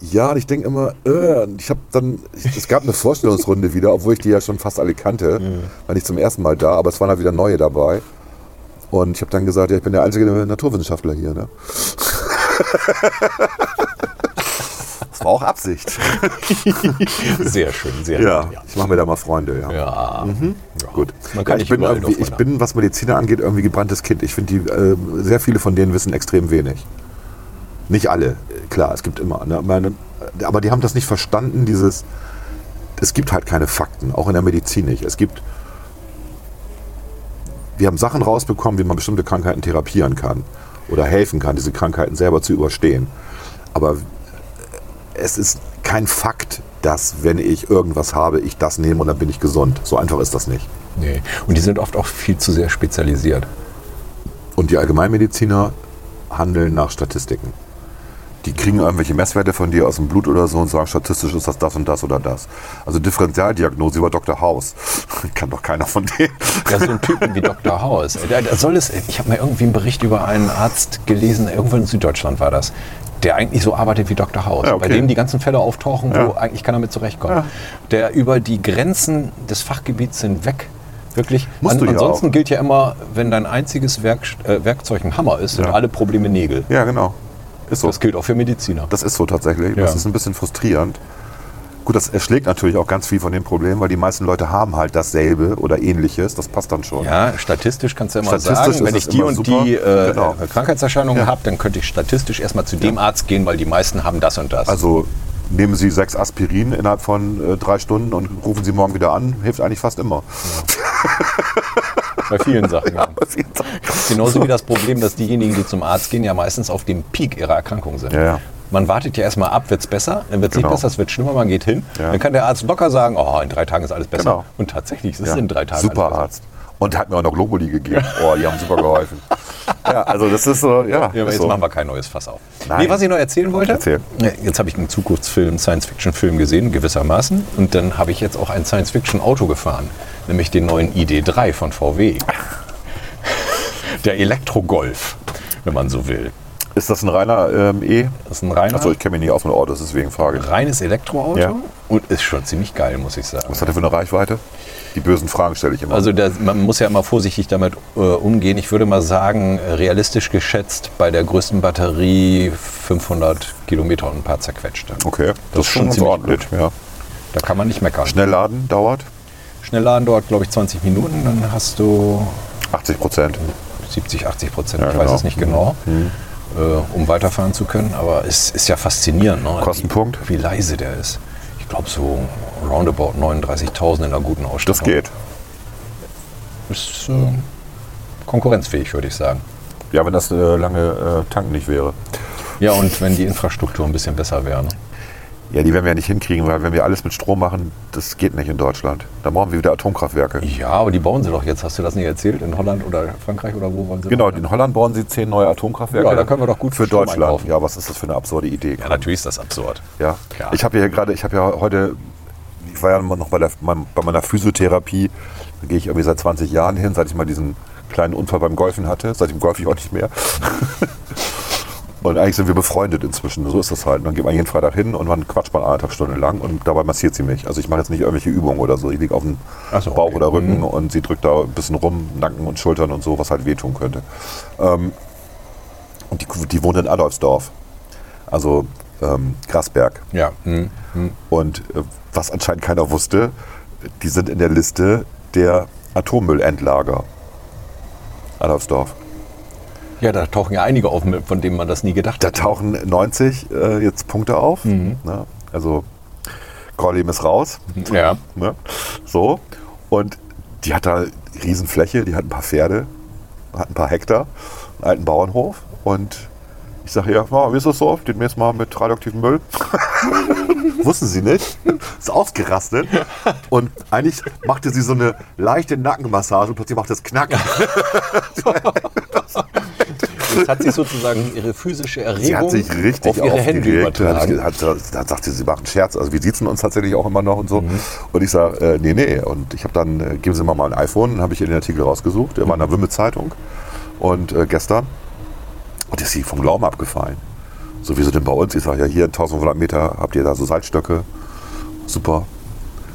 Ja, und ich denke immer, äh, ich habe dann, es gab eine Vorstellungsrunde wieder, obwohl ich die ja schon fast alle kannte, mhm. war nicht zum ersten Mal da, aber es waren halt wieder neue dabei. Und ich habe dann gesagt, ja, ich bin der einzige Naturwissenschaftler hier, ne? Das war auch Absicht. Sehr schön, sehr schön. Ja, ja, ich mache mir da mal Freunde, ja. Ja. Mhm. Ja. Gut. Man kann ja, ich, bin irgendwie, ich bin, was Mediziner angeht, irgendwie gebranntes Kind. Ich finde, äh, sehr viele von denen wissen extrem wenig. Nicht alle, klar, es gibt immer. Ne? Meine, aber die haben das nicht verstanden, dieses, es gibt halt keine Fakten, auch in der Medizin nicht. Es gibt, wir haben Sachen rausbekommen, wie man bestimmte Krankheiten therapieren kann oder helfen kann, diese Krankheiten selber zu überstehen. Aber es ist kein Fakt, dass, wenn ich irgendwas habe, ich das nehme und dann bin ich gesund. So einfach ist das nicht. Nee, und die sind oft auch viel zu sehr spezialisiert. Und die Allgemeinmediziner handeln nach Statistiken. Die kriegen irgendwelche Messwerte von dir aus dem Blut oder so und sagen, statistisch ist das das und das oder das. Also Differentialdiagnose über Doktor House. Kann doch keiner von denen. Ja, so ein Typen wie Doktor House. Da, da soll es, ich habe mal irgendwie einen Bericht über einen Arzt gelesen, irgendwo in Süddeutschland war das, der eigentlich so arbeitet wie Doktor House, ja, okay. bei dem die ganzen Fälle auftauchen, wo ja. eigentlich keiner mit zurechtkommt. Ja. Der über die Grenzen des Fachgebiets hinweg wirklich. Musst An, du ansonsten auch. Gilt ja immer, wenn dein einziges Werk, äh, Werkzeug ein Hammer ist, sind ja. alle Probleme Nägel. Ja, genau. Ist so. Das gilt auch für Mediziner. Das ist so tatsächlich. Ja. Das ist ein bisschen frustrierend. Gut, das erschlägt natürlich auch ganz viel von den Problemen, weil die meisten Leute haben halt dasselbe oder ähnliches. Das passt dann schon. Ja, statistisch kannst du ja immer statistisch sagen, wenn ich die und super. die äh, genau. Krankheitserscheinungen ja. habe, dann könnte ich statistisch erstmal zu dem ja. Arzt gehen, weil die meisten haben das und das. Also nehmen Sie sechs Aspirin innerhalb von äh, drei Stunden und rufen Sie morgen wieder an. Hilft eigentlich fast immer. Ja. Bei vielen Sachen. Ja, bei vielen Sachen. Genauso wie das Problem, dass diejenigen, die zum Arzt gehen, ja meistens auf dem Peak ihrer Erkrankung sind. Ja, ja. Man wartet ja erstmal ab, wird es besser, dann wird es genau. nicht besser, es wird schlimmer, man geht hin. Ja. Dann kann der Arzt locker sagen, oh, in drei Tagen ist alles besser. Genau. Und tatsächlich, es ist ja. in drei Tagen super alles Arzt. Besser. Und hat mir auch noch Globuli gegeben. Oh, die haben super geholfen. Ja, also das ist so, ja. ja aber jetzt so. Machen wir kein neues Fass auf. Nein. Nee, was ich noch erzählen wollte, Erzähl. Jetzt habe ich einen Zukunftsfilm, Science-Fiction-Film gesehen, gewissermaßen. Und dann habe ich jetzt auch ein Science-Fiction-Auto gefahren, nämlich den neuen I D drei von V W. Der Elektro-Golf, wenn man so will. Ist das ein reiner ähm, E? Das ist ein reiner. Achso, ich kenne mich nicht aus mit Autos, deswegen frage ich. Reines Elektroauto ja. und ist schon ziemlich geil, muss ich sagen. Was hat er für eine Reichweite? Die bösen Fragen stelle ich immer. Also das, man muss ja immer vorsichtig damit äh, umgehen. Ich würde mal sagen, realistisch geschätzt bei der größten Batterie fünfhundert Kilometer und ein paar zerquetschte. Okay, das, das ist schon ziemlich ordentlich. Gut. Ja. Da kann man nicht meckern. Schnellladen dauert? Schnellladen dauert, glaube ich, zwanzig Minuten. Dann hast du achtzig Prozent. siebzig, achtzig Prozent, ja, ich genau. weiß es nicht genau. Mhm. um weiterfahren zu können, aber es ist ja faszinierend, ne? Kostenpunkt? Wie, wie leise der ist. Ich glaube so roundabout neununddreißigtausend in einer guten Ausstattung. Das geht. Ist äh, konkurrenzfähig, würde ich sagen. Ja, wenn das äh, lange äh, Tanken nicht wäre. Ja, und wenn die Infrastruktur ein bisschen besser wäre. Ne? Ja, die werden wir ja nicht hinkriegen, weil wenn wir alles mit Strom machen, das geht nicht in Deutschland. Da brauchen wir wieder Atomkraftwerke. Ja, aber die bauen sie doch jetzt. Hast du das nicht erzählt? In Holland oder Frankreich oder wo wollen sie? Genau, in Holland bauen sie zehn neue Atomkraftwerke. Ja, da können wir doch gut für Strom Deutschland. Einkaufen. Ja, was ist das für eine absurde Idee? Ja, natürlich ist das absurd. Ja, klar. Ich habe ja gerade, ich habe ja heute, ich war ja noch bei, der, bei meiner Physiotherapie, da gehe ich irgendwie seit zwanzig Jahren hin, seit ich mal diesen kleinen Unfall beim Golfen hatte. Seitdem golfe ich auch nicht mehr. Und eigentlich sind wir befreundet inzwischen, so ist das halt. Und dann geht man jeden Freitag hin und man quatscht mal anderthalb Stunden lang und dabei massiert sie mich. Also ich mache jetzt nicht irgendwelche Übungen oder so. Ich liege auf dem Ach so, Bauch okay. oder Rücken mhm. und sie drückt da ein bisschen rum, Nacken und Schultern und so, was halt wehtun könnte. Ähm, und die, die wohnt in Adolfsdorf, also ähm, Grasberg. Ja. Mhm. Mhm. Und äh, was anscheinend keiner wusste, die sind in der Liste der Atommüllendlager. Adolfsdorf. Ja, da tauchen ja einige auf, von denen man das nie gedacht hat. Da tauchen neunzig äh, jetzt Punkte auf. Mhm. Ne? Also Gorleben ist raus. Ja. Ne? So. Und die hat da Riesenfläche, die hat ein paar Pferde, hat ein paar Hektar, einen alten Bauernhof. Und ich sage ihr, oh, wie ist das so? Den nächsten Mal mit radioaktivem Müll. Wussten sie nicht. Ist ausgerastet. Und eigentlich machte sie so eine leichte Nackenmassage und plötzlich macht das Knacken. Jetzt hat sie sozusagen ihre physische Erregung sie hat sich richtig auf ihre Hände übertragen. Hat, hat, hat, sagte sie, sie macht einen Scherz. Also wir sitzen uns tatsächlich auch immer noch und so. Mhm. Und ich sage, äh, nee, nee. Und ich habe dann, äh, geben Sie mal ein iPhone. Dann habe ich ihr den Artikel rausgesucht. Der war in der Wimme-Zeitung. Und äh, gestern. Und ist sie vom Glauben abgefallen. So wie so denn bei uns. Ich sage ja, hier eintausendfünfhundert Meter habt ihr da so Salzstöcke. Super.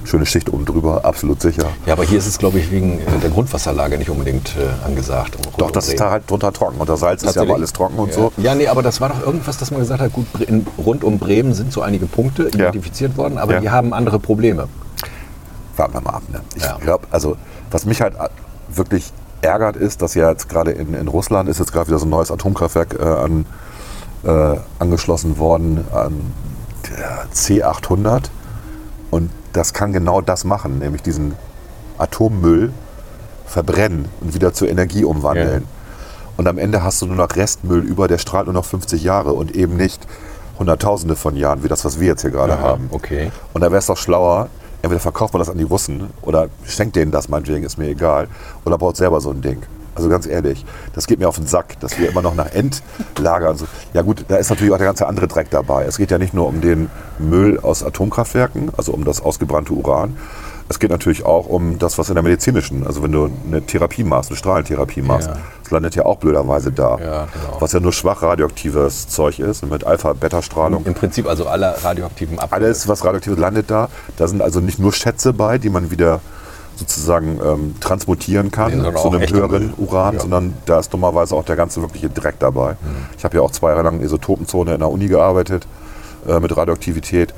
Schöne Schicht oben drüber, absolut sicher. Ja, aber hier ist es, glaube ich, wegen der Grundwasserlage nicht unbedingt äh, angesagt. Doch, das ist da halt drunter trocken. Unter Salz ist ja aber alles trocken und ja. so. Ja, nee, aber das war doch irgendwas, dass man gesagt hat, gut, in, rund um Bremen sind so einige Punkte identifiziert ja. worden, aber ja. die haben andere Probleme. Warten wir mal ab. Ne? Ich ja. glaube, also, was mich halt wirklich ärgert, ist, dass ja jetzt gerade in, in Russland ist jetzt gerade wieder so ein neues Atomkraftwerk äh, an, äh, angeschlossen worden an der C achthundert. Und das kann genau das machen, nämlich diesen Atommüll verbrennen und wieder zur Energie umwandeln. Ja. Und am Ende hast du nur noch Restmüll über, der strahlt nur noch fünfzig Jahre und eben nicht Hunderttausende von Jahren, wie das, was wir jetzt hier gerade ja, haben. Okay. Und da wäre es doch schlauer, entweder verkauft man das an die Russen oder schenkt denen das, meinetwegen, ist mir egal, oder baut selber so ein Ding. Also ganz ehrlich, das geht mir auf den Sack, dass wir immer noch nach Endlager. Also, ja gut, da ist natürlich auch der ganze andere Dreck dabei. Es geht ja nicht nur um den Müll aus Atomkraftwerken, also um das ausgebrannte Uran. Es geht natürlich auch um das, was in der medizinischen, also wenn du eine Therapie machst, eine Strahlentherapie machst, ja. das landet ja auch blöderweise da. Ja, genau. Was ja nur schwach radioaktives Zeug ist und mit Alpha-Beta-Strahlung. Im Prinzip also alle radioaktiven Abfälle. Alles, was radioaktiv landet da. Da sind also nicht nur Schätze bei, die man wieder sozusagen ähm, transmutieren kann nee, zu einem höheren Uran, ja. sondern da ist dummerweise auch der ganze wirkliche Dreck dabei. Mhm. Ich habe ja auch zwei Jahre lang in Isotopenzone in der Uni gearbeitet äh, mit Radioaktivität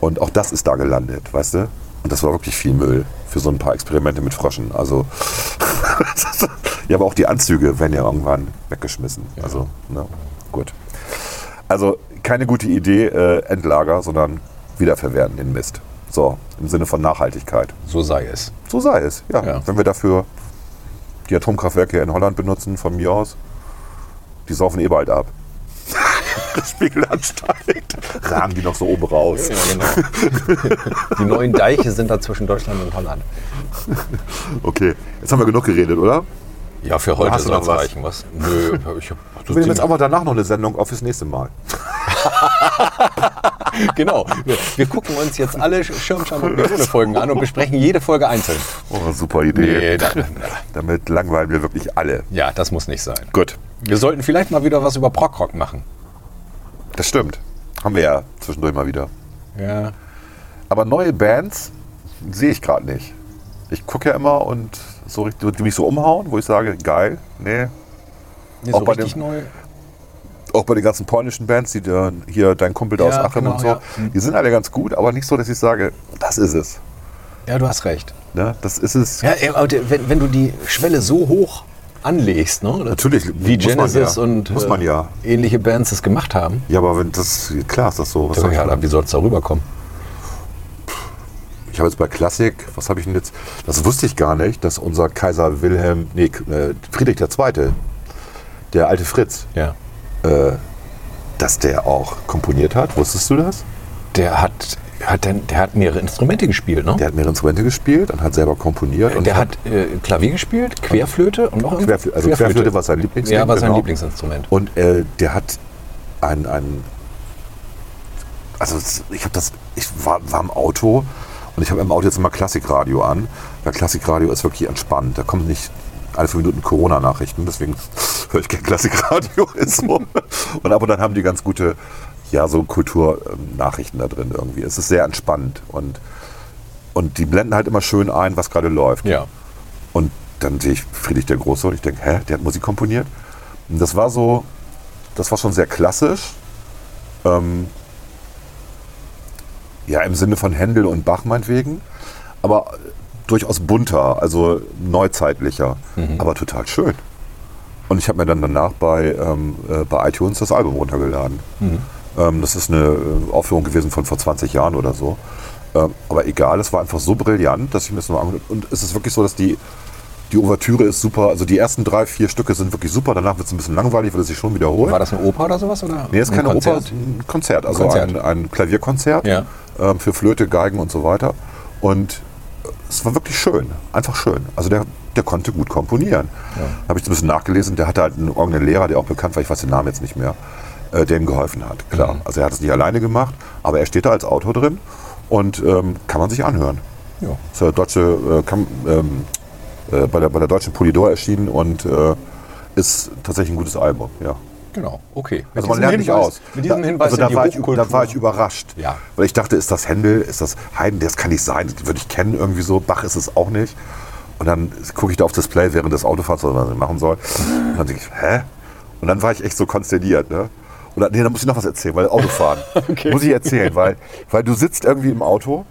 und auch das ist da gelandet, weißt du? Und das war wirklich viel Müll für so ein paar Experimente mit Fröschen. Also, ja, aber auch die Anzüge werden ja irgendwann weggeschmissen. Ja. Also, na, gut. Also, keine gute Idee, äh, Endlager, sondern wiederverwerten den Mist. So, im Sinne von Nachhaltigkeit. So sei es. So sei es, ja. ja. Wenn wir dafür die Atomkraftwerke in Holland benutzen, von mir aus, die saufen eh bald ab. Spiegel ansteigt, ragen die noch so oben raus. Ja, genau. Die neuen Deiche sind da zwischen Deutschland und Holland. Okay, jetzt haben wir genug geredet, oder? Ja, für heute soll es reichen. Was? Nö, ich hab, wir nehmen jetzt auch mal danach noch eine Sendung auf fürs nächste Mal. Genau. Wir gucken uns jetzt alle Schirmscham und Methode-Folgen an und besprechen jede Folge einzeln. Oh, super Idee. Nee, da, damit langweilen wir wirklich alle. Ja, das muss nicht sein. Gut. Wir sollten vielleicht mal wieder was über Prog-Rock machen. Das stimmt. Haben wir ja zwischendurch mal wieder. Ja. Aber neue Bands sehe ich gerade nicht. Ich gucke ja immer und so, die mich so umhauen, wo ich sage, geil, nee. nee auch so bei richtig dem, neu. Auch bei den ganzen polnischen Bands, die der, hier dein Kumpel da ja, aus Aachen genau, und so, ja. die sind alle ganz gut, aber nicht so, dass ich sage, das ist es. Ja, du hast recht. Ja, das ist es. Ja, aber wenn, wenn du die Schwelle so hoch anlegst, ne? Natürlich. Wie Genesis man ja. und muss man ja. äh, ähnliche Bands das gemacht haben. Ja, aber wenn das, klar ist das so. Was ja, ja, wie soll es da rüberkommen? Ich habe jetzt bei Klassik, was habe ich denn jetzt? Das wusste ich gar nicht, dass unser Kaiser Wilhelm, nee, Friedrich der Zweite, der alte Fritz, ja. äh, dass der auch komponiert hat. Wusstest du das? Der hat... Hat denn, der hat mehrere Instrumente gespielt, ne? Der hat mehrere Instrumente gespielt und hat selber komponiert. Und der hat äh, Klavier gespielt, Querflöte und noch Querfl- irgendwas? Also Querflöte. Querflöte war sein Lieblingsinstrument. Ja, war sein genau. Lieblingsinstrument. Und äh, der hat ein, ein also ich habe das, ich war, war im Auto und ich habe im Auto jetzt immer Klassikradio an, weil Klassikradio ist wirklich entspannt, da kommt nicht alle fünf Minuten Corona-Nachrichten, deswegen höre ich kein Klassikradio. So. Und ab und dann haben die ganz gute ja, so Kulturnachrichten da drin irgendwie. Es ist sehr entspannend und, und die blenden halt immer schön ein, was gerade läuft. Ja. Und dann sehe ich Friedrich der Große und ich denke, hä, der hat Musik komponiert? Und das war so, das war schon sehr klassisch. Ähm, ja, im Sinne von Händel und Bach meinetwegen, aber durchaus bunter, also neuzeitlicher, mhm. aber total schön. Und ich habe mir dann danach bei, ähm, bei iTunes das Album runtergeladen. Mhm. Das ist eine Aufführung gewesen von vor zwanzig Jahren oder so. Aber egal, es war einfach so brillant, dass ich mir das nochmal angeguckt habe. Und es ist wirklich so, dass die, die Ouvertüre ist super. Also die ersten drei, vier Stücke sind wirklich super. Danach wird es ein bisschen langweilig, weil es sich schon wiederholt. War das eine Oper oder sowas? Oder nee, es ist keine Konzert? Oper, es ist ein Konzert. Also Konzert. Ein, ein Klavierkonzert ja. für Flöte, Geigen und so weiter. Und es war wirklich schön. Einfach schön. Also der, der konnte gut komponieren. Ja. Da habe ich ein bisschen nachgelesen. Der hatte halt einen irgendeinen Lehrer, der auch bekannt war. Ich weiß den Namen jetzt nicht mehr. Der ihm geholfen hat, klar. Mhm. Also er hat es nicht alleine gemacht, aber er steht da als Autor drin und ähm, kann man sich anhören. Ja. Ist ja deutsche, äh, kam, ähm, äh, bei, der, bei der deutschen Polydor erschienen und äh, ist tatsächlich ein gutes Album, ja. Genau, okay. Also man lernt nicht aus. Mit diesem Hinweis also da, war ich, da war ich überrascht. Ja. Weil ich dachte, ist das Händel, ist das Haydn, das kann nicht sein, das würde ich kennen irgendwie so. Bach ist es auch nicht. Und dann gucke ich da aufs Display während des Autofahrens, was ich machen soll. Und dann denke ich, hä? Und dann war ich echt so konsterniert, ne? Und dann, nee, dann muss ich noch was erzählen, weil Autofahren. Okay. Muss ich erzählen, weil, weil du sitzt irgendwie im Auto.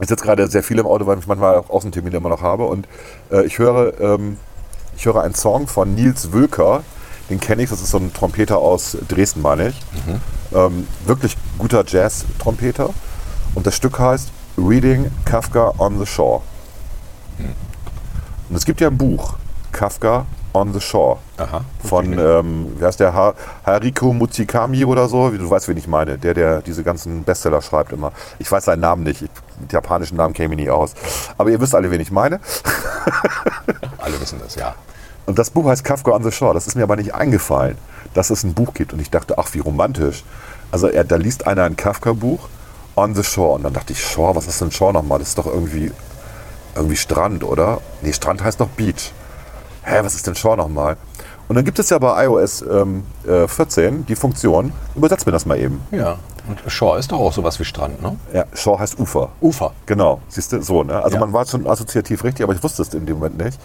Ich sitze gerade sehr viel im Auto, weil ich manchmal auch Außentermine immer noch habe. Und äh, ich höre, ähm, ich höre einen Song von Nils Wülker. Den kenne ich, das ist so ein Trompeter aus Dresden, meine ich. Mhm. Ähm, wirklich guter Jazz-Trompeter. Und das Stück heißt Reading Kafka on the Shore. Mhm. Und es gibt ja ein Buch, Kafka on the Shore. Aha. Von, ähm, wie heißt der, ha- Haruki Murakami oder so. Du weißt, wen ich meine. Der, der diese ganzen Bestseller schreibt immer. Ich weiß seinen Namen nicht. Ich, den japanischen Namen käme ich nie aus. Aber ihr wisst alle, wen ich meine. Alle wissen das, ja. Und das Buch heißt Kafka on the Shore. Das ist mir aber nicht eingefallen, dass es ein Buch gibt. Und ich dachte, ach, wie romantisch. Also er, da liest einer ein Kafka-Buch, on the shore. Und dann dachte ich, Shore, was ist denn Shore nochmal? Das ist doch irgendwie, irgendwie Strand, oder? Nee, Strand heißt doch Beach. Hä, was ist denn Shore nochmal? Und dann gibt es ja bei iOS ähm, äh, vierzehn die Funktion, übersetzt mir das mal eben. Ja, und Shore ist doch auch sowas wie Strand, ne? Ja, Shore heißt Ufer. Ufer. Genau, siehst du, so, ne? Also ja. Man war schon assoziativ richtig, aber ich wusste es in dem Moment nicht.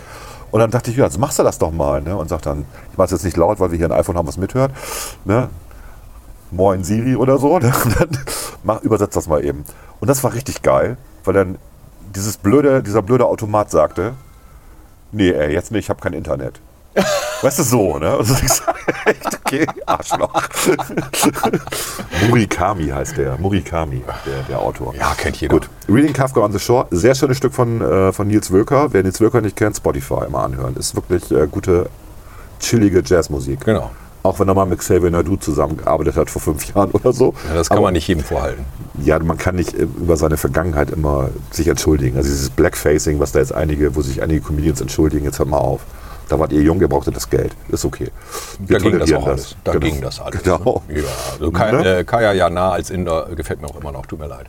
Und dann dachte ich, ja, jetzt machst du das doch mal, ne? Und sag dann, ich mach's jetzt nicht laut, weil wir hier ein iPhone haben, was mithört, ne? Moin Siri oder so, ne? Dann mach, übersetzt das mal eben. Und das war richtig geil, weil dann dieses blöde, dieser blöde Automat sagte, nee, ey, jetzt nicht, ich hab kein Internet. Weißt du, so, ne? Also ich sage, echt, okay, Arschloch. Murakami heißt der, Murakami, der, der Autor. Ja, kennt jeder. Gut, Reading Kafka on the Shore, sehr schönes Stück von, äh, von Nils Wülker. Wer Nils Wülker nicht kennt, Spotify immer anhören. Ist wirklich äh, gute, chillige Jazzmusik. Genau. Auch wenn er mal mit Xavier Naidoo zusammengearbeitet hat vor fünf Jahren oder so. Ja, das kann aber man nicht jedem vorhalten. Ja, man kann nicht über seine Vergangenheit immer sich entschuldigen. Also dieses Blackfacing, was da jetzt einige, wo sich einige Comedians entschuldigen, jetzt hört mal auf. Da wart ihr jung, ihr brauchtet das Geld. Ist okay. Wir da ging das auch das. alles. Da genau. ging das alles. Genau. Ne? Ja, also Kai, ne? äh, Kaya Jana als Inder gefällt mir auch immer noch. Tut mir leid.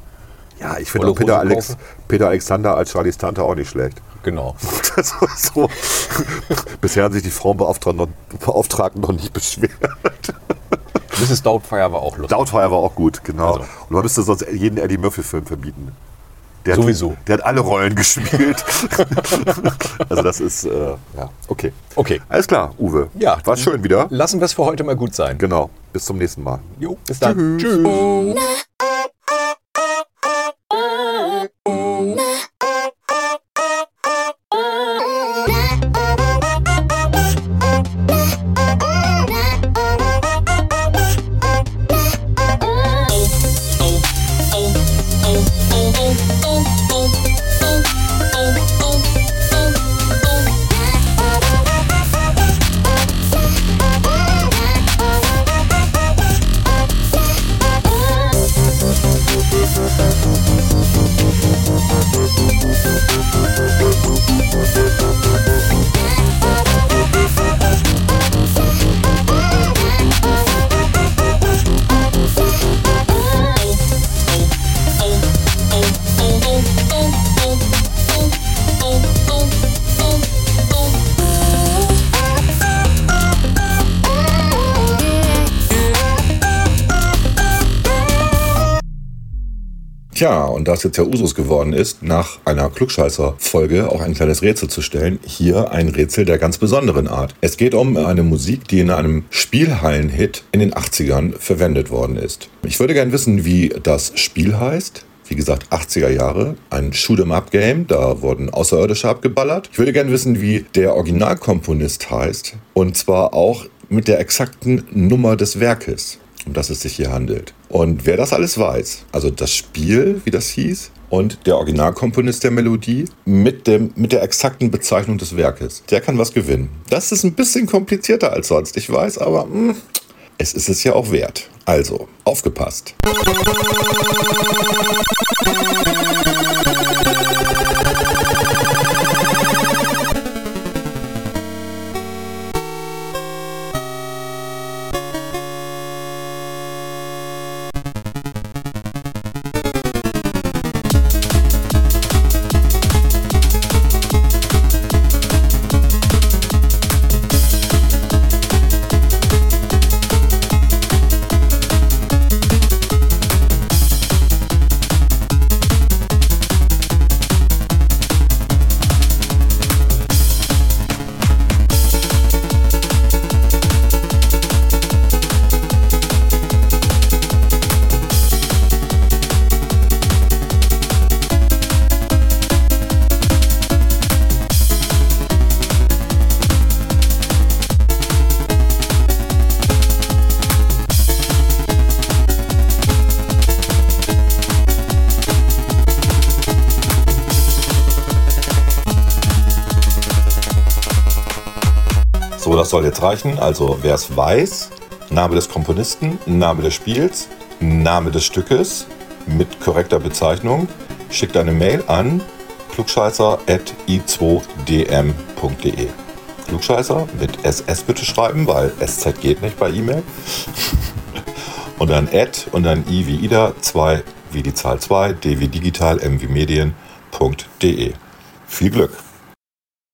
Ja, ich finde auch Peter, Alex, Peter Alexander als Charlies Tante auch nicht schlecht. Genau. Das war so. Bisher haben sich die Frauenbeauftragten noch nicht beschwert. Missus Doubtfire war auch lustig. Doubtfire war auch gut, genau. Also. Und man müsste sonst jeden Eddie Murphy-Film verbieten. Der hat, Sowieso. Der hat alle Rollen gespielt. Also das ist, äh, ja, okay. Okay. Alles klar, Uwe. Ja. War schön wieder. Lassen wir es für heute mal gut sein. Genau. Bis zum nächsten Mal. Jo, bis dann. Tschüss. Tschüss. Tja, und da es jetzt ja Usus geworden ist, nach einer Klugscheißer-Folge auch ein kleines Rätsel zu stellen, hier ein Rätsel der ganz besonderen Art. Es geht um eine Musik, die in einem Spielhallen-Hit in den achtzigern verwendet worden ist. Ich würde gerne wissen, wie das Spiel heißt. Wie gesagt, achtziger Jahre, ein Shoot-em-up-Game, da wurden Außerirdische abgeballert. Ich würde gerne wissen, wie der Originalkomponist heißt, und zwar auch mit der exakten Nummer des Werkes, um das es sich hier handelt. Und wer das alles weiß, also das Spiel, wie das hieß, und der Originalkomponist der Melodie mit, dem, mit der exakten Bezeichnung des Werkes, der kann was gewinnen. Das ist ein bisschen komplizierter als sonst, ich weiß, aber mh, es ist es ja auch wert. Also, aufgepasst. So, das soll jetzt reichen. Also, wer es weiß, Name des Komponisten, Name des Spiels, Name des Stückes mit korrekter Bezeichnung, schickt eine Mail an klugscheißer at i zwei d m punkt de. Klugscheißer mit S S bitte schreiben, weil S Z geht nicht bei E-Mail. Und dann at und dann i wie Ida, zwei wie die Zahl zwei, d wie digital, m wie medien punkt de. Viel Glück!